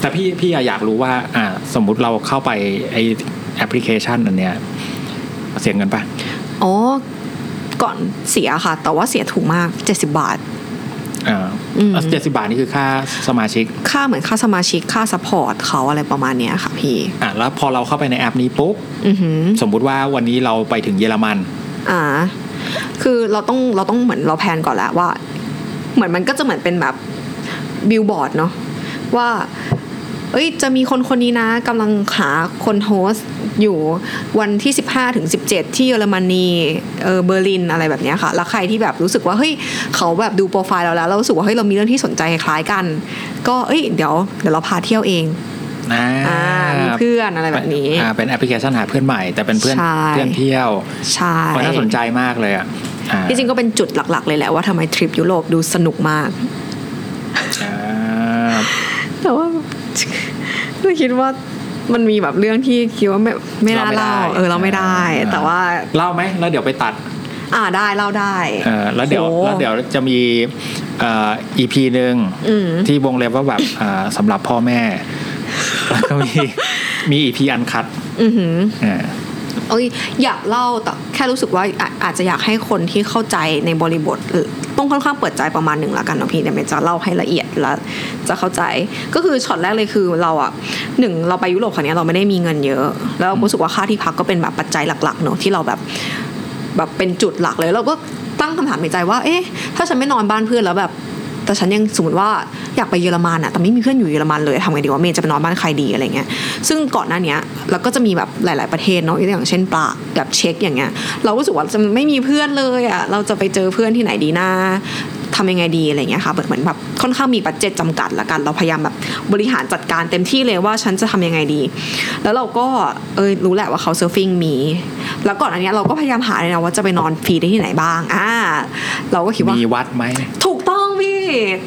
แต่พี่อยากรู้ว่าสมมุติเราเข้าไปไอ้แอปพลิเคชันอันเนี้ยเสียเงินป่ะอ๋อก่อนเสียค่ะแต่ว่าเสียถูกมาก70 บาท70 บาทนี่คือค่าสมาชิกค่าเหมือนค่าสมาชิกค่าซัพพอร์ตเขาอะไรประมาณเนี้ยค่ะพี่แล้วพอเราเข้าไปในแอปนี้ปุ๊บสมมุติว่าวันนี้เราไปถึงเยอรมันคือเราต้องเหมือนเราแพลนก่อนแล้วว่าเหมือนมันก็จะเหมือนเป็นแบบบิลบอร์ดเนาะว่าเอ้ยจะมีคนคนนี้นะกำลังหาคนโฮสต์อยู่วันที่15-17ที่เยอรมนีเบอร์ลินอะไรแบบนี้ค่ะแล้วใครที่แบบรู้สึกว่าเฮ้ยเขาแบบดูโปรไฟล์เราแล้วรู้สึกว่าเฮ้ยเรามีเรื่องที่สนใจคล้ายกันก็เอ้ยเดี๋ยวเราพาเที่ยวเองมีเพื่อนอะไรแบบนี้เป็นแอปพลิเคชันหาเพื่อนใหม่แต่เป็นเพื่อนเที่ยวใช่ก็น่าสนใจมากเลยอ่ะที่จริงก็เป็นจุดหลักๆเลยแหละว่าทำไมทริปยุโรปดูสนุกมากแต่ว่าก็คิดว่ามันมีแบบเรื่องที่คิดว่าไม่น่าเล่าเราไม่ได้แต่ว่าเล่าไหมแล้วเดี๋ยวไปตัดได้เล่าได้แล้วเดี๋ยวจะมีEP นึงที่วงเล็บว่าแบบสำหรับพ่อแม่แล้วก็มี EP อันคัดอยากเล่าแต่แค่รู้สึกว่าอาจจะอยากให้คนที่เข้าใจในบริบทต้องค่อนข้างเปิดใจประมาณหนึ่งละกันเนาะพี่เดี๋ยวเมย์จะเล่าให้ละเอียดแล้วจะเข้าใจก็คือช็อตแรกเลยคือเราเราไปยุโรปครั้งนี้เราไม่ได้มีเงินเยอะแล้วรู้สึกว่าค่าที่พักก็เป็นแบบปัจจัยหลักๆเนาะที่เราแบบ แบบเป็นจุดหลักเลยเราก็ตั้งคำถามในใจว่าเอ๊ะถ้าฉันไม่นอนบ้านเพื่อนแล้วแบบแต่ฉันยังสมมติว่าอยากไปเยอรมันอะแต่ไม่มีเพื่อนอยู่เยอรมันเลยทำไงดีว่าเมย์จะไปนอนบ้านใครดีอะไรเงี้ยซึ่งก่อนหน้านี้เราก็จะมีแบบหลายๆประเทศเนาะอย่างเช่นปรากแบบเช็กอย่างเงี้ยเรารู้สึกว่าจะไม่มีเพื่อนเลยอะเราจะไปเจอเพื่อนที่ไหนดีนะทำยังไงดีอะไรเงี้ยค่ะเหมือนแบบค่อนข้างมีบัดเจ็ตจำกัดละกันเราพยายามแบบบริหารจัดการเต็มที่เลยว่าฉันจะทำยังไงดีแล้วเราก็รู้แหละว่าเขาเซิร์ฟฟิ่งมีแล้วก่อนอันนี้เราก็พยายามหาเลยนะว่าจะไปนอนฟรีได้ที่ไหนบ้างเราก็คิดว่ามีวัดไหมถูกต้องพี่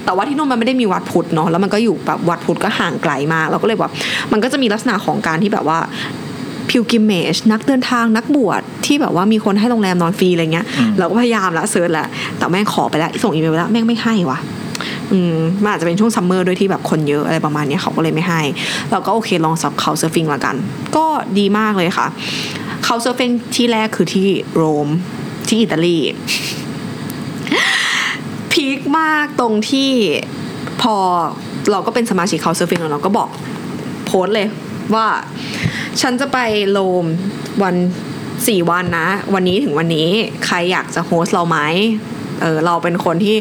แต่ว่าที่นู่นมันไม่ได้มีวัดพุทธเนาะแล้วมันก็อยู่แบบวัดพุทธก็ห่างไกลมากเราก็เลยแบบมันก็จะมีลักษณะของการที่แบบว่าpilgrimage นักเดินทางนักบวชที่แบบว่ามีคนให้โรงแรมนอนฟรีอะไรเงี้ยเราก็พยายามละเสิร์ชละแต่แม่งขอไปละส่งอีเมลไปละแม่งไม่ให้ว่ะมันอาจจะเป็นช่วงซัมเมอร์ด้วยที่แบบคนเยอะอะไรประมาณนี้เขาก็เลยไม่ให้เราก็โอเคลองสับเขาเซิร์ฟฟิ่งละกันก็ดีมากเลยค่ะเขาเซิร์ฟฟิ่งที่แรกคือที่โรมที่อิตาลีพีคมากตรงที่พอเราก็เป็นสมาชิกเขาเซิร์ฟฟิ่งแล้วเราก็บอกโพสเลยว่าฉันจะไปโรมวัน4วันนะวันนี้ถึงวันนี้ใครอยากจะโฮสต์เราไหมเราเป็นคนที่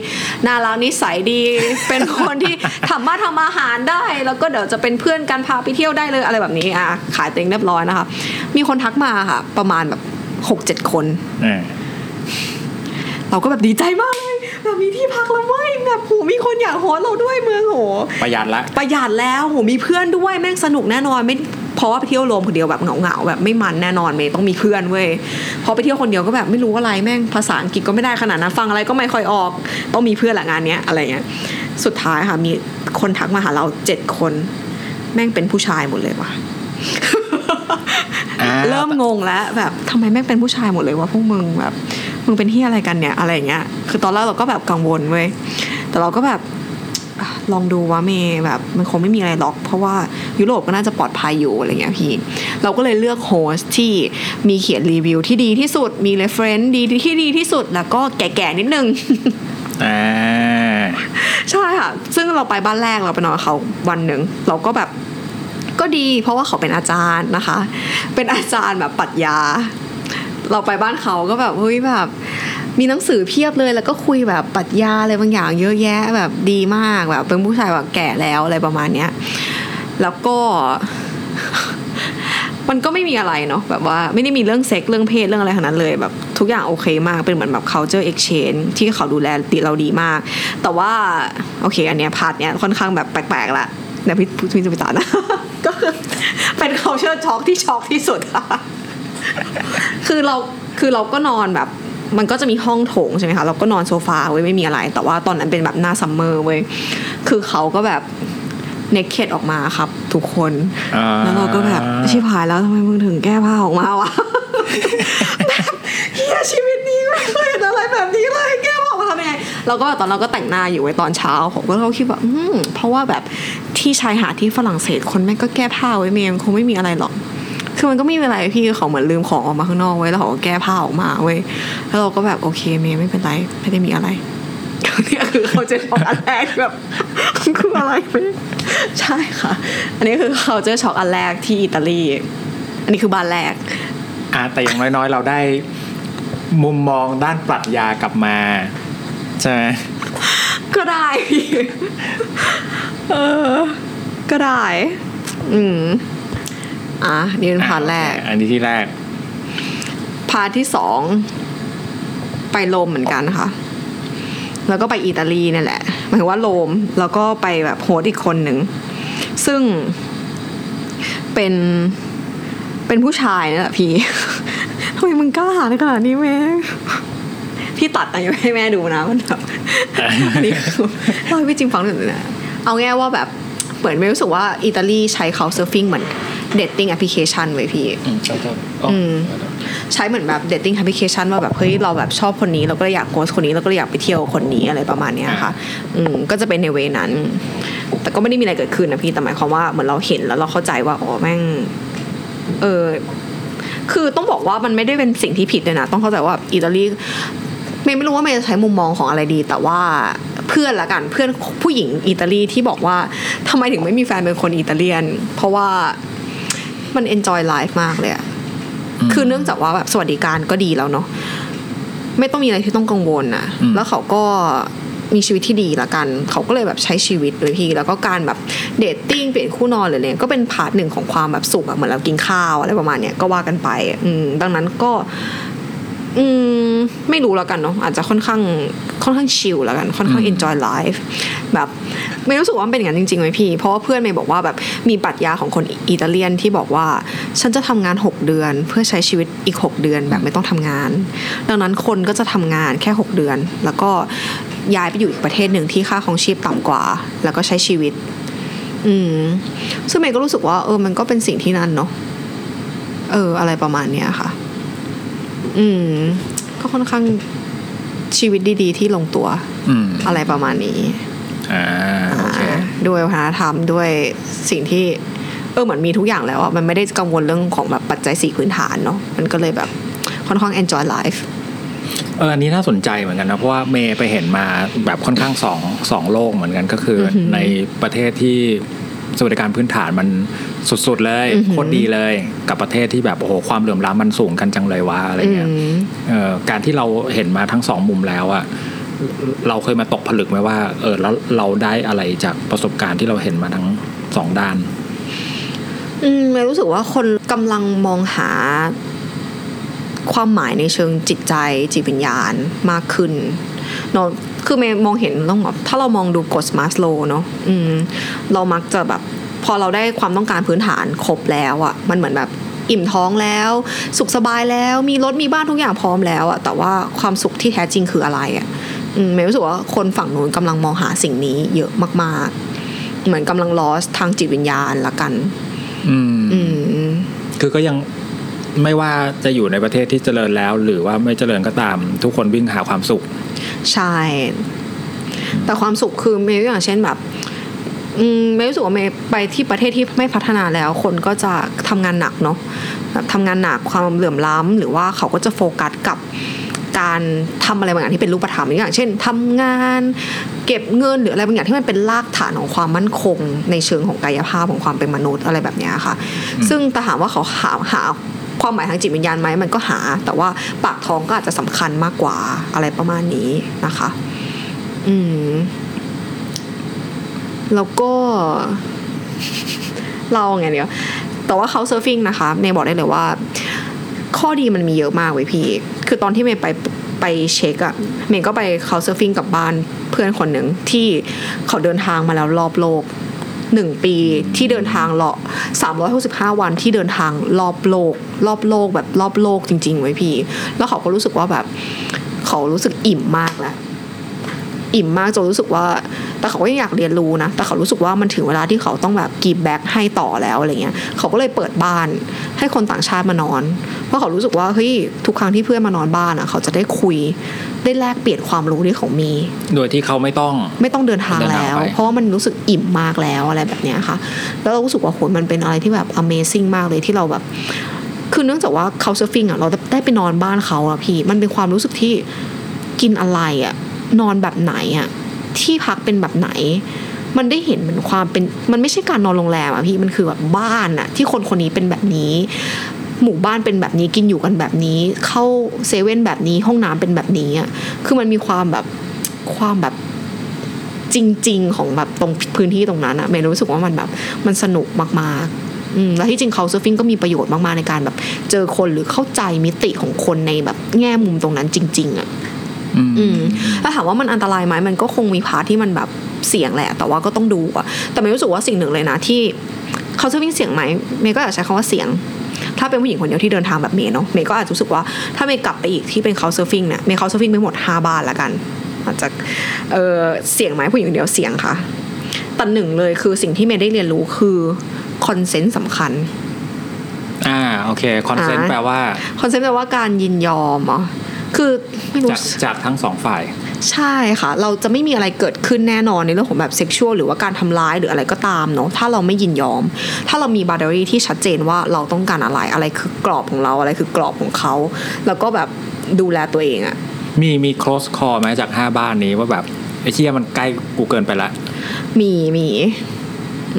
น่ารักนิสัยดีเป็นคนที่ทำอาหารได้แล้วก็เดี๋ยวจะเป็นเพื่อนกันพาไปเที่ยวได้เลยอะไรแบบนี้ขายตัวเองเรียบร้อยนะคะมีคนทักมาค่ะประมาณแบบ 6-7 คนเราก็แบบดีใจมากเลยแบบมีที่พักแล้วเว้ยแบบโหมีคนอยากโฮสต์เราด้วยเมืองโหประหยัดแล้วโหมีเพื่อนด้วยแม่งสนุกแน่นอนไม่เพราะว่าไปเที่ยวโรมคนเดียวแบบเหงาๆแบบไม่มันแน่นอนเมย์ต้องมีเพื่อนเว้ยพอไปเที่ยวคนเดียวก็แบบไม่รู้อะไรแม่งภาษาอังกฤษก็ไม่ได้ขนาดนั้นฟังอะไรก็ไม่ค่อยออกต้องมีเพื่อนแหละงานเนี้ยอะไรเงี้ยสุดท้ายค่ะมีคนทักมาหาเรา7คนแม่งเป็นผู้ชายหมดเลยว่ะ เริ่มงงแล้วแบบทำไมแม่งเป็นผู้ชายหมดเลยวะพวกมึงแบบมึงเป็นเหี้ยอะไรกันเนี่ยอะไรเงี้ยคือตอนแรกเราก็แบบกังวลเว้ยแต่เราก็แบบลองดูว่าเมย์แบบมันคงไม่มีอะไรหรอกเพราะว่ายุโรปก็น่าจะปลอดภัยอยู่อะไรเงี้ยพี่เราก็เลยเลือกโฮสที่มีเขียนรีวิวที่ดีที่สุดมีเรฟเฟรนซ์ดีที่ดีที่สุดแล้วก็แก่ๆนิดนึงใช่ค่ะซึ่งเราไปบ้านแรกเราไปนอนกับเขาวันนึงเราก็แบบก็ดีเพราะว่าเขาเป็นอาจารย์นะคะเป็นอาจารย์แบบปรัชญาเราไปบ้านเขาก็แบบเฮ้ยแบบมีหนังสือเพียบเลยแล้วก็คุยแบบปรัชญาอะไรบางอย่างเยอะแยะแบบดีมากแบบเป็นผู้ชายแบบแก่แล้วอะไรประมาณเนี้ยแล้วก็มันก็ไม่มีอะไรเนาะแบบว่าไม่ได้มีเรื่องเซ็กเรื่องเพศเรื่องอะไรขนาดนั้นเลยแบบทุกอย่างโอเคมากเป็นเหมือนแบบ culture exchange ที่เขาดูแลเราดีมากแต่ว่าโอเคอันเนี้ยพาร์ทเนี้ยค่อนข้างแบบแปลกๆละนะพี่มินจะไปต่อนะก็คือเป็น culture shock ที่ช็อกที่สุดคือเราก็นอนแบบมันก็จะมีห้องโถงใช่ไหมคะเราก็นอนโซฟาเว้ยไม่มีอะไรแต่ว่าตอนนั้นเป็นแบบหน้าซัมเมอร์เว้ยคือเขาก็แบบเนคเค็ดออกมาครับทุกคนแล้วเราก็แบบชิบหายแล้วทำไมมึงถึงแก้ผ้าออกมาวะ แบบเฮียชีวิตนี้ไม่เคยเห็นอะไรแบบนี้เลยแก้ผ้าออกมาทำยังไงเราก็ตอนเราก็แต่งหน้าอยู่ไว้ตอนเช้าผมก็เขาคิดว่าเพราะว่าแบบที่ชายหาดที่ฝรั่งเศสคนแม่งก็แก้ผ้าไว้เมย์คงไม่มีอะไรหรอกคือมันก็ไม่มีอะไรพี่เขาเหมือนลืมของออกมาข้างนอกไว้แล้วเขาก็แก้ผ้าออกมาไว้แล้วเราก็แบบโอเคเมย์ไม่เป็นไรไม่ได้มีอะไรเนี่ยคือเขาจะช็อกอันแรกแบบคืออะไรเมย์ใช่ค่ะอันนี้คือเขาจะช็อกอันแรกที่อิตาลีอันนี้คือบ้านแรกแต่อย่างน้อยๆเราได้มุมมองด้านปรัชญากลับมาใช่ไหมก็ได้ก็ได้นี่เป็นพาร์ทแรกอันนี้ที่แรกพาร์ทที่2ไปโรมเหมือนกันค่ะแล้วก็ไปอิตาลีนั่นแหละหมายถึงว่าโรมแล้วก็ไปแบบโฮสต์อีกคนหนึ่งซึ่งเป็นผู้ชายนั่นแหละพี่ทำไมมึงกล้าหาญขนาดนี้แม่พี่ตัดอะไรให้แม่ดูนะมันแบบนี่เล่าให้พี่จิมฟังหน่อยนะเอาง่ายว่าแบบเหมือนไม่รู้สึกว่าอิตาลีใช้เขาเซิร์ฟฟิ่งเหมือนdating application ไว้พี่ใช้เหมือนแบบ dating application ว่าแบบเฮ้ยเราแบบชอบคนนี้เราก็อยากโพสคนนี้เราก็อยากไปเที่ยวคนนี้อะไรประมาณเนี้ยค่ะก็จะเป็นในเวนั้นแต่ก็ไม่ได้มีอะไรเกิดขึ้นนะพี่แต่หมายความว่าเหมือนเราเห็นแล้วเราเข้าใจว่าอ๋อแม่งคือต้องบอกว่ามันไม่ได้เป็นสิ่งที่ผิดเลยนะต้องเข้าใจว่าอิตาลีไม่รู้ว่ามันจะใช้มุมมองของอะไรดีแต่ว่าเพื่อนละกันเพื่อนผู้หญิงอิตาลีที่บอกว่าทำไมถึงไม่มีแฟนเป็นคนอิตาเลียนเพราะว่ามัน enjoy life มากเลยอะคือเนื่องจากว่าแบบสวัสดิการก็ดีแล้วเนาะ ไม่ต้องมีอะไรที่ต้องกังวลนะแล้วเขาก็มีชีวิตที่ดีละกันเขาก็เลยแบบใช้ชีวิตเลยพี่แล้วก็การแบบเดทติ้งเปลี่ยนคู่นอนหรืออะไรก็เป็นพาร์ทหนึ่งของความแบบสุขอะเหมือนเรากินข้าวอะไรประมาณเนี้ยก็ว่ากันไปดังนั้นก็ไม่รู้แล้วกันเนาะอาจจะค่อนข้างชิลแล้วกันค่อนข้าง enjoy life แบบไม่รู้สึกว่ามันเป็นอย่างนั้นจริงๆไหมพี่เพราะว่าเพื่อนเมย์บอกว่าแบบมีปรัชญาของคนอิตาเลียนที่บอกว่าฉันจะทำงาน6เดือนเพื่อใช้ชีวิตอีก6เดือนแบบไม่ต้องทำงานดังนั้นคนก็จะทำงานแค่6เดือนแล้วก็ย้ายไปอยู่อีกประเทศหนึ่งที่ค่าของชีพต่ำกว่าแล้วก็ใช้ชีวิตซึ่งเมย์ก็รู้สึกว่ามันก็เป็นสิ่งที่นั่นเนาะอะไรประมาณเนี้ยค่ะก็ค่อนข้างชีวิตดีๆที่ลงตัว อะไรประมาณนี้ด้วยวัฒนธรรมด้วยสิ่งที่เหมือนมีทุกอย่างแล้วอ่ะมันไม่ได้กังวลเรื่องของแบบปัจจัย4พื้นฐานเนาะมันก็เลยแบบค่อนข้าง enjoy life อันนี้น่าสนใจเหมือนกันนะเพราะว่าเมย์ไปเห็นมาแบบค่อนข้างสองโลกเหมือนกันก็คือ ในประเทศที่สวัสดิการพื้นฐานมันสุดๆเลยโคตรดีเลยกับประเทศที่แบบโอ้โหความเหลื่อมล้ำมันสูงกันจังเลยวะอะไรเงี้ยการที่เราเห็นมาทั้งสองมุมแล้วอะเราเคยมาตกผลึกไหมว่าแล้วเราได้อะไรจากประสบการณ์ที่เราเห็นมาทั้งสองด้านเรารู้สึกว่าคนกำลังมองหาความหมายในเชิงจิตใจจิตวิญญาณมากขึ้นเนาะคือเมย์มองเห็นต้องแบบถ้าเรามองดูกฎมาสโลว์เนาะเรามักจะแบบพอเราได้ความต้องการพื้นฐานครบแล้วอ่ะมันเหมือนแบบอิ่มท้องแล้วสุขสบายแล้วมีรถมีบ้านทุกอย่างพร้อมแล้วอ่ะแต่ว่าความสุขที่แท้จริงคืออะไรอ่ะเมย์รู้สึกว่าคนฝั่งนู้นกำลังมองหาสิ่งนี้เยอะมากๆเหมือนกำลังลอสทางจิตวิญญาณละกันคือก็ยังไม่ว่าจะอยู่ในประเทศที่เจริญแล้วหรือว่าไม่เจริญก็ตามทุกคนวิ่งหาความสุขใช่แต่ความสุขคือเมย์อย่างเช่นแบบเมย์รู้สึกว่าเมย์ไปที่ประเทศที่ไม่พัฒนาแล้วคนก็จะทำงานหนักเนาะแบบทำงานหนักความเหลื่อมล้ำหรือว่าเขาก็จะโฟกัสกับการทำอะไรบางอย่างที่เป็นรูปธรรมอย่างเช่นทำงานเก็บเงินหรืออะไรบางอย่างที่มันเป็นรากฐานของความมั่นคงในเชิงของกายภาพของความเป็นมนุษย์อะไรแบบนี้ค่ะซึ่งแต่ถามว่าเขาหาความหมายทางจิตวิญญาณไหมมันก็หาแต่ว่าปากท้องก็อาจจะสำคัญมากกว่าอะไรประมาณนี้นะคะแล้วก็เราไงเดี๋ยวแต่ว่าเขาเซิร์ฟฟิ่งนะคะเมย์บอกได้เลยว่าข้อดีมันมีเยอะมากเว้ยพี่คือตอนที่เมย์ไปเช็คอะเมย์ก็ไปเขาเซิร์ฟฟิ่งกับบ้านเพื่อนคนหนึ่งที่เขาเดินทางมาแล้วรอบโลก1ปีที่เดินทางเลาะ365วันที่เดินทางรอบโลกแบบรอบโลกจริงๆไว้พี่แล้วเขาก็รู้สึกว่าแบบเขารู้สึกอิ่มมากแล้วอิ่มมากจนรู้สึกว่าแต่เขาก็ยังอยากเรียนรู้นะแต่เขารู้สึกว่ามันถึงเวลาที่เขาต้องแบบgive backให้ต่อแล้วอะไรเงี้ยเขาก็เลยเปิดบ้านให้คนต่างชาติมานอนเพราะเขารู้สึกว่าเฮ้ยทุกครั้งที่เพื่อนมานอนบ้านอ่ะเขาจะได้คุยได้แลกเปลี่ยนความรู้ที่เขามีโดยที่เขาไม่ต้องเดินทางแล้วเพราะมันรู้สึกอิ่มมากแล้วอะไรแบบเนี้ยค่ะแล้วเรารู้สึกว่าโหมันเป็นอะไรที่แบบ amazing มากเลยที่เราแบบคือเนื่องจากว่า couch surfing อ่ะเราได้ไปนอนบ้านเขาอ่ะพี่มันเป็นความรู้สึกที่กินอะไรอ่ะนอนแบบไหนอ่ะที่พักเป็นแบบไหนมันได้เห็นเหมือนความเป็นมันไม่ใช่การนอนโรงแรมอ่ะพี่มันคือแบบบ้านอ่ะที่คนคนนี้เป็นแบบนี้หมู่บ้านเป็นแบบนี้กินอยู่กันแบบนี้เข้าเซเว่นแบบนี้ห้องน้ำเป็นแบบนี้อ่ะคือมันมีความแบบจริงๆของแบบตรงพื้นที่ตรงนั้นอ่ะเมย์รู้สึกว่ามันแบบมันสนุกมากๆแล้วที่จริงเขาเซิร์ฟฟิ่งก็มีประโยชน์มากๆในการแบบเจอคนหรือเข้าใจมิติของคนในแบบแง่มุมตรงนั้นจริงๆอ่ะถ้าถามว่ามันอันตรายไหมมันก็คงมีพาร์ทที่มันแบบเสี่ยงแหละแต่ว่าก็ต้องดูอะแต่เมย์รู้สึกว่าสิ่งหนึ่งเลยนะที่เขาจะวิ่งเสี่ยงไหมเมย์ก็อาจจะใช้คำว่าเสี่ยงถ้าเป็นผู้หญิงคนเดียวที่เดินทางแบบเมย์เนาะเมย์ก็อาจจะรู้สึกว่าถ้าเมย์กลับไปอีกที่เป็นCouch Surfingเนี่ยเมย์Couch Surfingไปหมด5บ้านละกันอาจจะเสี่ยงไหมผู้หญิงคนเดียวเสี่ยงค่ะแต่หนึ่งเลยคือสิ่งที่เมย์ได้เรียนรู้คือคอนเซนต์สำคัญโอเคคอนเซนต์แปลว่าการยินยอมอ๋อคือไม่รู้จากทั้งสองฝ่ายใช่ค่ะเราจะไม่มีอะไรเกิดขึ้นแน่นอนในเรื่องของแบบเซ็กชวลหรือว่าการทำร้ายหรืออะไรก็ตามเนาะถ้าเราไม่ยินยอมถ้าเรามีบาร์เดอรี่ที่ชัดเจนว่าเราต้องการอะไรคือกรอบของเราอะไรคือกรอบของเขาแล้วก็แบบดูแลตัวเองอะมีคลอสคอร์ไหมจาก5บ้านนี้ว่าแบบไอ้เชี่ยมันใกล้กูเกินไปละมี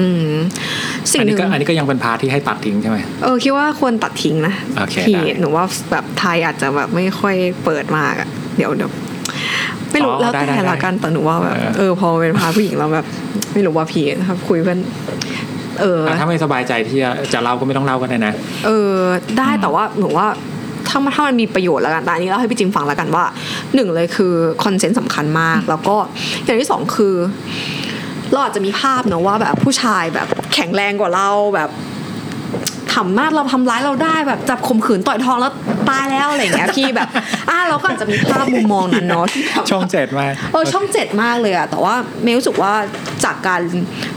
อันนี้ก็ยังเป็นพาร์ทที่ให้ตัดทิ้งใช่ไหมคิดว่าควรตัดทิ้งนะ okay, พี่หนูว่าแบบไทยอาจจะแบบไม่ค่อยเปิดมาก เดี๋ยวไม่รู้แล้วแต่ละกันแต่หนูว่าแบบพอเป็นพาผู้หญิงเราแบบไม่รู้ว่าพี่นะครับคุยกันถ้าไม่สบายใจที่จะเล่าก็ไม่ต้องเล่ากันนะได้แต่ว่าหนูว่าถ้ามันมีประโยชน์ละกันแต่อันนี้เล่าให้พี่จิมฟังละกันว่าหนึ่งเลยคือคอนเซนต์สำคัญมากแล้วก็อย่างที่สองคือเราอาจจะมีภาพเนาะว่าแบบผู้ชายแบบแข็งแรงกว่าเราแบบสามารถเราทำร้ายเราได้แบบจับข่มขืนต่อยท้องแล้วตายแล้วอะไรอย่างเงี้ยพี่แบบเราก็อาจจะมีภาพมุมมองนั้นเนาะที่แบบช่อง7มากช่อง7มากเลยอะแต่ว่าเมย์รู้สึกว่าจากการ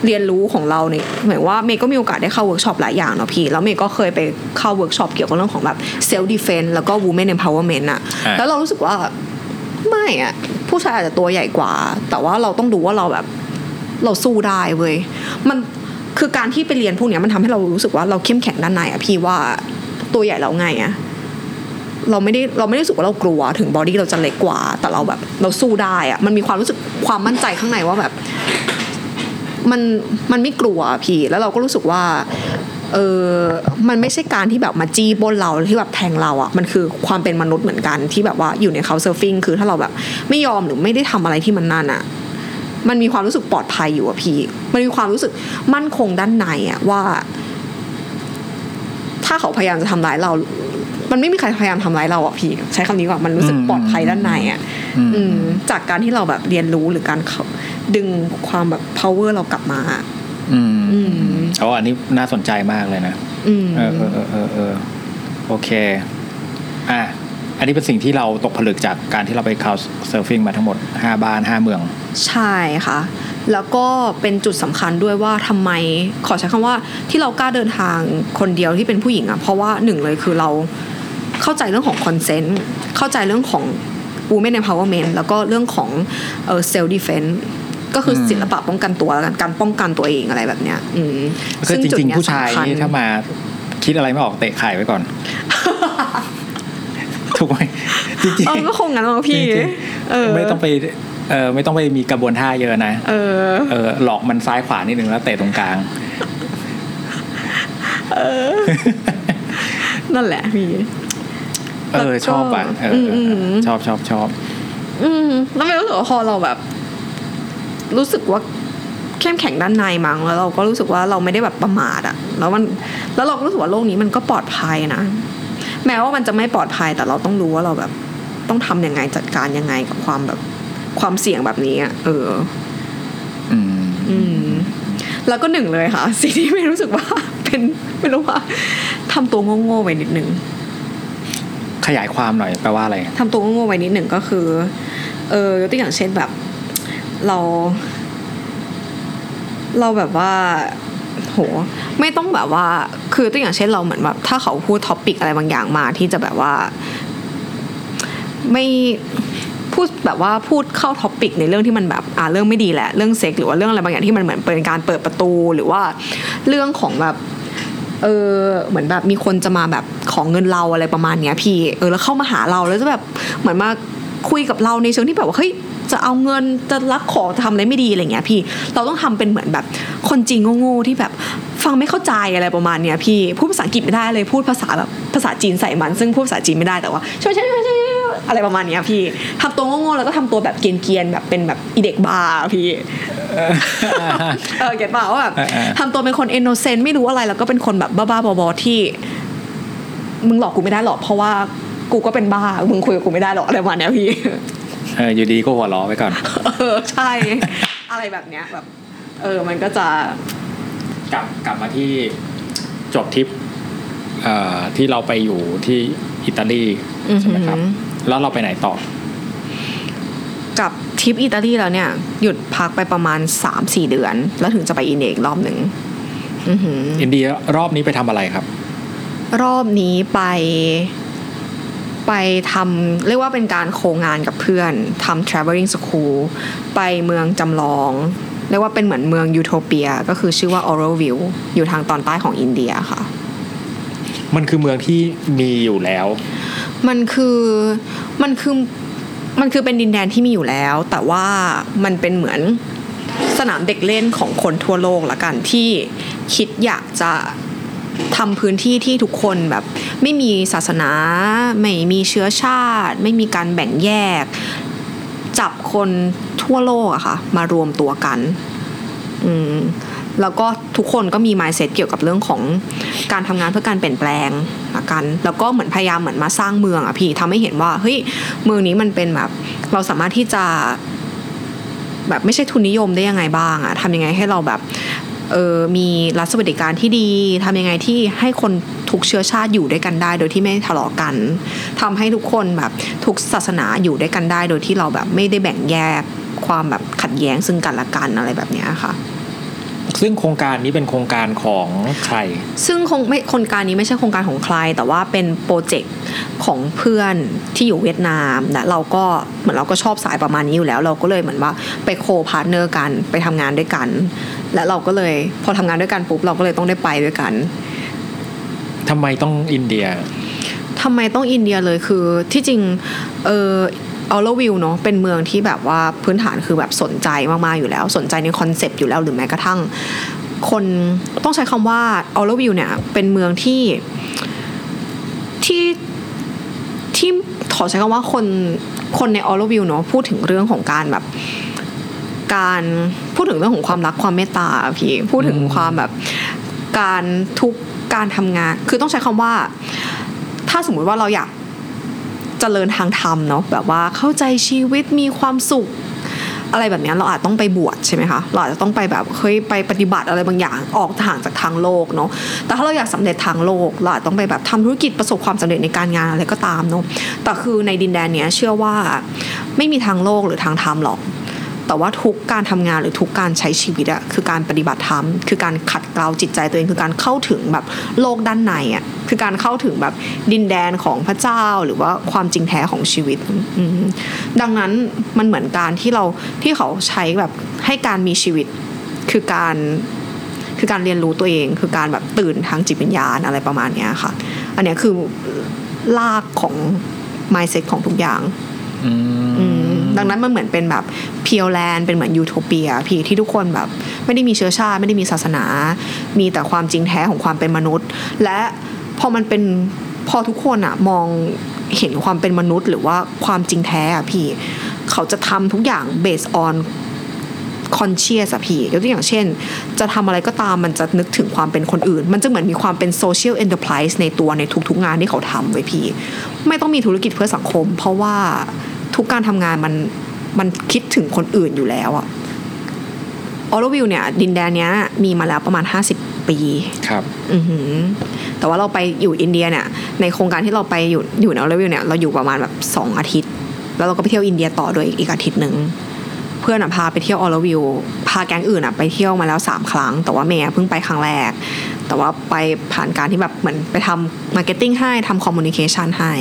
เรียนรู้ของเราเนี่ยหมายว่าเมย์ก็มีโอกาสได้เข้าเวิร์กช็อปหลายอย่างเนาะพี่แล้วเมย์ก็เคยไปเข้าเวิร์กช็อปเกี่ยวกับเรื่องของแบบเซลฟ์ดิเฟนส์แล้วก็วูแมนเอ็มพาวเวอร์เมนต์อะแล้วเรารู้สึกว่าไม่อะผู้ชายอาจจะตัวใหญ่กว่าแต่ว่าเราต้องดูว่าเราแบบเราสู้ได้เว้ยมันคือการที่ไปเรียนพวกนี้มันทำให้เรารู้สึกว่าเราเข้มแข็งด้านในอะพี่ว่าตัวใหญ่เราไงอะเราไม่ได้รู้สึกว่าเรากลัวถึงบอดี้เราจะเล็กกว่าแต่เราแบบเราสู้ได้อะมันมีความรู้สึกความมั่นใจข้างในว่าแบบมันไม่กลัวพี่แล้วเราก็รู้สึกว่ามันไม่ใช่การที่แบบมาจี้บนเราที่แบบแทงเราอะมันคือความเป็นมนุษย์เหมือนกันที่แบบว่าอยู่ในCouch Surfingคือถ้าเราแบบไม่ยอมหรือไม่ได้ทำอะไรที่มันนั่นอะมันมีความรู้สึกปลอดภัยอยู่อะพี่มันมีความรู้สึกมั่นคงด้านในอะว่าถ้าเขาพยายามจะทำร้ายเรามันไม่มีใครพยายามทำร้ายเราอะพี่ใช้คำนี้ก่อนมันรู้สึกปลอดภัยด้านในอะจากการที่เราแบบเรียนรู้หรือการดึงความแบบ power เรากลับมาอันนี้น่าสนใจมากเลยนะโอเคอันนี้เป็นสิ่งที่เราตกผลึกจากการที่เราไปCouch Surfingมาทั้งหมด5บ้าน5เมืองใช่ค่ะแล้วก็เป็นจุดสำคัญด้วยว่าทำไมขอใช้คำว่าที่เรากล้าเดินทางคนเดียวที่เป็นผู้หญิงอ่ะเพราะว่าหนึ่งเลยคือเราเข้าใจเรื่องของคอนเซนต์เข้าใจเรื่องของ Women Empowerment แล้วก็เรื่องของSelf Defense ก็คือศิลปะป้องกันตัวการป้องกันตัวเองอะไรแบบเนี้ยซึ่งจริงๆผู้ชายถ้ามาคิดอะไรไม่ออกเตะไข่ไว้ก่อน ถูกไหมจริงๆก็คงงั้นมั้งพี่ไม่ต้องไปมีกระบวนท่าเยอะนะหลอกมันซ้ายขวานิดนึงแล้วเตะตรงกลางนั่นแหละพี่ชอบอ่ะชอบแล้วไม่รู้สึกว่าพอเราแบบรู้สึกว่าเข้มแข็งด้านในมั้งแล้วเราก็รู้สึกว่าเราไม่ได้แบบประมาทอ่ะแล้วเราก็รู้สึกว่าโลกนี้มันก็ปลอดภัยนะแม้ว่ามันจะไม่ปลอดภัยแต่เราต้องรู้ว่าเราแบบต้องทำยังไงจัดการยังไงกับความแบบความเสี่ยงแบบนี้แล้วก็หนึ่งเลยค่ะสิ่งที่ไม่รู้สึกว่าเป็นไม่รู้ว่าทำตัวโง่ๆไว้นิดนึงขยายความหน่อยแปลว่าอะไรทำตัวโง่ๆไว้นิดนึงก็คือยกตัวอย่างเช่นแบบเราแบบว่าโหไม่ต้องแบบว่าคือตัวอย่างเช่นเราเหมือนแบบถ้าเขาพูดท็อปิกอะไรบางอย่างมาที่จะแบบว่าไม่พูดแบบว่าพูดเข้าท็อปิกในเรื่องที่มันแบบเรื่องไม่ดีแหละเรื่องเซ็กหรือว่าเรื่องอะไรบางอย่างที่มันเหมือนเป็นการเปิดประตูหรือว่าเรื่องของแบบเหมือนแบบมีคนจะมาแบบของเงินเราอะไรประมาณเนี้ยพี่แล้วเข้ามาหาเราแล้วจะแบบเหมือนมาคุยกับเราในเชิงที่แบบว่าเฮ้ยจะเอาเงินจะรักของทำอะไรไม่ดีอะไรเงี้ยพี่เราต้องทำเป็นเหมือนแบบคนจีนโง่ๆที่แบบฟังไม่เข้าใจอะไรประมาณเนี้ยพี่พูดภาษาอังกฤษไม่ได้เลยพูดภาษาแบบภาษาจีนใส่มันซึ่งพูดภาษาจีนไม่ได้แต่ว่าช่วยๆอะไรประมาณเนี้ยพี่ทำตัวโง่ๆแล้วก็ทำตัวแบบเกรียนๆแบบเป็นแบบอีเด็กบ้าพี่เก็ตป่ะว่าแบบทำตัวเป็นคนอินโนเซนต์ไม่รู้อะไรแล้วก็เป็นคนแบบบ้าๆบอๆที่มึงหลอกกูไม่ได้หรอกเพราะว่ากูก็เป็นบ้ามึงคุยกับกูไม่ได้หรอกอะไรประมาณเนี้ยพี่อยู่ดีก็หัวล้อไปก่อนใช่ อะไรแบบเนี้ยแบบมันก็จะกลับมาที่จบทริปที่เราไปอยู่ที่อิตาลีใช่ไหมครับแล้วเราไปไหนต่อกับทริปอิตาลีแล้วเนี่ยหยุดพักไปประมาณ 3-4 เดือนแล้วถึงจะไปอินเดียอีกรอบหนึ่งอินเดียรอบนี้ไปทำอะไรครับรอบนี้ไปทำเรียกว่าเป็นการโครงงานกับเพื่อนทำ traveling school ไปเมืองจำลองเรียกว่าเป็นเหมือนเมืองยูโทเปียก็คือชื่อว่า Auroville อยู่ทางตอนใต้ของอินเดียค่ะมันคือเมืองที่มีอยู่แล้วมันคือเป็นดินแดนที่มีอยู่แล้วแต่ว่ามันเป็นเหมือนสนามเด็กเล่นของคนทั่วโลกละกันที่คิดอยากจะ ทำพื้นที่ที่ทุกคนแบบไม่มีศาสนาไม่มีเชื้อชาติไม่มีการแบ่งแยกจับคนทั่วโลกอะค่ะมารวมตัวกันแล้วก็ทุกคนก็มี mindset เกี่ยวกับเรื่องของการทำงานเพื่อการเปลี่ยนแปลงกันแล้วก็เหมือนพยายามเหมือนมาสร้างเมืองอะพี่ทำให้เห็นว่าเฮ้ยเมืองนี้มันเป็นแบบเราสามารถที่จะแบบไม่ใช่ทุนนิยมได้ยังไงบ้างอะทำยังไงให้เราแบบมีรัฐสวัสดิการที่ดีทำยังไงที่ให้คนทุกเชื้อชาติอยู่ด้วยกันได้โดยที่ไม่ทะเลาะกันทำให้ทุกคนแบบทุกศาสนาอยู่ด้วยกันได้โดยที่เราแบบไม่ได้แบ่งแยกความแบบขัดแย้งซึ่งกันและกันอะไรแบบนี้ค่ะซึ่งโครงการนี้เป็นโครงการของใครซึ่งคงไม่โครงการนี้ไม่ใช่โครงการของใครแต่ว่าเป็นโปรเจกต์ของเพื่อนที่อยู่เวียดนามนะเราก็เหมือนเราก็ชอบสายประมาณนี้อยู่แล้วเราก็เลยเหมือนว่าไปโคพาร์ทเนอร์กันไปทำงานด้วยกันและเราก็เลยพอทำงานด้วยกันปุ๊บเราก็เลยต้องได้ไปด้วยกันทำไมต้องอินเดียทำไมต้องอินเดียเลยคือที่จริงAuroville เนาะเป็นเมืองที่แบบว่าพื้นฐานคือแบบสนใจมากๆอยู่แล้วสนใจในคอนเซ็ปต์อยู่แล้วหรือแม้กระทั่งคนต้องใช้คำว่า Auroville เนี่ยเป็นเมืองที่ขอใช้คำว่าคนใน Auroville เนาะพูดถึงเรื่องของการแบบการพูดถึงเรื่องของความรักความเมตตาพี่พูดถึงความแบบการทุกการทำงานคือต้องใช้คำว่าถ้าสมมติว่าเราอยากเจริญทางธรรมเนาะแบบว่าเข้าใจชีวิตมีความสุขอะไรแบบนี้เราอาจต้องไปบวชใช่ไหมคะเราอาจจะต้องไปแบบเคยไปปฏิบัติอะไรบางอย่างออกห่างจากทางโลกเนาะแต่ถ้าเราอยากสำเร็จทางโลกเราอาจต้องไปแบบทำธุรกิจประสบความสำเร็จในการงานอะไรก็ตามเนาะแต่คือในดินแดนเนี้ยเชื่อว่าไม่มีทางโลกหรือทางธรรมหรอกแต่ว่าทุกการทำงานหรือทุกการใช้ชีวิตอะคือการปฏิบัติธรรมคือการขัดเกลาจิตใจตัวเองคือการเข้าถึงแบบโลกด้านในอะคือการเข้าถึงแบบดินแดนของพระเจ้าหรือว่าความจริงแท้ของชีวิตดังนั้นมันเหมือนการที่เขาใช้แบบให้การมีชีวิตคือการเรียนรู้ตัวเองคือการแบบตื่นทางจิตวิญญาณอะไรประมาณนี้ค่ะอันนี้คือรากของ mindset ของทุกอย่างดังนั้นมันเหมือนเป็นแบบเพียวแลนด์เป็นเหมือนยูโทเปียพี่ที่ทุกคนแบบไม่ได้มีเชื้อชาติไม่ได้มีศาสนามีแต่ความจริงแท้ของความเป็นมนุษย์และพอทุกคนอะมองเห็นความเป็นมนุษย์หรือว่าความจริงแท้อะพี่เขาจะทำทุกอย่าง based on conscious อะพี่ยกตัวอย่างเช่นจะทำอะไรก็ตามมันจะนึกถึงความเป็นคนอื่นมันจะเหมือนมีความเป็น social enterprise ในตัวในทุกๆงานที่เขาทำไว้พี่ไม่ต้องมีธุรกิจเพื่อสังคมเพราะว่าทุกการทำงานมันคิดถึงคนอื่นอยู่แล้วอะAurovilleเนี่ยดินแดนเนี้ยมีมาแล้วประมาณ50ปีครับแต่ว่าเราไปอยู่อินเดียเนี่ยในโครงการที่เราไปอยู่ในAurovilleเนี่ยเราอยู่ประมาณแบบ2อาทิตย์แล้วเราก็ไปเที่ยวอินเดียต่อโดยอีกอาทิตย์นึงเพื่อนน่ะพาไปเที่ยวAurovilleพาแก๊งอื่นน่ะไปเที่ยวมาแล้ว3ครั้งแต่ว่าเมย์เพิ่งไปครั้งแรกแต่ว่าไปผ่านการที่แบบเหมือนไปทำมาร์เก็ตติ้งให้ทำคอมมูนิเคชันให้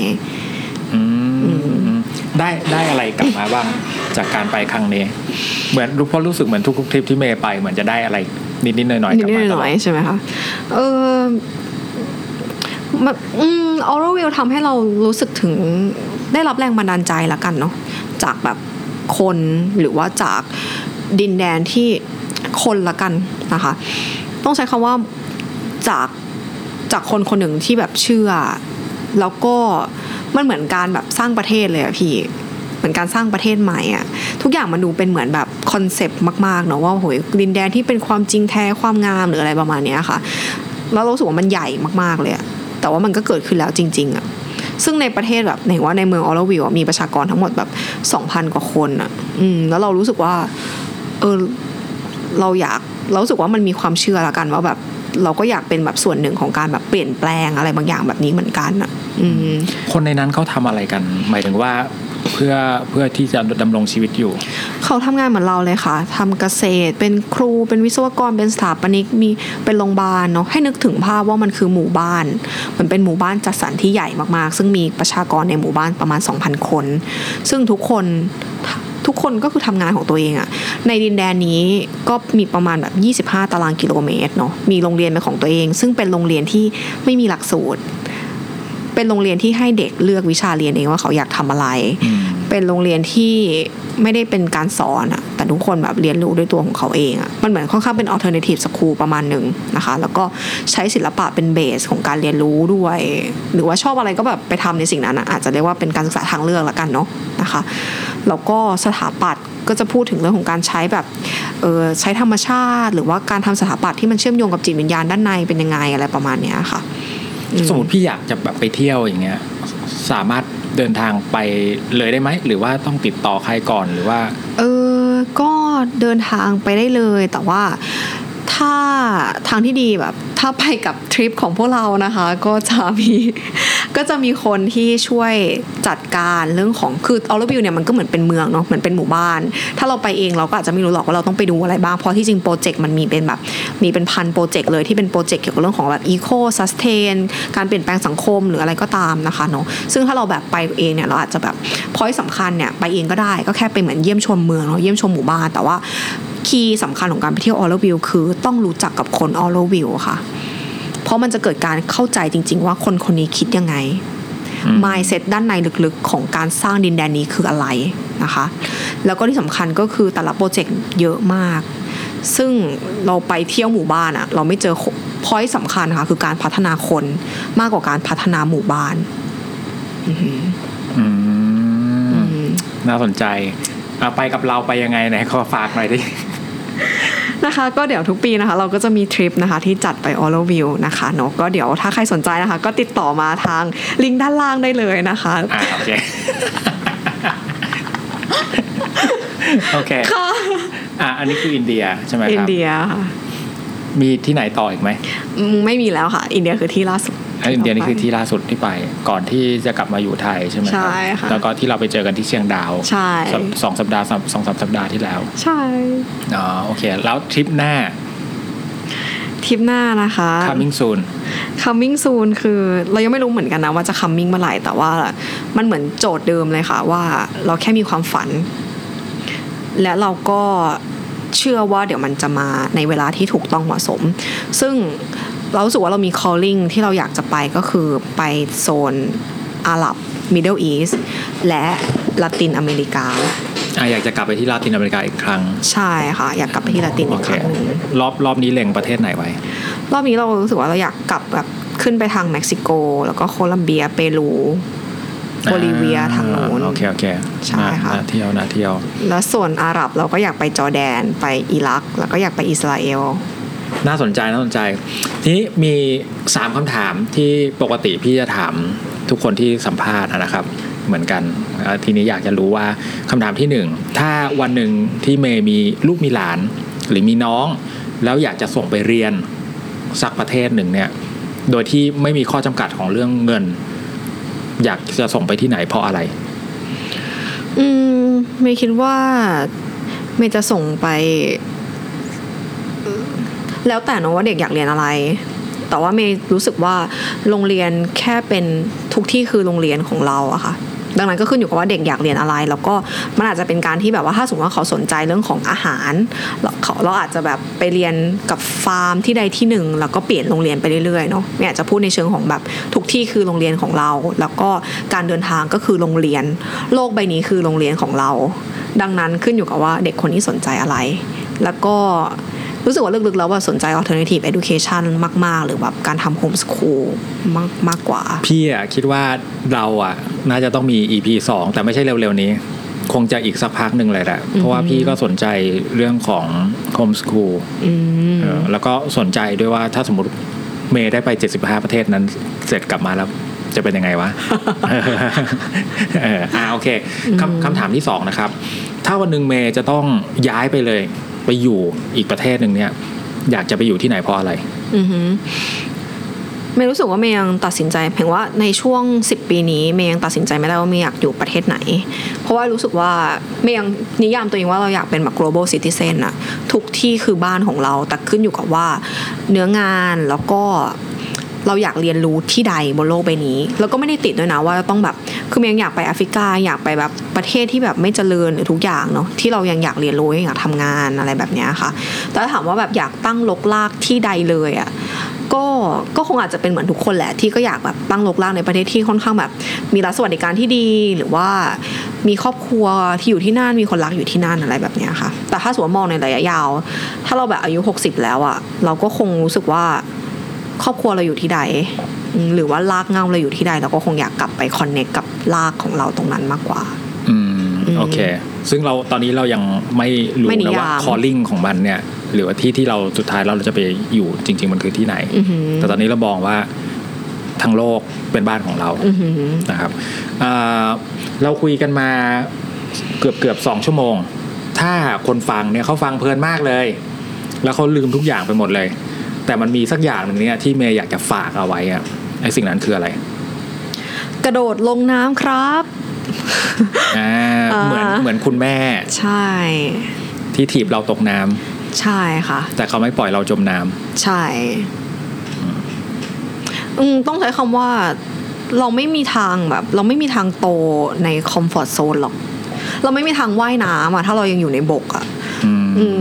ได้อะไรกลับมาบ้างจากการไปครั้งนี้เหมือนรู้สึกเหมือนทุกทริปที่เมย์ไปเหมือนจะได้อะไรนิดๆหน่อยๆกลับมาตลอดใช่ไหมคะAurovilleทำให้เรารู้สึกถึงได้รับแรงบันดาลใจละกันเนาะจากแบบคนหรือว่าจากดินแดนที่คนละกันนะคะต้องใช้คำว่าจากคนคนหนึ่งที่แบบเชื่อแล้วก็มันเหมือนการแบบสร้างประเทศเลยอะพี่เหมือนการสร้างประเทศใหม่อะทุกอย่างมันดูเป็นเหมือนแบบคอนเซปต์มากๆเนาะว่าโหยดินแดนที่เป็นความจริงแท้ความงามหรืออะไรประมาณนี้ค่ะแล้วเรารู้สึกว่ามันใหญ่มากๆเลยอะแต่ว่ามันก็เกิดขึ้นแล้วจริงๆอะซึ่งในประเทศแบบเห็นว่าในเมืองAurovilleมีประชากรทั้งหมดแบบ 2,000 กว่าคนอะแล้วเรารู้สึกว่าเรารู้สึกว่ามันมีความเชื่อละกันว่าแบบเราก็อยากเป็นแบบส่วนหนึ่งของการแบบเปลี่ยนแปลงอะไรบางอย่างแบบนี้เหมือนกันอ่ะคนในนั้นเขาทำอะไรกันหมายถึงว่าเพื่อที่จะดำรงชีวิตอยู่เขาทำงานเหมือนเราเลยค่ะทำเกษตรเป็นครูเป็นวิศวกรเป็นสถาปนิกมีเป็นโรงพยาบาลเนาะให้นึกถึงภาพว่ามันคือหมู่บ้านมันเป็นหมู่บ้านจัดสรรที่ใหญ่มากๆซึ่งมีประชากรในหมู่บ้านประมาณ 2,000 คนซึ่งทุกคนก็คือทำงานของตัวเองอะในดินแดนนี้ก็มีประมาณแบบ25ตารางกิโลเมตรเนาะมีโรงเรียนเป็นของตัวเองซึ่งเป็นโรงเรียนที่ไม่มีหลักสูตรเป็นโรงเรียนที่ให้เด็กเลือกวิชาเรียนเองว่าเขาอยากทำอะไร เป็นโรงเรียนที่ไม่ได้เป็นการสอนอะแต่ทุกคนแบบเรียนรู้ด้วยตัวของเขาเองอะมันเหมือนค่อนข้างเป็น alternative school ประมาณนึงนะคะแล้วก็ใช้ศิลปะเป็นเบสของการเรียนรู้ด้วยหรือว่าชอบอะไรก็แบบไปทำในสิ่งนั้นอาจจะเรียกว่าเป็นการศึกษาทางเลือกละกันเนาะนะคะแล้วก็สถาปัตย์ก็จะพูดถึงเรื่องของการใช้แบบใช้ธรรมชาติหรือว่าการทำสถาปัตย์ที่มันเชื่อมโยงกับจิตวิญญาณด้านในเป็นยังไงอะไรประมาณนี้ค่ะสมมติพี่อยากจะแบบไปเที่ยวอย่างเงี้ยสามารถเดินทางไปเลยได้ไหมหรือว่าต้องติดต่อใครก่อนหรือว่าก็เดินทางไปได้เลยแต่ว่าถ้าทางที่ดีแบบถ้าไปกับทริปของพวกเรานะคะก็จะมีคนที่ช่วยจัดการเรื่องของคือAurovilleเนี่ยมันก็เหมือนเป็นเมืองเนาะเหมือนเป็นหมู่บ้านถ้าเราไปเองเราก็อาจจะไม่รู้หรอกว่าเราต้องไปดูอะไรบ้างเพราะที่จริงโปรเจกต์มันมีเป็นแบบมีเป็นพันโปรเจกต์เลยที่เป็นโปรเจกต์เกี่ยวกับเรื่องของแบบอีโคซัสเทนการเปลี่ยนแปลงสังคมหรืออะไรก็ตามนะคะเนาะซึ่งถ้าเราแบบไปเองเนี่ยเราอาจจะแบบพอยต์สำคัญเนี่ยไปเองก็ได้ก็แค่ไปเหมือนเยี่ยมชมเมืองเนาะเยี่ยมชมหมู่บ้านแต่ว่าคีย์สำคัญของการไปเที่ยวAurovilleคือต้องรู้จักกับคน Auroville ค่ะเพราะมันจะเกิดการเข้าใจจริงๆว่าคนคนนี้คิดยังไง mindset ด้านในลึกๆของการสร้างดินแดนนี้คืออะไรนะคะแล้วก็ที่สำคัญก็คือแต่ละโปรเจกต์เยอะมากซึ่งเราไปเที่ยวหมู่บ้านอะเราไม่เจอ point สำคัญค่ะคือการพัฒนาคนมากกว่าการพัฒนาหมู่บ้านน่าสนใจไปกับเราไปยังไงไหนขอฝากหน่อยดินะคะก็เดี๋ยวทุกปีนะคะเราก็จะมีทริปนะคะที่จัดไป Auroville นะคะเนาะก็เดี๋ยวถ้าใครสนใจนะคะก็ติดต่อมาทางลิงก์ด้านล่างได้เลยนะคะโอเคโอเคค่ะอันนี้คืออินเดียใช่ไหมครับอินเดียค่ะมีที่ไหนต่ออีกไหมไม่มีแล้วค่ะอินเดียคือที่ล่าสุดอินเดียนี่คือที่ล่าสุดที่ไปก่อนที่จะกลับมาอยู่ไทยใช่ไหมครับใช่ค่ะแล้วก็ที่เราไปเจอกันที่เชียงดาวใช่2สัปดาห์2 3สัปดาห์ที่แล้วใช่อ๋อโอเคแล้วทริปหน้านะคะ coming soon คือเรายังไม่รู้เหมือนกันนะว่าจะ coming เมื่อไหร่แต่ว่ามันเหมือนโจทย์เดิมเลยค่ะว่าเราแค่มีความฝันและเราก็เชื่อว่าเดี๋ยวมันจะมาในเวลาที่ถูกต้องเหมาะสมซึ่งเรารู้สึกว่าเรามี calling ที่เราอยากจะไปก็คือไปโซนอาหรับ Middle East และลาตินอเมริกาอยากจะกลับไปที่ลาตินอเมริกาอีกครั้งใช่ค่ะอยากกลับไปที่ลาตินอีกครั้งรอบนี้เล็งประเทศไหนไว้รอบนี้เรารู้สึกว่าเราอยากกลับแบบขึ้นไปทางเม็กซิโกแล้วก็โคลัมเบียเปรูโบลิเวียทางโน้นโอเคใช่ค่ะน่าเที่ยวแล้วส่วนอาหรับเราก็อยากไปจอร์แดนไปอิรักแล้วก็อยากไปอิสราเอลน่าสนใจทีนี้มี3คำถามที่ปกติพี่จะถามทุกคนที่สัมภาษณ์นะครับเหมือนกันทีนี้อยากจะรู้ว่าคำถามที่1ถ้าวันหนึ่งที่เมย์มีลูกมีหลานหรือมีน้องแล้วอยากจะส่งไปเรียนสักประเทศหนึ่งเนี่ยโดยที่ไม่มีข้อจำกัดของเรื่องเงินอยากจะส่งไปที่ไหนเพราะอะไรเมย์คิดว่าเมย์จะส่งไปแล้วแต่เนาะว่าเด็กอยากเรียนอะไรแต่ว่าเมย์รู้สึกว่าโรงเรียนแค่เป็นทุกที่คือโรงเรียนของเราอะค่ะดังนั้นก็ขึ้นอยู่กับว่าเด็กอยากเรียนอะไรแล้วก็มันอาจจะเป็นการที่แบบว่าถ้าสมมติว่าเขาสนใจเรื่องของอาหารเราอาจจะแบบไปเรียนกับฟาร์มที่ใดที่หนึ่งแล้วก็เปลี่ยนโรงเรียนไปเรื่อยๆเนาะเนี่ยจะพูดในเชิงของแบบทุกที่คือโรงเรียนของเราแล้วก็การเดินทางก็คือโรงเรียนโลกใบนี้คือโรงเรียนของเราดังนั้นขึ้นอยู่กับว่าเด็กคนนี้สนใจอะไรแล้วก็รู้สึกว่าลึกๆแล้วว่าสนใจ alternative education มากๆหรือแบบการทำ homeschool มากกว่าพี่อ่ะคิดว่าเราอ่ะน่าจะต้องมี EP 2แต่ไม่ใช่เร็วๆนี้คงจะอีกสักพักหนึ่งเลยแหละเพราะว่าพี่ก็สนใจเรื่องของ homeschool แล้วก็สนใจด้วยว่าถ้าสมมติเมย์ได้ไป75ประเทศนั้นเสร็จกลับมาแล้วจะเป็นยังไงวะโอเคคำถามที่2นะครับถ้าวันนึงเมย์จะต้องย้ายไปเลยไปอยู่อีกประเทศหนึ่งเนี่ยอยากจะไปอยู่ที่ไหนเพราะอะไรเมย์รู้สึกว่าเมย์ยังตัดสินใจเพียงว่าในช่วง10ปีนี้เมย์ยังตัดสินใจไม่ได้ว่าเมย์อยากอยู่ประเทศไหนเพราะว่ารู้สึกว่าเมย์ยังนิยามตัวเองว่าเราอยากเป็นแบบ global citizen อะทุกที่คือบ้านของเราแต่ขึ้นอยู่กับว่าเนื้องานแล้วก็เราอยากเรียนรู้ที่ใดบนโลกใบนี้แล้วก็ไม่ได้ติดด้วยนะว่าต้องแบบคือยังอยากไปแอฟริกาอยากไปแบบประเทศที่แบบไม่เจริญหรือทุกอย่างเนาะที่เรายังอยากเรียนรู้อยากทำงานอะไรแบบนี้ค่ะแต่ถามว่าแบบอยากตั้งรกรากที่ใดเลยอ่ะก็คงอาจจะเป็นเหมือนทุกคนแหละที่ก็อยากแบบตั้งรกรากในประเทศที่ค่อนข้างแบบมีรัฐสวัสดิการที่ดีหรือว่า มีครอบครัวที่อยู่ที่นั่นมีคนรักอยู่ที่นั่นอะไรแบบนี้ค่ะแต่ถ้าสมมติมองในระยะยาวถ้าเราแบบอายุ60แล้วอ่ะเราก็คงรู้สึกว่าครอบครัวเราอยู่ที่ใดหรือว่ารากเหง้าเราอยู่ที่ใดเราก็คงอยากกลับไปคอนเนคกับรากของเราตรงนั้นมากกว่าโอเคซึ่งเราตอนนี้เรายังไม่รู้นะว่า calling ของมันเนี่ยหรือว่าที่เราสุดท้ายเราจะไปอยู่จริงๆมันคือที่ไหนแต่ตอนนี้เรามองว่าทั้งโลกเป็นบ้านของเรานะครับเราคุยกันมาเกือบ2ชั่วโมงถ้าคนฟังเนี่ยเขาฟังเพลินมากเลยแล้วเขาลืมทุกอย่างไปหมดเลยแต่มันมีสักอย่างนึงเนี่ยที่เมย์อยากจะฝากเอาไว้อะไอ้สิ่งนั้นคืออะไรกระโดดลงน้ำครับเหมือนคุณแม่ใช่ที่ถีบเราตกน้ำใช่ค่ะแต่เขาไม่ปล่อยเราจมน้ำใช่ต้องใช้คำว่าเราไม่มีทางโตในคอมฟอร์ตโซนหรอกเราไม่มีทางว่ายน้ำอ่ะถ้าเรายังอยู่ในบกอ่ะ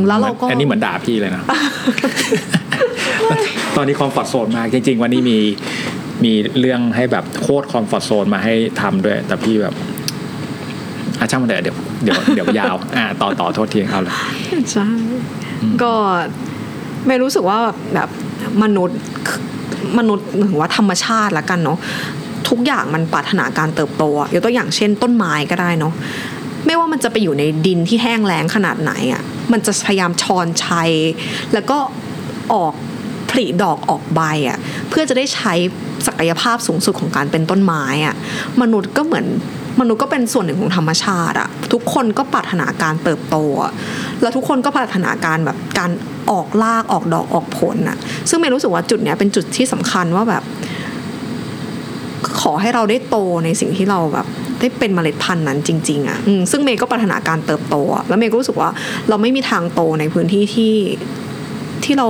แล้วเราก็อันนี้เหมือนด่าพี่เลยนะ ตอนนี้คอมฟอร์ตโซนมากจริงๆวันนี้มีเรื่องให้แบบโคตรคอมฟอร์ตโซนมาให้ทำด้วยแต่พี่แบบช่างมันเดี๋ยวย าวต่อโทษทีเขาเลยใช่ก็ไม่รู้สึกว่าแบบมนุษย์หรือว่าธรรมชาติละกันเนาะทุกอย่างมันปรารถนาการเติบโตยกตัวอย่างเช่นต้นไม้ก็ได้เนาะไม่ว่ามันจะไปอยู่ในดินที่แห้งแล้งขนาดไหนอ่ะมันจะพยายามชอนชัยแล้วก็ออกผลิดอกออกใบอ่ะเพื่อจะได้ใช้ศักยภาพสูงสุดของการเป็นต้นไม้อ่ะมนุษย์ก็เป็นส่วนหนึ่งของธรรมชาติอ่ะทุกคนก็ปรารถนาการเติบโตอ่ะแล้วทุกคนก็ปรารถนาการแบบการออกรากออกดอกออกผลน่ะซึ่งเมย์รู้สึกว่าจุดเนี้ยเป็นจุดที่สำคัญว่าแบบขอให้เราได้โตในสิ่งที่เราแบบได้เป็นเมล็ดพันธุ์นั้นจริงๆอ่ะซึ่งเมย์ก็ปรารถนาการเติบโตแล้วเมย์ก็รู้สึกว่าเราไม่มีทางโตในพื้นที่ที่เรา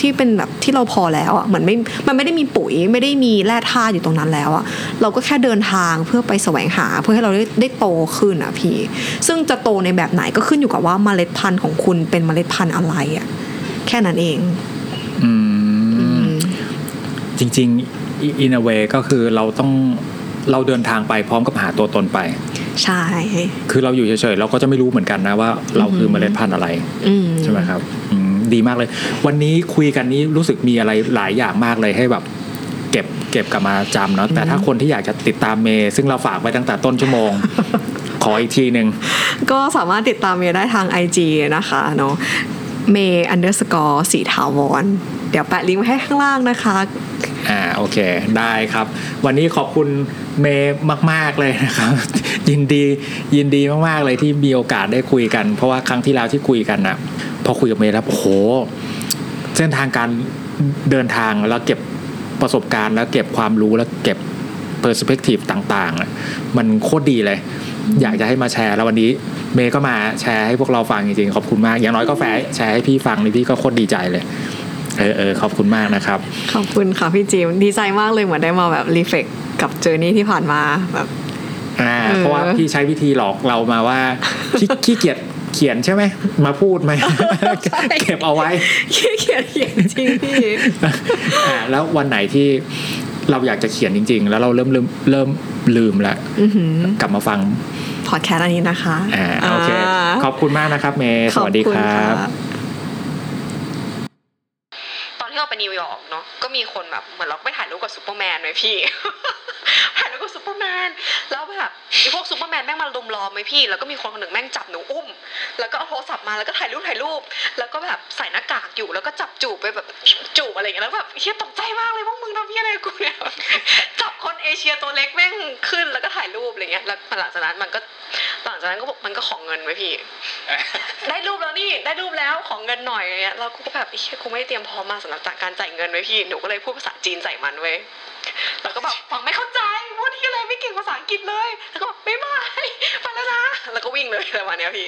ที่เป็นแบบที่เราพอแล้วอ่ะเหมือนไม่มันไม่ได้มีปุ๋ยไม่ได้มีแร่ธาตุอยู่ตรงนั้นแล้วอ่ะเราก็แค่เดินทางเพื่อไปแสวงหาเพื่อให้เราได้โตขึ้นอ่ะพี่ซึ่งจะโตในแบบไหนก็ขึ้นอยู่กับว่าเมล็ดพันธุ์ของคุณเป็นเมล็ดพันธุ์อะไรอ่ะแค่นั้นเองจริงๆ in a way ก็คือเราเดินทางไปพร้อมกับหาตัวตนไปใช่คือเราอยู่เฉยๆเราก็จะไม่รู้เหมือนกันนะว่าเราคือเมล็ดพันธุ์อะไรใช่ไหมครับดีมากเลยวันนี้คุยกันนี้รู้สึกมีอะไรหลายอย่างมากเลยให้แบบเก็บกลับมาจำเนาะแต่ถ้าคนที่อยากจะติดตามเมย์ซึ่งเราฝากไว้ตั้งแต่ต้นชั่วโมง ขออีกทีนึงก็สามารถติดตามเมย์ได้ทาง IG นะคะเนาะเมย์ _ สีถาวรเดี๋ยวแปะลิงก์ไว้ให้ข้างล่างนะคะโอเคได้ครับวันนี้ขอบคุณเมย์มากๆเลยนะครับยินดีมากๆเลยที่มีโอกาสได้คุยกันเพราะว่าครั้งที่แล้วที่คุยกันนะพอคุยกับเมย์แล้วโหเส้นทางการเดินทางแล้วเก็บประสบการณ์แล้วเก็บความรู้แล้วเก็บเพอร์สเปกทีฟต่างๆมันโคตรดีเลยอยากจะให้มาแชร์แล้ววันนี้เมย์ก็มาแชร์ให้พวกเราฟังจริงๆขอบคุณมากอย่างน้อยก็แชร์ให้พี่ฟังนี่พี่ก็โคตรดีใจเลยขอบคุณมากนะครับขอบคุณค่ะพี่จิมดีใจมากเลยเหมือนได้มาแบบรีเฟกกับเจอร์นี่ที่ผ่านมาแบบเพราะว่าพี่ใช้วิธีหลอกเรามาว่าขี้เกียจเขียนใช่ไหมมาพูดไหม เก็บเอาไว้ขี้เกียจเขียนจริงพี่แล้ววันไหนที่เราอยากจะเขียนจริงๆแล้วเราเริ่มลืมละกลับมาฟังพอดแคสต์อันนี้นะคะโอเคขอบคุณมากนะครับเมย์สวัสดีครับนิวยอร์กเนาะก็มีคนแบบเหมือนเราไปถ่ายรูปกับซูเปอร์แมนไว้พี่ถ่ายรูปกับซูเปอร์แมนแล้วแบบไอ้พวกซูเปอร์แมนแม่งมาลุมล้อมไว้พี่แล้วก็มีคนหนึ่งแม่งจับหนูอุ้มแล้วก็เอาโทรศัพท์มาแล้วก็ถ่ายรูปแล้วก็แบบใส่หน้ากากอยู่แล้วก็จับจูบไปแบบจูบอะไรอย่างเงี้ยแล้วแบบเหี้ยตกใจมากเลยพวกมึงทำเหี้ยอะไรกูเนี่ยจับคนเอเชียตัวเล็กแม่งขึ้นแล้วก็ถ่ายรูปอะไรเงี้ยแล้วหลังจากนั้นก็มันก็ขอเงินไว้พี่ได้รูปแล้วขอเงินหน่อยอะไรเงี้ยเราก็แบบไอ้เหี้ยกูไม่ได้เตรียมพร้อมมาสำหรับการจ่ายเงินไว้พี่หนูก็เลยพูดภาษาจีนใส่มันเว้ยแล้วก็แบบฟังไม่เข้าใจพูดที่อะไรไม่เก่งภาษาอังกฤษเลยแล้วก็แบบไม่ไปแล้วนะแล้วก็วิ่งเลยอะไรมาเนี้ยพี่